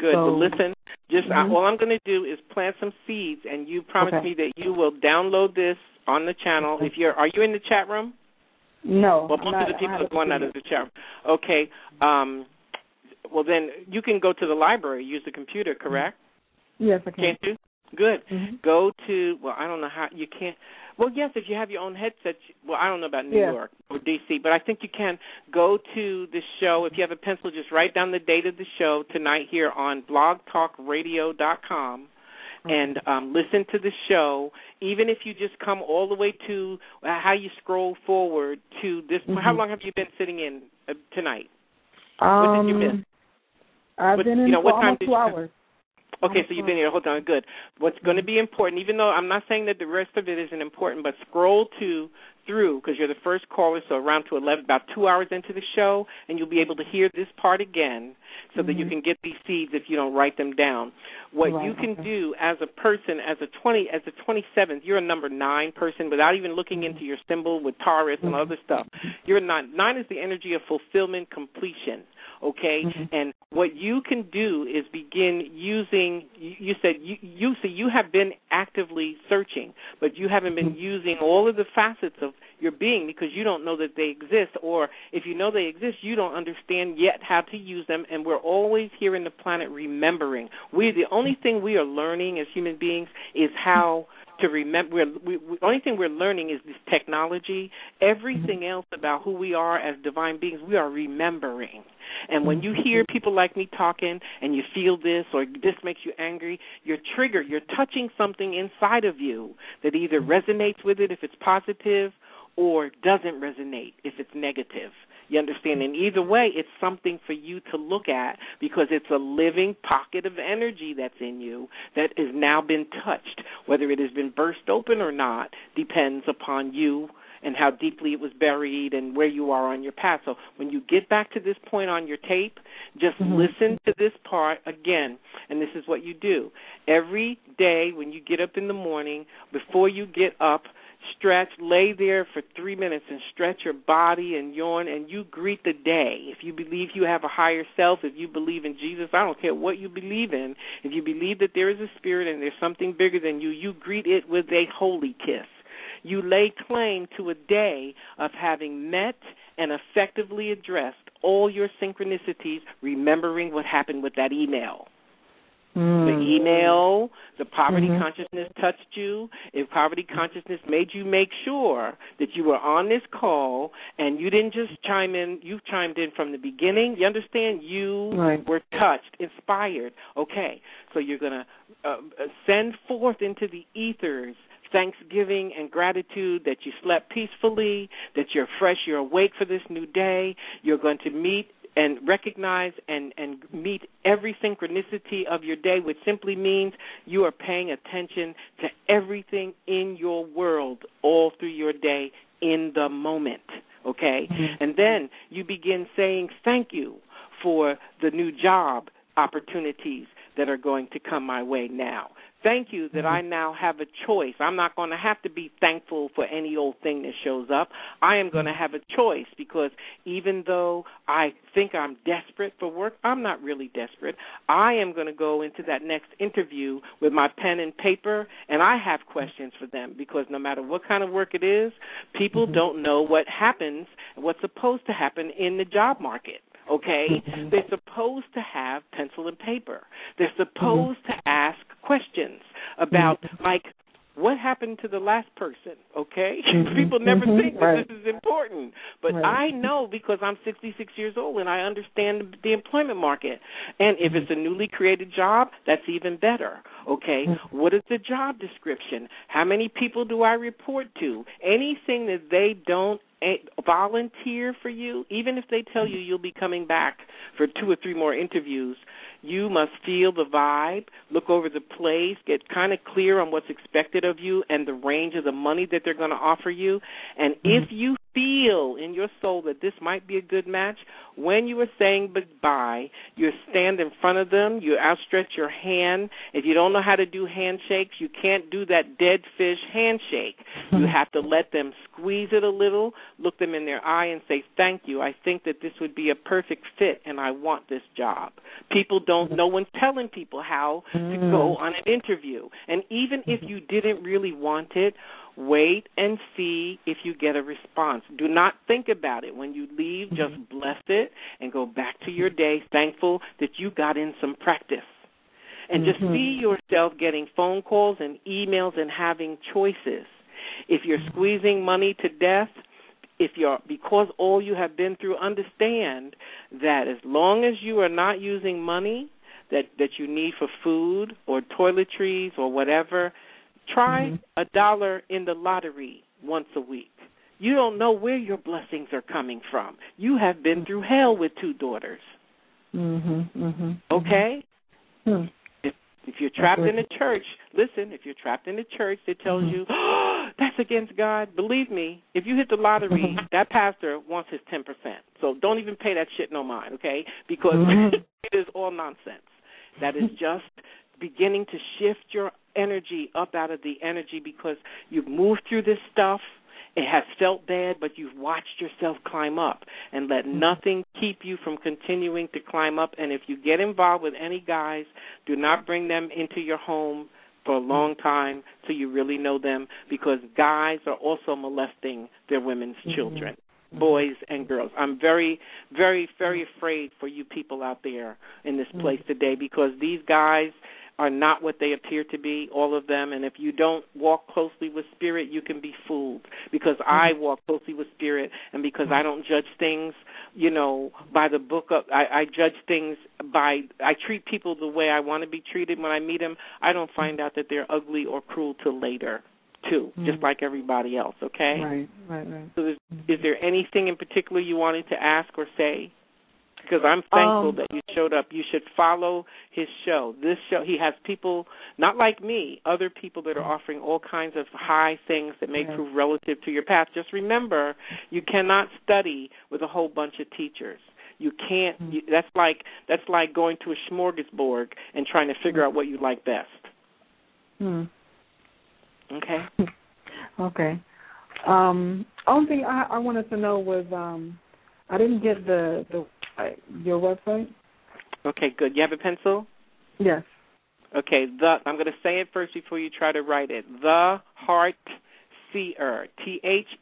good. So, well, listen, just all I'm going to do is plant some seeds, and you promise me that you will download this on the channel. If you're, are you in the chat room? No. Well, most of the people are going out of the chat room. Okay. Well, then you can go to the library, use the computer, correct? Yes, I can. Can't you? Good. Mm-hmm. Go to, well, I don't know how, you can't. Well, yes, if you have your own headset, well, I don't know about New York or D.C., but I think you can go to the show. If you have a pencil, just write down the date of the show tonight here on BlogTalkRadio.com and listen to the show, even if you just come all the way to how you scroll forward to this. Mm-hmm. How long have you been sitting in tonight? What did you miss? I've been in for almost 2 hours. Okay, so you've been here the whole time. Good. What's going to be important, even though I'm not saying that the rest of it isn't important, but scroll through because you're the first caller, so around to 11, about 2 hours into the show, and you'll be able to hear this part again so that you can get these seeds if you don't write them down. What you can do as a person, as a 27th, you're a number 9 person without even looking into your symbol with Taurus and other stuff. You're not, 9 is the energy of fulfillment, completion. Okay, and what you can do is begin using, you said, so you have been actively searching, but you haven't been using all of the facets of your being because you don't know that they exist, or if you know they exist, you don't understand yet how to use them, and we're always here in the planet remembering. The only thing we are learning as human beings is how to remember. The only thing we're learning is this technology. Everything else about who we are as divine beings, we are remembering. And when you hear people like me talking and you feel this or this makes you angry, you're triggered. You're touching something inside of you that either resonates with it if it's positive or doesn't resonate if it's negative. You understand? And either way, it's something for you to look at because it's a living pocket of energy that's in you that has now been touched. Whether it has been burst open or not depends upon you and how deeply it was buried and where you are on your path. So when you get back to this point on your tape, just listen to this part again, and this is what you do. Every day when you get up in the morning, before you get up, stretch, lay there for 3 minutes and stretch your body and yawn, and you greet the day. If you believe you have a higher self, if you believe in Jesus, I don't care what you believe in. If you believe that there is a spirit and there's something bigger than you, you greet it with a holy kiss. You lay claim to a day of having met and effectively addressed all your synchronicities, remembering what happened with that email. The email, the poverty consciousness touched you. If poverty consciousness made you make sure that you were on this call and you didn't just chime in, you chimed in from the beginning. You understand? You were touched, inspired. Okay, so you're going to send forth into the ethers thanksgiving and gratitude that you slept peacefully, that you're fresh, you're awake for this new day. You're going to meet and recognize and meet every synchronicity of your day, which simply means you are paying attention to everything in your world all through your day in the moment, okay? And then you begin saying thank you for the new job opportunities that are going to come my way now. Thank you that I now have a choice. I'm not going to have to be thankful for any old thing that shows up. I am going to have a choice because even though I think I'm desperate for work, I'm not really desperate. I am going to go into that next interview with my pen and paper, and I have questions for them because no matter what kind of work it is, people don't know what happens and what's supposed to happen in the job market. Okay, they're supposed to have pencil and paper. They're supposed to ask questions about, like, what happened to the last person, okay? People never think that this is important. But I know because I'm 66 years old and I understand the employment market. And if it's a newly created job, that's even better, okay? What is the job description? How many people do I report to? Anything that they don't volunteer for you, even if they tell you you'll be coming back for 2 or 3 more interviews, you must feel the vibe, look over the place, get kind of clear on what's expected of you and the range of the money that they're going to offer you. And if you feel in your soul that this might be a good match, when you are saying goodbye, you stand in front of them, you outstretch your hand. If you don't know how to do handshakes, you can't do that dead fish handshake. You have to let them squeeze it a little, look them in their eye and say, thank you. I think that this would be a perfect fit, and I want this job. People don't, no one's telling people how to go on an interview. And even if you didn't really want it, wait and see if you get a response. Do not think about it. When you leave, just bless it and go back to your day, thankful that you got in some practice. And just see yourself getting phone calls and emails and having choices. If you're squeezing money to death, because all you have been through, understand that as long as you are not using money that you need for food or toiletries or whatever, try $1 in the lottery once a week. You don't know where your blessings are coming from. You have been through hell with two daughters. Okay? If you're trapped in a church, listen, if you're trapped in a church that tells you, oh, that's against God, believe me, if you hit the lottery, that pastor wants his 10%. So don't even pay that shit no mind, okay? Because it is all nonsense. That is just beginning to shift your energy up out of the energy, because you've moved through this stuff. It has felt bad, but you've watched yourself climb up, and let nothing keep you from continuing to climb up. And if you get involved with any guys, do not bring them into your home for a long time till you really know them, because guys are also molesting their women's children, boys and girls. I'm very, very, very afraid for you people out there in this place today, because these guys are not what they appear to be, all of them. And if you don't walk closely with spirit, you can be fooled, because I walk closely with spirit, and because I don't judge things, you know, by the book. I judge things I treat people the way I want to be treated when I meet them. I don't find out that they're ugly or cruel till later, too, just like everybody else, okay? Right. So is there anything in particular you wanted to ask or say? Because I'm thankful that you showed up. You should follow his show. This show, he has people, not like me, other people that are offering all kinds of high things that may prove relative to your path. Just remember, you cannot study with a whole bunch of teachers. You can't. That's like going to a smorgasbord and trying to figure out what you like best. Okay. Only thing I wanted to know was I didn't get the your website. Okay, good. You have a pencil? Yes. Okay, I'm going to say it first before you try to write it. The Heartseer, TheHeart.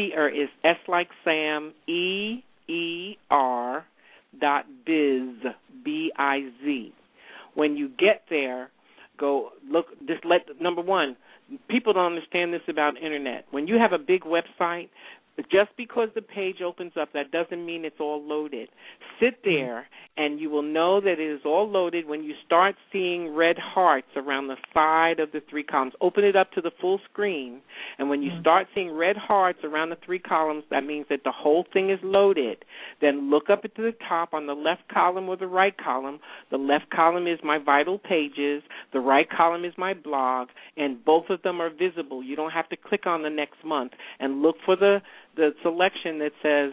Seer is S like Sam, EER.biz, BIZ. When you get there, go look. Just number one, people don't understand this about internet. When you have a big website, just because the page opens up, that doesn't mean it's all loaded. Sit there, and you will know that it is all loaded when you start seeing red hearts around the side of the three columns. Open it up to the full screen, and when you start seeing red hearts around the three columns, that means that the whole thing is loaded. Then look up at the top on the left column or the right column. The left column is my vital pages. The right column is my blog, and both of them are visible. You don't have to click on the next month, and look for the selection that says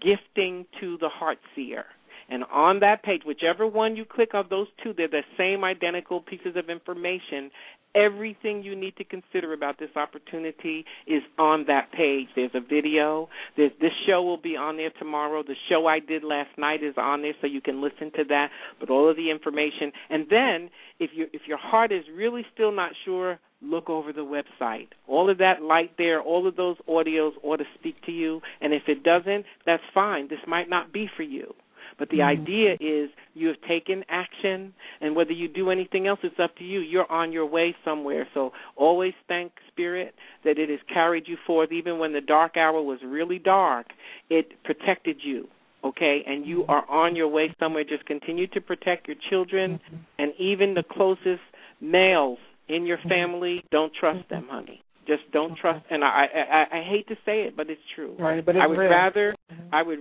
Gifting to the Heart Seer. And on that page, whichever one you click on, those two, they're the same identical pieces of information. Everything you need to consider about this opportunity is on that page. There's a video. This show will be on there tomorrow. The show I did last night is on there, so you can listen to that. But all of the information. And then if your heart is really still not sure, look over the website. All of that light there, all of those audios ought to speak to you. And if it doesn't, that's fine. This might not be for you. But the idea is you have taken action, and whether you do anything else, it's up to you. You're on your way somewhere. So always thank Spirit that it has carried you forth. Even when the dark hour was really dark, it protected you, okay? And you are on your way somewhere. Just continue to protect your children, and even the closest males in your family. Don't trust them, honey. Just don't trust, and I hate to say it, but it's true. Right, but it's I would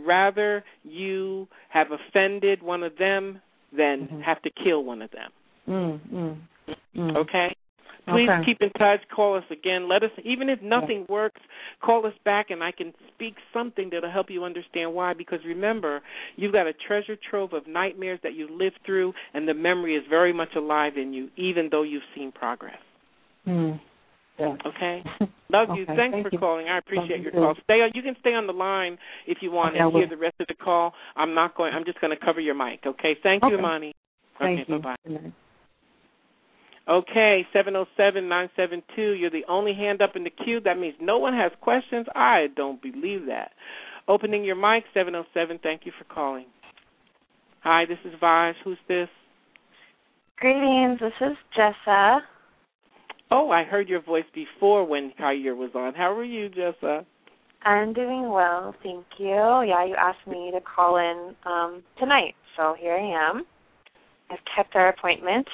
rather you have offended one of them than have to kill one of them. Okay? Please keep in touch. Call us again. Let us, even if nothing works, call us back, and I can speak something that will help you understand why. Because remember, you've got a treasure trove of nightmares that you've lived through, and the memory is very much alive in you, even though you've seen progress. Yeah. Okay. Love you. Okay. Thanks for calling. I appreciate your call. You can stay on the line if you want and hear the rest of the call. I'm just going to cover your mic. Okay. Thank you, Imani. Thank you. Bye-bye. Okay, 707-972. You're the only hand up in the queue. That means no one has questions. I don't believe that. Opening your mic, 707. Thank you for calling. Hi, this is Vaj. Who's this? Greetings. This is Jessa. Oh, I heard your voice before when Kyir was on. How are you, Jessa? I'm doing well, thank you. Yeah, you asked me to call in tonight, so here I am. I've kept our appointment.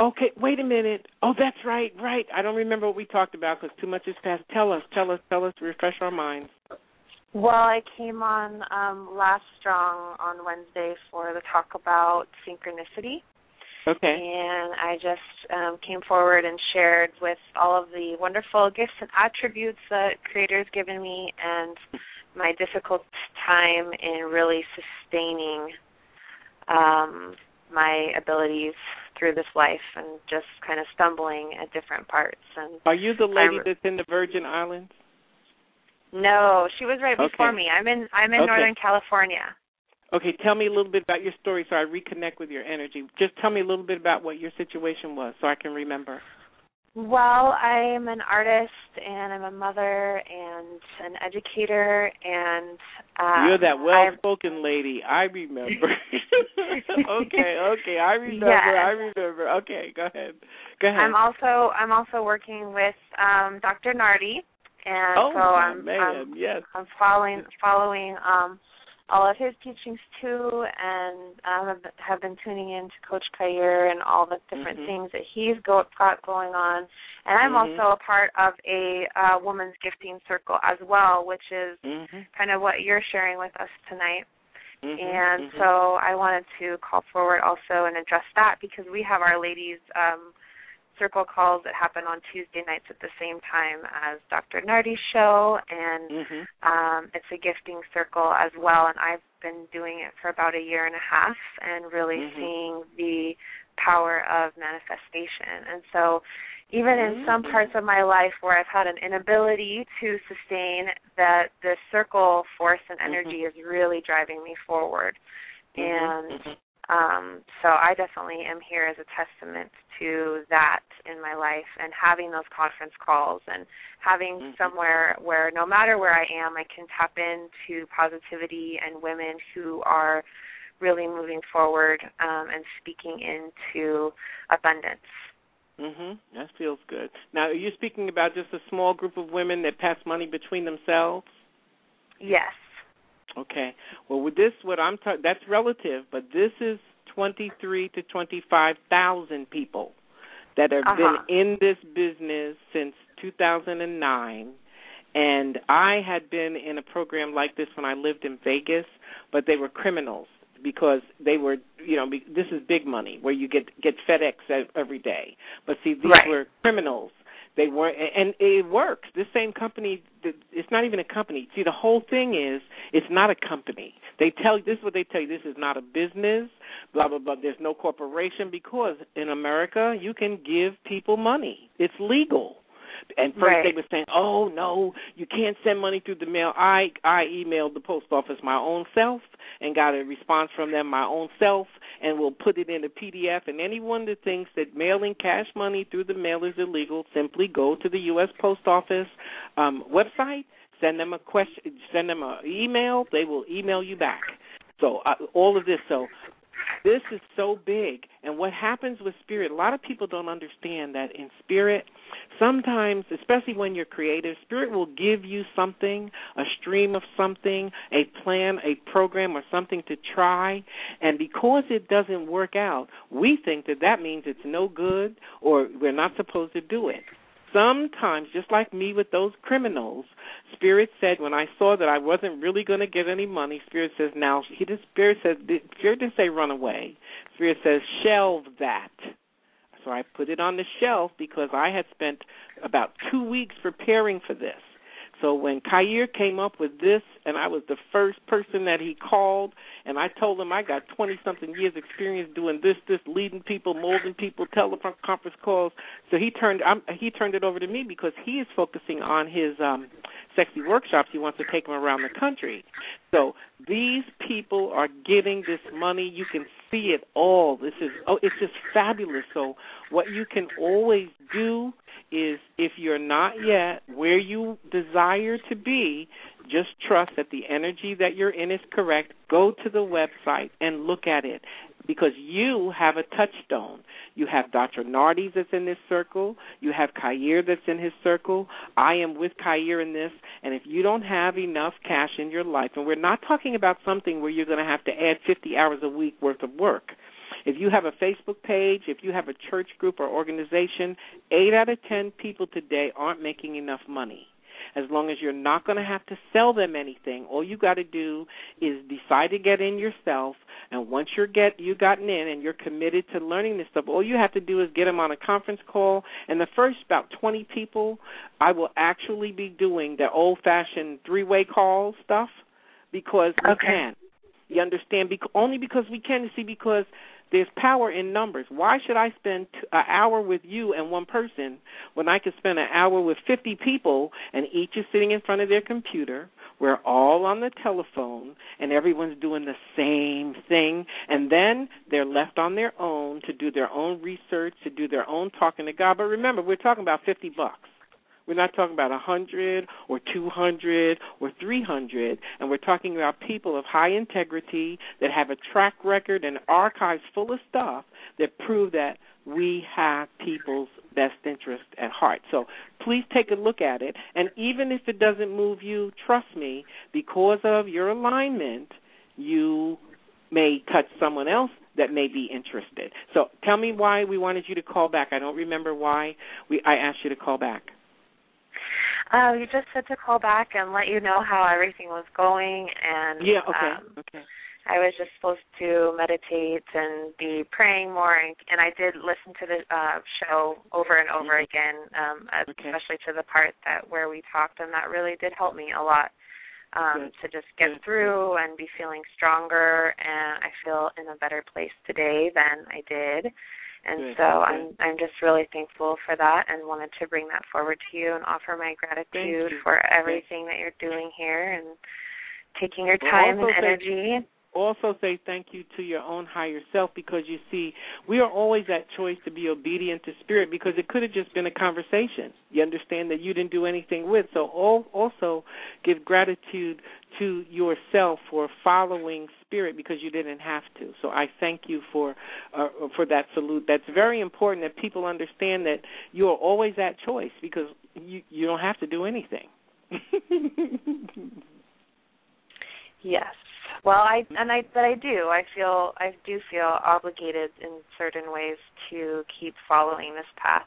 Okay, wait a minute. Oh, that's right. I don't remember what we talked about because too much has passed. Tell us, refresh our minds. Well, I came on last strong on Wednesday for the talk about synchronicity. Okay. And I just came forward and shared with all of the wonderful gifts and attributes that Creator's given me and my difficult time in really sustaining my abilities through this life and just kind of stumbling at different parts. And are you the lady that's in the Virgin Islands? No, she was right before me. I'm in Northern California. Okay, tell me a little bit about your story so I reconnect with your energy. Just tell me a little bit about what your situation was so I can remember. Well, I'm an artist, and I'm a mother, and an educator, and... You're that well-spoken lady. I remember. okay, I remember. Okay, go ahead. I'm also working with Dr. Nardi, and I'm following all of his teachings, too, and have been tuning in to Coach Kyir and all the different things that he's got going on. And I'm also a part of a woman's gifting circle as well, which is kind of what you're sharing with us tonight. And so I wanted to call forward also and address that because we have our ladies' circle calls that happen on Tuesday nights at the same time as Dr. Nardi's show, and it's a gifting circle as well, and I've been doing it for about a year and a half and really seeing the power of manifestation. And so even in some parts of my life where I've had an inability to sustain, that the circle force and energy is really driving me forward. And so I definitely am here as a testament to that in my life and having those conference calls and having somewhere where no matter where I am, I can tap into positivity and women who are really moving forward and speaking into abundance. That feels good. Now, are you speaking about just a small group of women that pass money between themselves? Yes. Okay. Well, with this, what I'm talking, that's relative, but this is 23 to 25,000 people that have been in this business since 2009. And I had been in a program like this when I lived in Vegas, but they were criminals because they were, this is big money where you get FedEx every day. But see, these were criminals. They weren't, and it works. This same company, it's not even a company. See, the whole thing is, it's not a company. They tell you, this is what they tell you, this is not a business, blah, blah, blah. There's no corporation because in America, you can give people money. It's legal. And first they were saying, oh, no, you can't send money through the mail. I emailed the post office my own self and got a response from them my own self, and we'll put it in a PDF. And anyone that thinks that mailing cash money through the mail is illegal, simply go to the U.S. Post Office website, send them a question, send them an email. They will email you back. So all of this. So this is so big. And what happens with spirit, a lot of people don't understand that in spirit, sometimes, especially when you're creative, spirit will give you something, a stream of something, a plan, a program, or something to try. And because it doesn't work out, we think that means it's no good or we're not supposed to do it. Sometimes, just like me with those criminals, Spirit said when I saw that I wasn't really going to get any money, Spirit says now, Spirit didn't say run away. Spirit says shelve that. So I put it on the shelf because I had spent about 2 weeks preparing for this. So when Khayr came up with this, and I was the first person that he called, and I told him I got 20-something years experience doing this, leading people, molding people, telephone conference calls. So he turned it over to me because he is focusing on his sexy workshops. He wants to take them around the country. So these people are getting this money. You can see it all. It's just fabulous. So what you can always do is, if you're not yet where you desire to be, just trust that the energy that you're in is correct. Go to the website and look at it, because you have a touchstone. You have Dr. Nardi that's in this circle. You have Khayr that's in his circle. I am with Khayr in this. And if you don't have enough cash in your life, and we're not talking about something where you're going to have to add 50 hours a week worth of work. If you have a Facebook page, if you have a church group or organization, 8 out of 10 people today aren't making enough money. As long as you're not going to have to sell them anything, all you got to do is decide to get in yourself. And once you've gotten in and you're committed to learning this stuff, all you have to do is get them on a conference call. And the first about 20 people, I will actually be doing the old-fashioned three-way call stuff because we can. You understand? Only because we can. See, because there's power in numbers. Why should I spend an hour with you and one person when I could spend an hour with 50 people, and each is sitting in front of their computer? We're all on the telephone, and everyone's doing the same thing, and then they're left on their own to do their own research, to do their own talking to God. But remember, we're talking about $50. We're not talking about 100 or 200 or 300, and we're talking about people of high integrity that have a track record and archives full of stuff that prove that we have people's best interest at heart. So please take a look at it, and even if it doesn't move you, trust me, because of your alignment, you may touch someone else that may be interested. So tell me why we wanted you to call back. I don't remember why I asked you to call back. You just said to call back and let you know how everything was going. And yeah, okay. I was just supposed to meditate and be praying more, and I did listen to the show over and over again, especially to the part where we talked, and that really did help me a lot to just get through and be feeling stronger, and I feel in a better place today than I did. And so I'm just really thankful for that, and wanted to bring that forward to you and offer my gratitude for everything that you're doing here and taking your time and energy. Also say thank you to your own higher self, because, you see, we are always that choice to be obedient to spirit, because it could have just been a conversation. You understand that you didn't do anything with. So also give gratitude to yourself for following spirit, because you didn't have to. So I thank you for that salute. That's very important, that people understand that you are always that choice, because you don't have to do anything. Yes. Well, I do feel obligated in certain ways to keep following this path,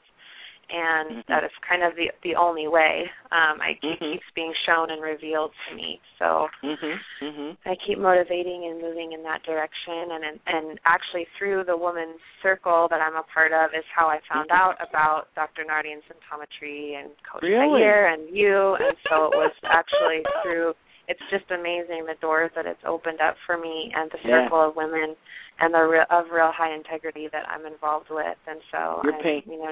and that is kind of the only way. It keeps being shown and revealed to me, so I keep motivating and moving in that direction. And actually, through the woman's circle that I'm a part of is how I found out about Dr. Nardi and symptometry and Coach Khayr and you, and so it was actually through. It's just amazing the doors that it's opened up for me, and the circle of women and of real high integrity that I'm involved with. And so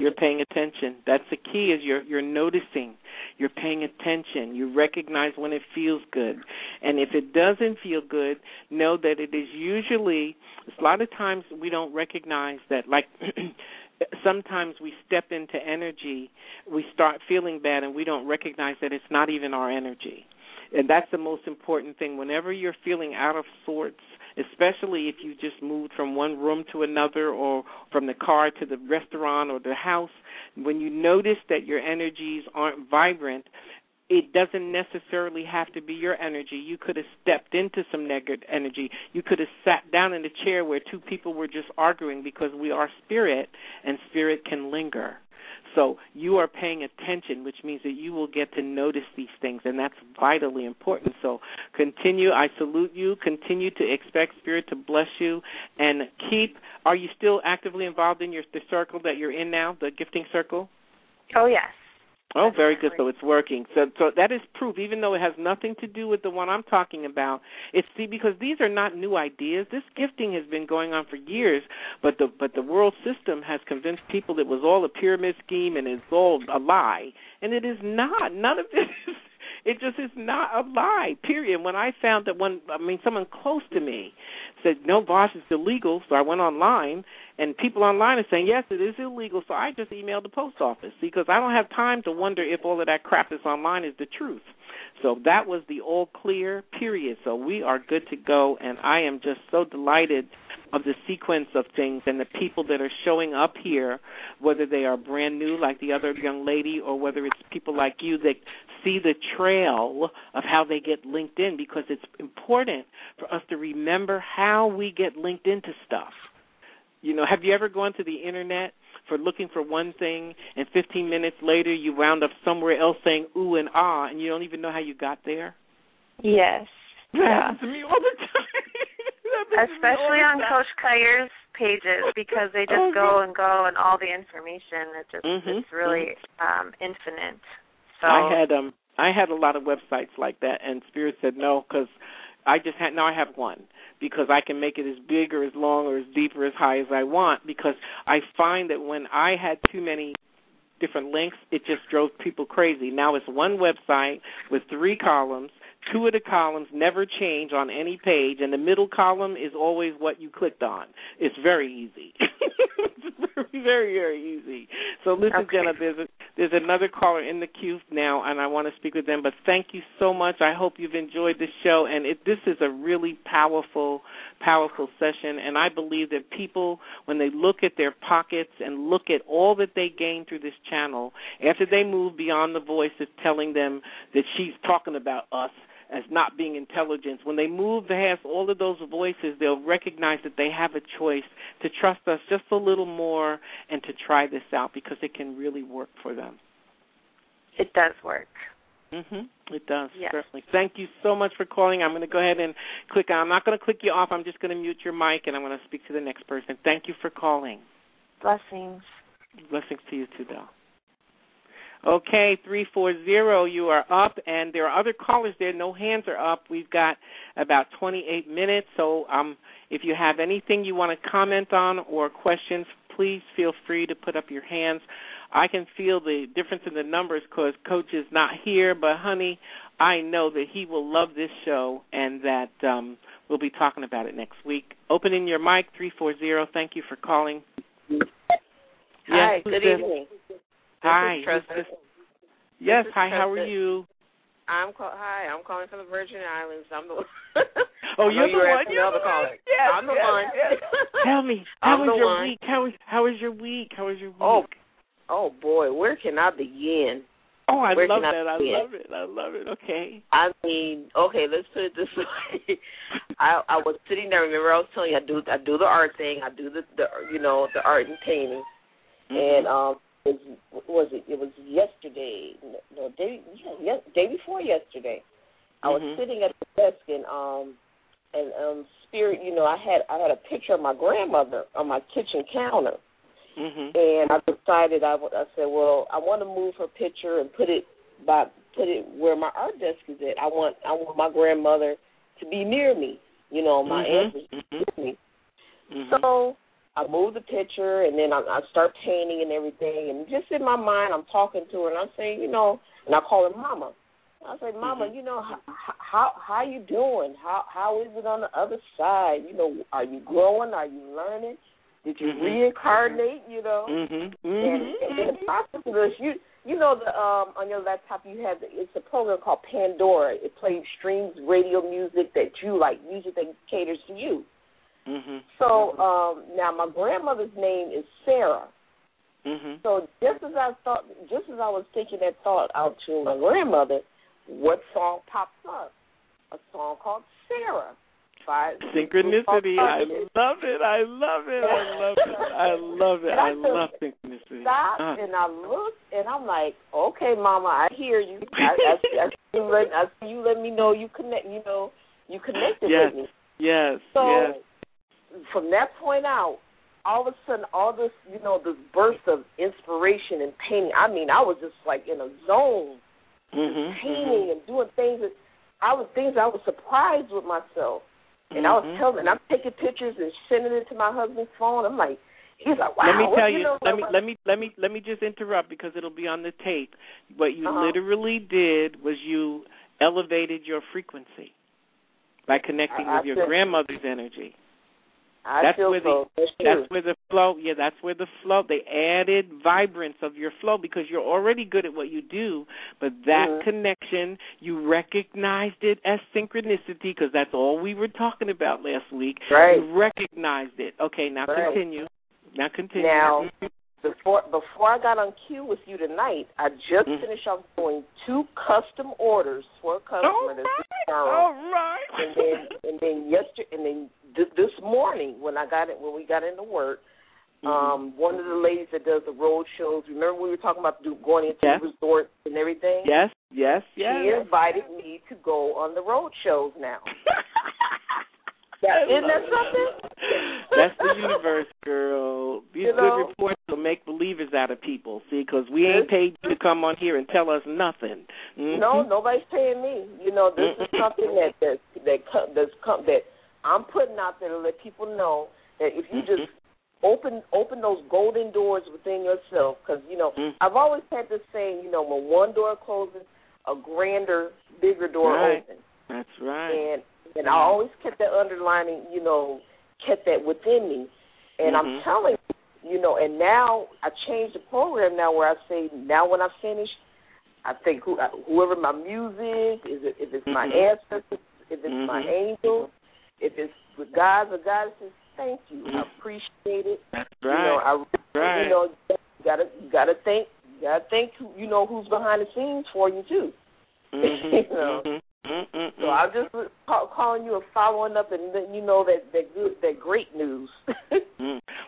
you're paying attention. That's the key, is you're noticing. You're paying attention. You recognize when it feels good. And if it doesn't feel good, know that it is usually, a lot of times we don't recognize that, like sometimes we step into energy, we start feeling bad, and we don't recognize that it's not even our energy. And that's the most important thing. Whenever you're feeling out of sorts, especially if you just moved from one room to another, or from the car to the restaurant or the house, when you notice that your energies aren't vibrant, it doesn't necessarily have to be your energy. You could have stepped into some negative energy. You could have sat down in a chair where two people were just arguing, because we are spirit, and spirit can linger. So you are paying attention, which means that you will get to notice these things, and that's vitally important. So continue. I salute you. Continue to expect spirit to bless you, and are you still actively involved in the circle that you're in now, the gifting circle? Oh, yes. Oh, very good. So it's working. So that is proof, even though it has nothing to do with the one I'm talking about. It's because these are not new ideas. This gifting has been going on for years, but the world system has convinced people it was all a pyramid scheme and it's all a lie. And it is not. None of it is. It just is not a lie, period. When I found that someone close to me said, no, boss, it's illegal, so I went online, and people online are saying, yes, it is illegal, so I just emailed the post office because I don't have time to wonder if all of that crap that's online is the truth. So that was the all clear, period. So we are good to go, and I am just so delighted of the sequence of things and the people that are showing up here, whether they are brand new like the other young lady or whether it's people like you that see the trail of how they get linked in, because it's important for us to remember how we get linked into stuff. You know, have you ever gone to the Internet for looking for one thing, and 15 minutes later you wound up somewhere else saying ooh and ah, and you don't even know how you got there? Yes. That happens to me all the time. Especially on Coach Kuyer's pages, because they just go and all the information. It just it's really infinite. So I had a lot of websites like that, and Spirit said no, because I have one, because I can make it as big or as long or as deep or as high as I want, because I find that when I had too many different links, it just drove people crazy. Now it's one website with 3 columns. 2 of the columns never change on any page, and the middle column is always what you clicked on. It's very easy. It's very, very easy. So listen, Jenna, there's another caller in the queue now, and I want to speak with them, but thank you so much. I hope you've enjoyed the show, and this is a really powerful, powerful session, and I believe that people, when they look at their pockets and look at all that they gain through this channel, after they move beyond the voice that's telling them that she's talking about us, as not being intelligence. When they move past all of those voices, they'll recognize that they have a choice to trust us just a little more and to try this out, because it can really work for them. It does work. It does, yes. Certainly. Thank you so much for calling. I'm going to go ahead and click. I'm not going to click you off. I'm just going to mute your mic, and I'm going to speak to the next person. Thank you for calling. Blessings. Blessings to you too, Del. Okay, 340, you are up, and there are other callers there. No hands are up. We've got about 28 minutes, so if you have anything you want to comment on or questions, please feel free to put up your hands. I can feel the difference in the numbers because Coach is not here, but, honey, I know that he will love this show and that we'll be talking about it next week. Opening your mic, 340, thank you for calling. Hi, yes, good evening. Hi. Yes, hi, how are you? Hi, I'm calling from the Virgin Islands. I'm the one. Oh, you're the one. Yes, I'm the one. Yes. Tell me, how was your week? How was your week? Oh, boy, where can I begin? Oh, I love it. Okay. I mean, okay, let's put it this way. I was sitting there. Remember, I was telling you, I do the art thing. I do the art and painting, and It was yesterday. No, day before yesterday. I was sitting at the desk and Spirit. You know, I had a picture of my grandmother on my kitchen counter, and I decided I said, well, I want to move her picture and put it where my art desk is at. I want my grandmother to be near me. You know, my ancestors near me. So I move the picture, and then I start painting and everything. And just in my mind, I'm talking to her, and I'm saying, and I call her Mama. I say, Mama, how you doing? How is it on the other side? You know, are you growing? Are you learning? Did you reincarnate? You know, and in the process of this, on your laptop you have it's a program called Pandora. It plays streams radio music that you like, music that caters to you. So now my grandmother's name is Sarah. So just as I was thinking that thought out to my grandmother, what song pops up? A song called Sarah. Synchronicity. I love it. I love synchronicity. And I look, and I'm like, okay, Mama, I hear you. I see you. Let me know you connect. You know you connected with me. Yes. So from that point out, all of a sudden, all this, you know, this burst of inspiration and painting. I mean, I was just like in a zone, painting and doing things that I was surprised with myself. And I was telling, and I'm taking pictures and sending it to my husband's phone. I'm like, he's like, wow. Let me tell you. Let me just interrupt because it'll be on the tape. What you literally did was you elevated your frequency by connecting with your grandmother's energy. That's where the flow. They added vibrance of your flow because you're already good at what you do, but that connection, you recognized it as synchronicity because that's all we were talking about last week. Right. You recognized it. Okay, now continue. Now, before I got on cue with you tonight, I just finished off doing 2 custom orders for a customer. All right. And then this morning when we got into work, one of the ladies that does the road shows, remember we were talking about going into resorts and everything? Yes. She invited me to go on the road shows now. Isn't that something? That's the universe, girl. These good reports will make believers out of people, see, because we ain't paid you to come on here and tell us nothing. No, nobody's paying me. You know, this is something that I'm putting out there to let people know that if you just open those golden doors within yourself, because, you know, I've always had this saying, you know, when one door closes, a grander, bigger door opens. That's right. And I always kept that underlining, you know, kept that within me. And I'm telling you, you know, and now I changed the program now where I say, now when I finish, I think whoever my music, if it's my ancestors, if it's my angels, if it's the gods or goddesses, thank you. I appreciate it. That's right. You know, you know, you gotta thank you know who's behind the scenes for you too. You know. So I'm just calling you and following up and letting you know that great news.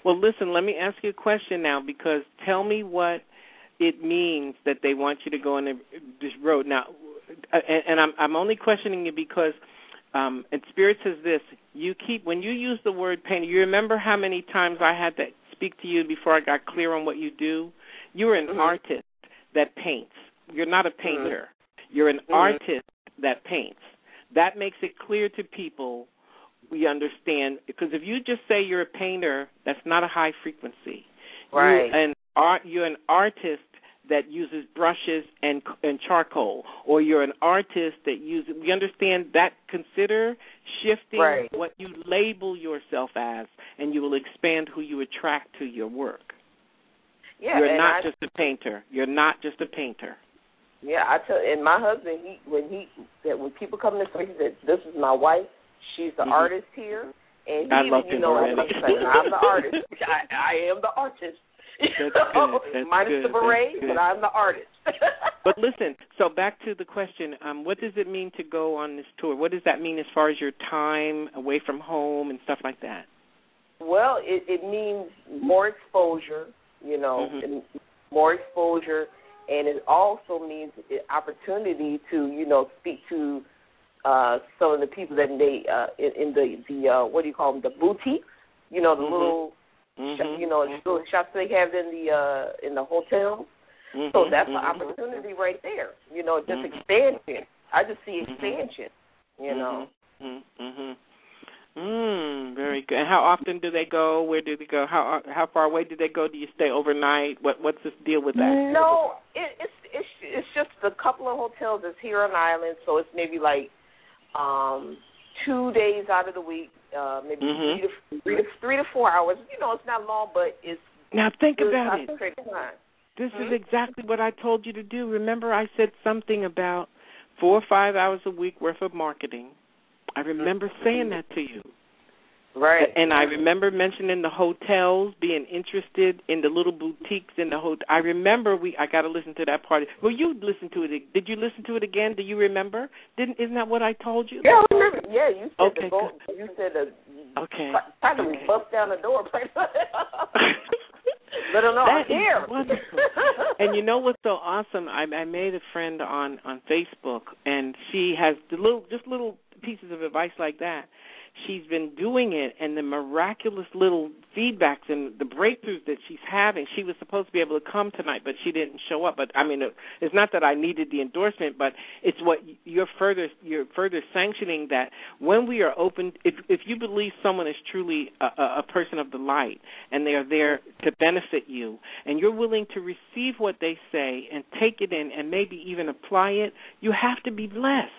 Well, listen, let me ask you a question now because tell me what it means that they want you to go on this road. Now, and I'm only questioning you because and Spirit says this, when you use the word pain, you remember how many times I had to speak to you before I got clear on what you do? You're an artist that paints. You're not a painter. You're an artist that paints. That makes it clear to people we understand, because if you just say you're a painter, that's not a high frequency. Right. You're an artist that uses brushes and charcoal, or you're an artist that uses, we understand that. Consider shifting what you label yourself as, and you will expand who you attract to your work. Yeah, you're not just a painter. You're not just a painter. Yeah, I tell. And my husband, when people come this way, he said, "This is my wife. She's the artist here." And I love him already. I'm the artist. I am the artist. Minus the beret, but I'm the artist. But listen, so back to the question: what does it mean to go on this tour? What does that mean as far as your time away from home and stuff like that? Well, it means more exposure. You know, and more exposure. And it also means opportunity to, you know, speak to some of the people that they in the what do you call them, the boutiques, you know, the little you know little shops they have in the hotels. So that's an opportunity right there, you know, just expansion. I just see expansion, you know. Very good. And how often do they go? Where do they go? How far away do they go? Do you stay overnight? What's the deal with that? No, it's just a couple of hotels. It's here on the island, so it's maybe like 2 days out of the week, maybe 3 to 4 hours. You know, it's not long, but it's now think about it. This is exactly what I told you to do. Remember, I said something about 4 or 5 hours a week worth of marketing. I remember saying that to you. Right. And I remember mentioning the hotels, being interested in the little boutiques in the hotel. I remember I got to listen to that part. Well, you listened to it. Did you listen to it again? Do you remember? Isn't that what I told you? Yeah, I remember. Yeah, you said to go. You said to probably bust down the door. Let them know I'm here. And you know what's so awesome? I made a friend on Facebook, and she has the little pieces of advice like that. she's been doing it, and the miraculous little feedbacks and the breakthroughs that she's having. She was supposed to be able to come tonight, but she didn't show up. But, I mean, it's not that I needed the endorsement, but it's what you're further sanctioning that when we are open, if you believe someone is truly a person of the light and they are there to benefit you and you're willing to receive what they say and take it in and maybe even apply it, you have to be blessed.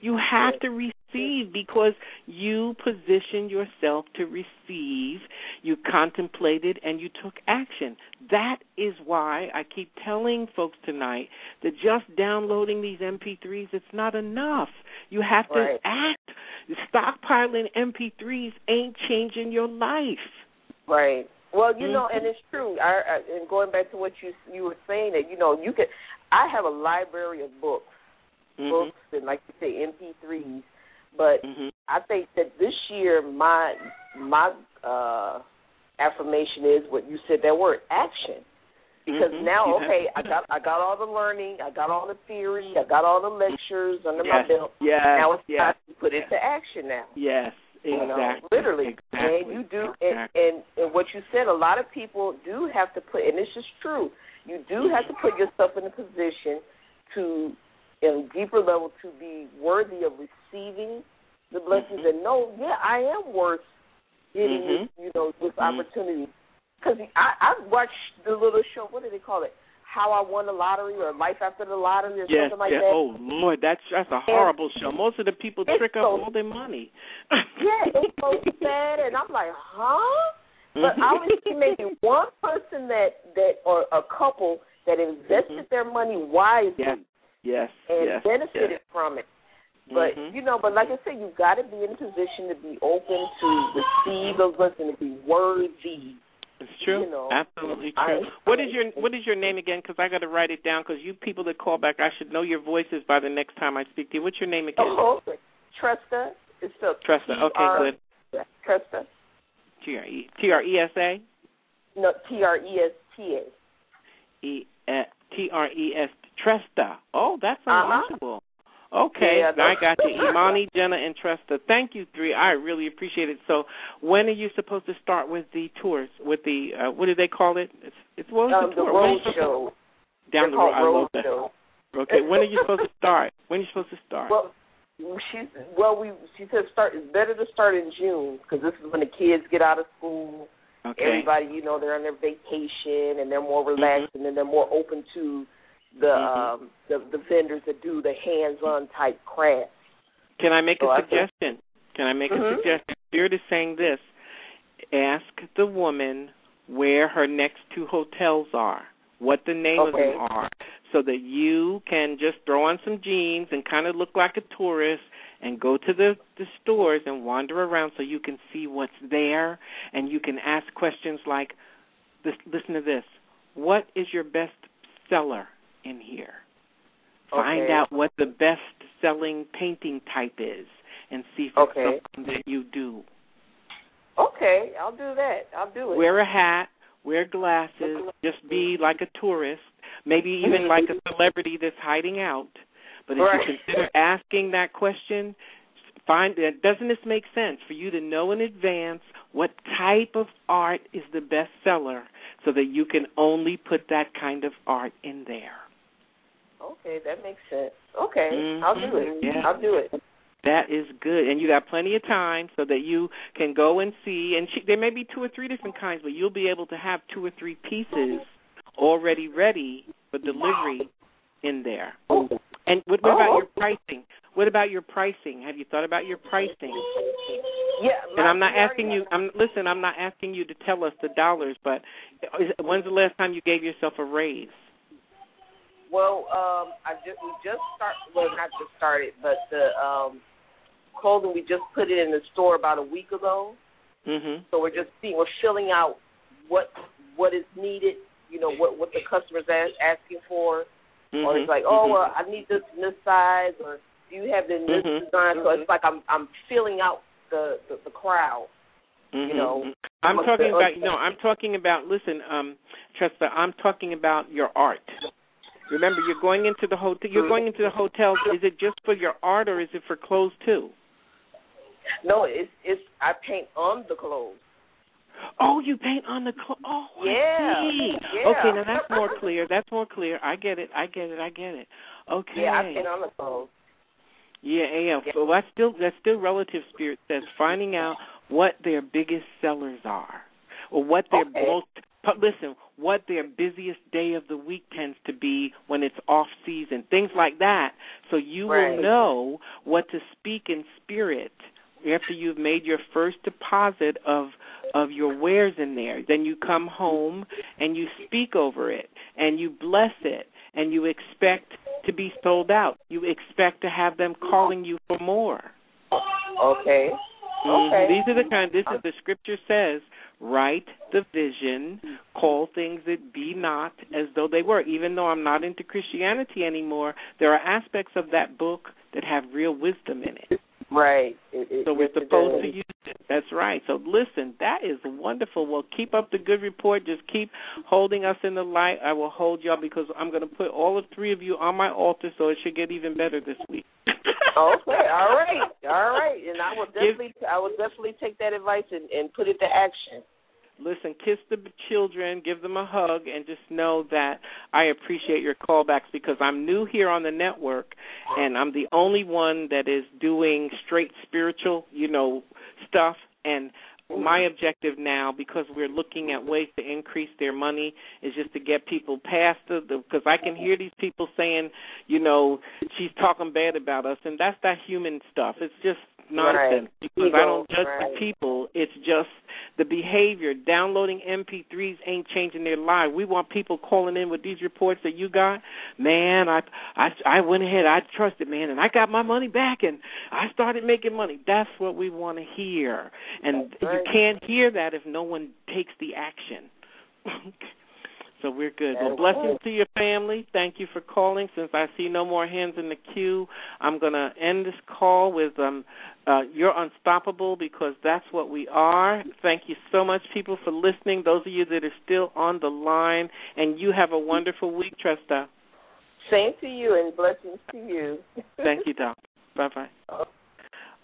You have to receive because you positioned yourself to receive, you contemplated, and you took action. That is why I keep telling folks tonight that just downloading these MP3s, it's not enough. You have to act. Stockpiling MP3s ain't changing your life. Right. Well, you know, and it's true. And going back to what you were saying, that, you know, I have a library of books. Books and, like you say, MP3s, but I think that this year my affirmation is what you said, that word action, because now I got all the learning, I got all the theory, I got all the lectures under my belt. Now it's time to put it to action. Now, exactly. And you do, and what you said, a lot of people do have to put, and this is true. You do have to put yourself in a position to. In a deeper level, to be worthy of receiving the blessings and know, I am worth getting this opportunity. Because I watched the little show, what do they call it? How I Won the Lottery or Life After the Lottery or something like that. Oh, Lord, that's a horrible show. Most of the people trick up all their money. It's so sad, and I'm like, huh? But I only see maybe one person that or a couple that invested their money wisely. And benefited from it. But, but like I said, you've got to be in a position to be open to receive those blessings, to be worthy. It's true. You know, absolutely true. What is your name again? Because I got to write it down because you people that call back, I should know your voices by the next time I speak to you. What's your name again? Oh, okay. Tresta. It's still Tresta. Okay, good. Tresta. T-R-E-S-A? No, T-R-E-S-T-A. T-R-E-S-T-A. Tresta. Oh, that's unusual. Okay, I got you. Imani, Jenna, and Tresta. Thank you three. I really appreciate it. So, when are you supposed to start with the tours? With the what do they call it? It's what was the tour? Road show. Down the road. I love that. Show. Okay, when are you supposed to start? Well, she said it's better to start in June because this is when the kids get out of school. Okay. Everybody, they're on their vacation and they're more relaxed and then they're more open to. The vendors that do the hands-on type crafts. Can I make a suggestion? Spirit is saying this. Ask the woman where her next two hotels are, what the name of them are, so that you can just throw on some jeans and kind of look like a tourist and go to the stores and wander around so you can see what's there and you can ask questions like, listen to this, what is your best seller? In here. Find out what the best selling painting type is and see if it's something that you do. Okay, I'll do that. I'll do it. Wear a hat, wear glasses, just be like a tourist, maybe even like a celebrity that's hiding out. But if you consider asking that question, find that doesn't this make sense for you to know in advance what type of art is the best seller so that you can only put that kind of art in there. Okay, that makes sense. Okay, I'll do it. Yeah. I'll do it. That is good. And you got plenty of time so that you can go and see. And there may be two or three different kinds, but you'll be able to have two or three pieces already ready for delivery in there. And what about your pricing? What about your pricing? Have you thought about your pricing? Yeah. And I'm not asking you. I'm not asking you to tell us the dollars, but when's the last time you gave yourself a raise? Well, the clothing, we just put it in the store about a week ago. So we're filling out what is needed. What the customer's asking for. Or it's like, I need this in this size, or do you have this in this design? So it's like I'm filling out the crowd. Tresta, I'm talking about your art. Remember, you're going into the hotels. Is it just for your art, or is it for clothes too? No, it's I paint on the clothes. Oh, you paint on the clothes. Oh, yeah. Okay, now that's more clear. That's more clear. I get it. Okay. Yeah, I paint on the clothes. Yeah. So that's still relative. Spirit says finding out what their biggest sellers are, or what their what their busiest day of the week tends to be when it's off season, things like that. So you will know what to speak in spirit after you've made your first deposit of your wares in there. Then you come home and you speak over it and you bless it and you expect to be sold out. You expect to have them calling you for more. Okay. Mm-hmm. Okay. This is the scripture says, write the vision, call things that be not as though they were. Even though I'm not into Christianity anymore, there are aspects of that book that have real wisdom in it. Right. So we're supposed to use it. That's right. So listen, that is wonderful. Well, keep up the good report. Just keep holding us in the light. I will hold y'all because I'm going to put all of three of you on my altar, so it should get even better this week. Okay. All right. And I will definitely take that advice and put it to action. Listen, kiss the children, give them a hug, and just know that I appreciate your callbacks because I'm new here on the network, and I'm the only one that is doing straight spiritual, stuff. And my objective now, because we're looking at ways to increase their money, is just to get people past because I can hear these people saying, she's talking bad about us, and that's that human stuff. It's just nonsense because I don't judge the people. It's just the behavior. Downloading MP3s ain't changing their life. We want people calling in with these reports that you got. Man, I went ahead. I trusted, man, and I got my money back, and I started making money. That's what we want to hear. And you can't hear that if no one takes the action. So we're good. Well, blessings to your family. Thank you for calling. Since I see no more hands in the queue, I'm going to end this call with you're unstoppable, because that's what we are. Thank you so much, people, for listening, those of you that are still on the line. And you have a wonderful week, Tresta. Same to you, and blessings to you. Thank you, Doc. Bye-bye.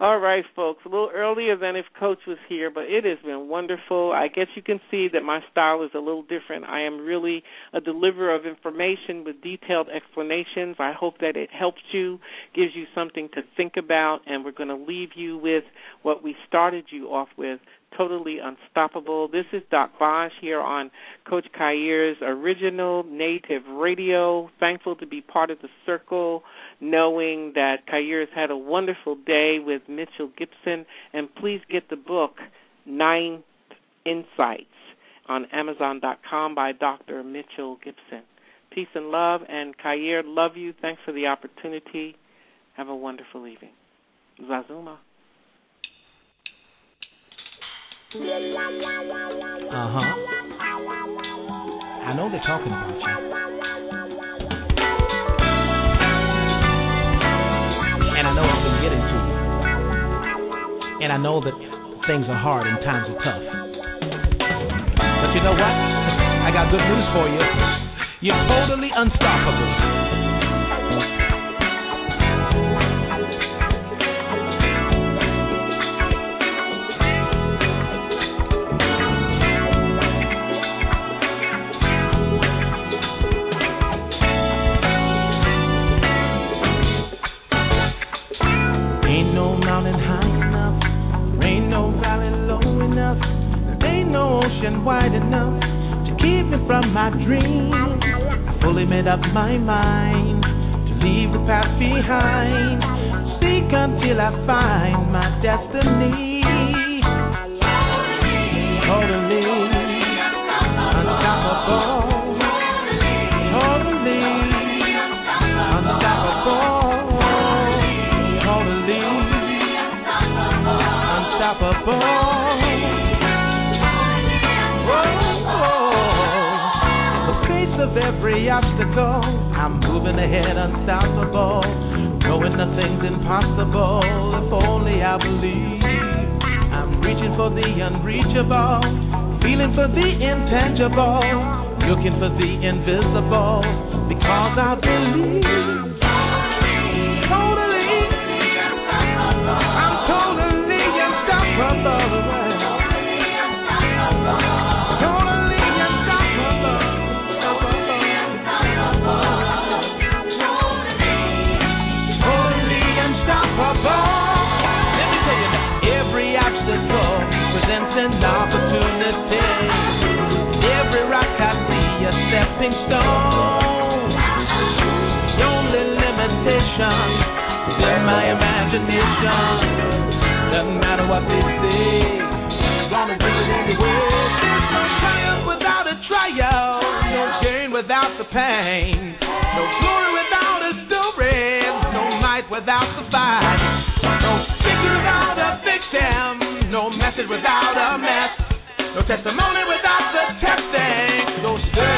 All right, folks, a little earlier than if Coach was here, but it has been wonderful. I guess you can see that my style is a little different. I am really a deliverer of information with detailed explanations. I hope that it helps you, gives you something to think about, and we're going to leave you with what we started you off with, totally unstoppable. This is Doc Vaj here on Coach Khair's original native radio. Thankful to be part of the circle, knowing that Khair has had a wonderful day with Mitchell Gibson. And please get the book, 9 Insights, on Amazon.com by Dr. Mitchell Gibson. Peace and love. And Khair, love you. Thanks for the opportunity. Have a wonderful evening. Zazuma. I know they're talking about you. And I know I've been getting to you. And I know that things are hard and times are tough. But you know what? I got good news for you. You're totally unstoppable. Wide enough to keep me from my dream. I fully made up my mind to leave the past behind. Seek until I find my destiny. Totally unstoppable. Totally unstoppable. Totally unstoppable. Every obstacle, I'm moving ahead unstoppable, knowing nothing's impossible, if only I believe. I'm reaching for the unreachable, feeling for the intangible, looking for the invisible, because I believe. Totally, I'm totally Without a mess, no testimony without the testing, no story.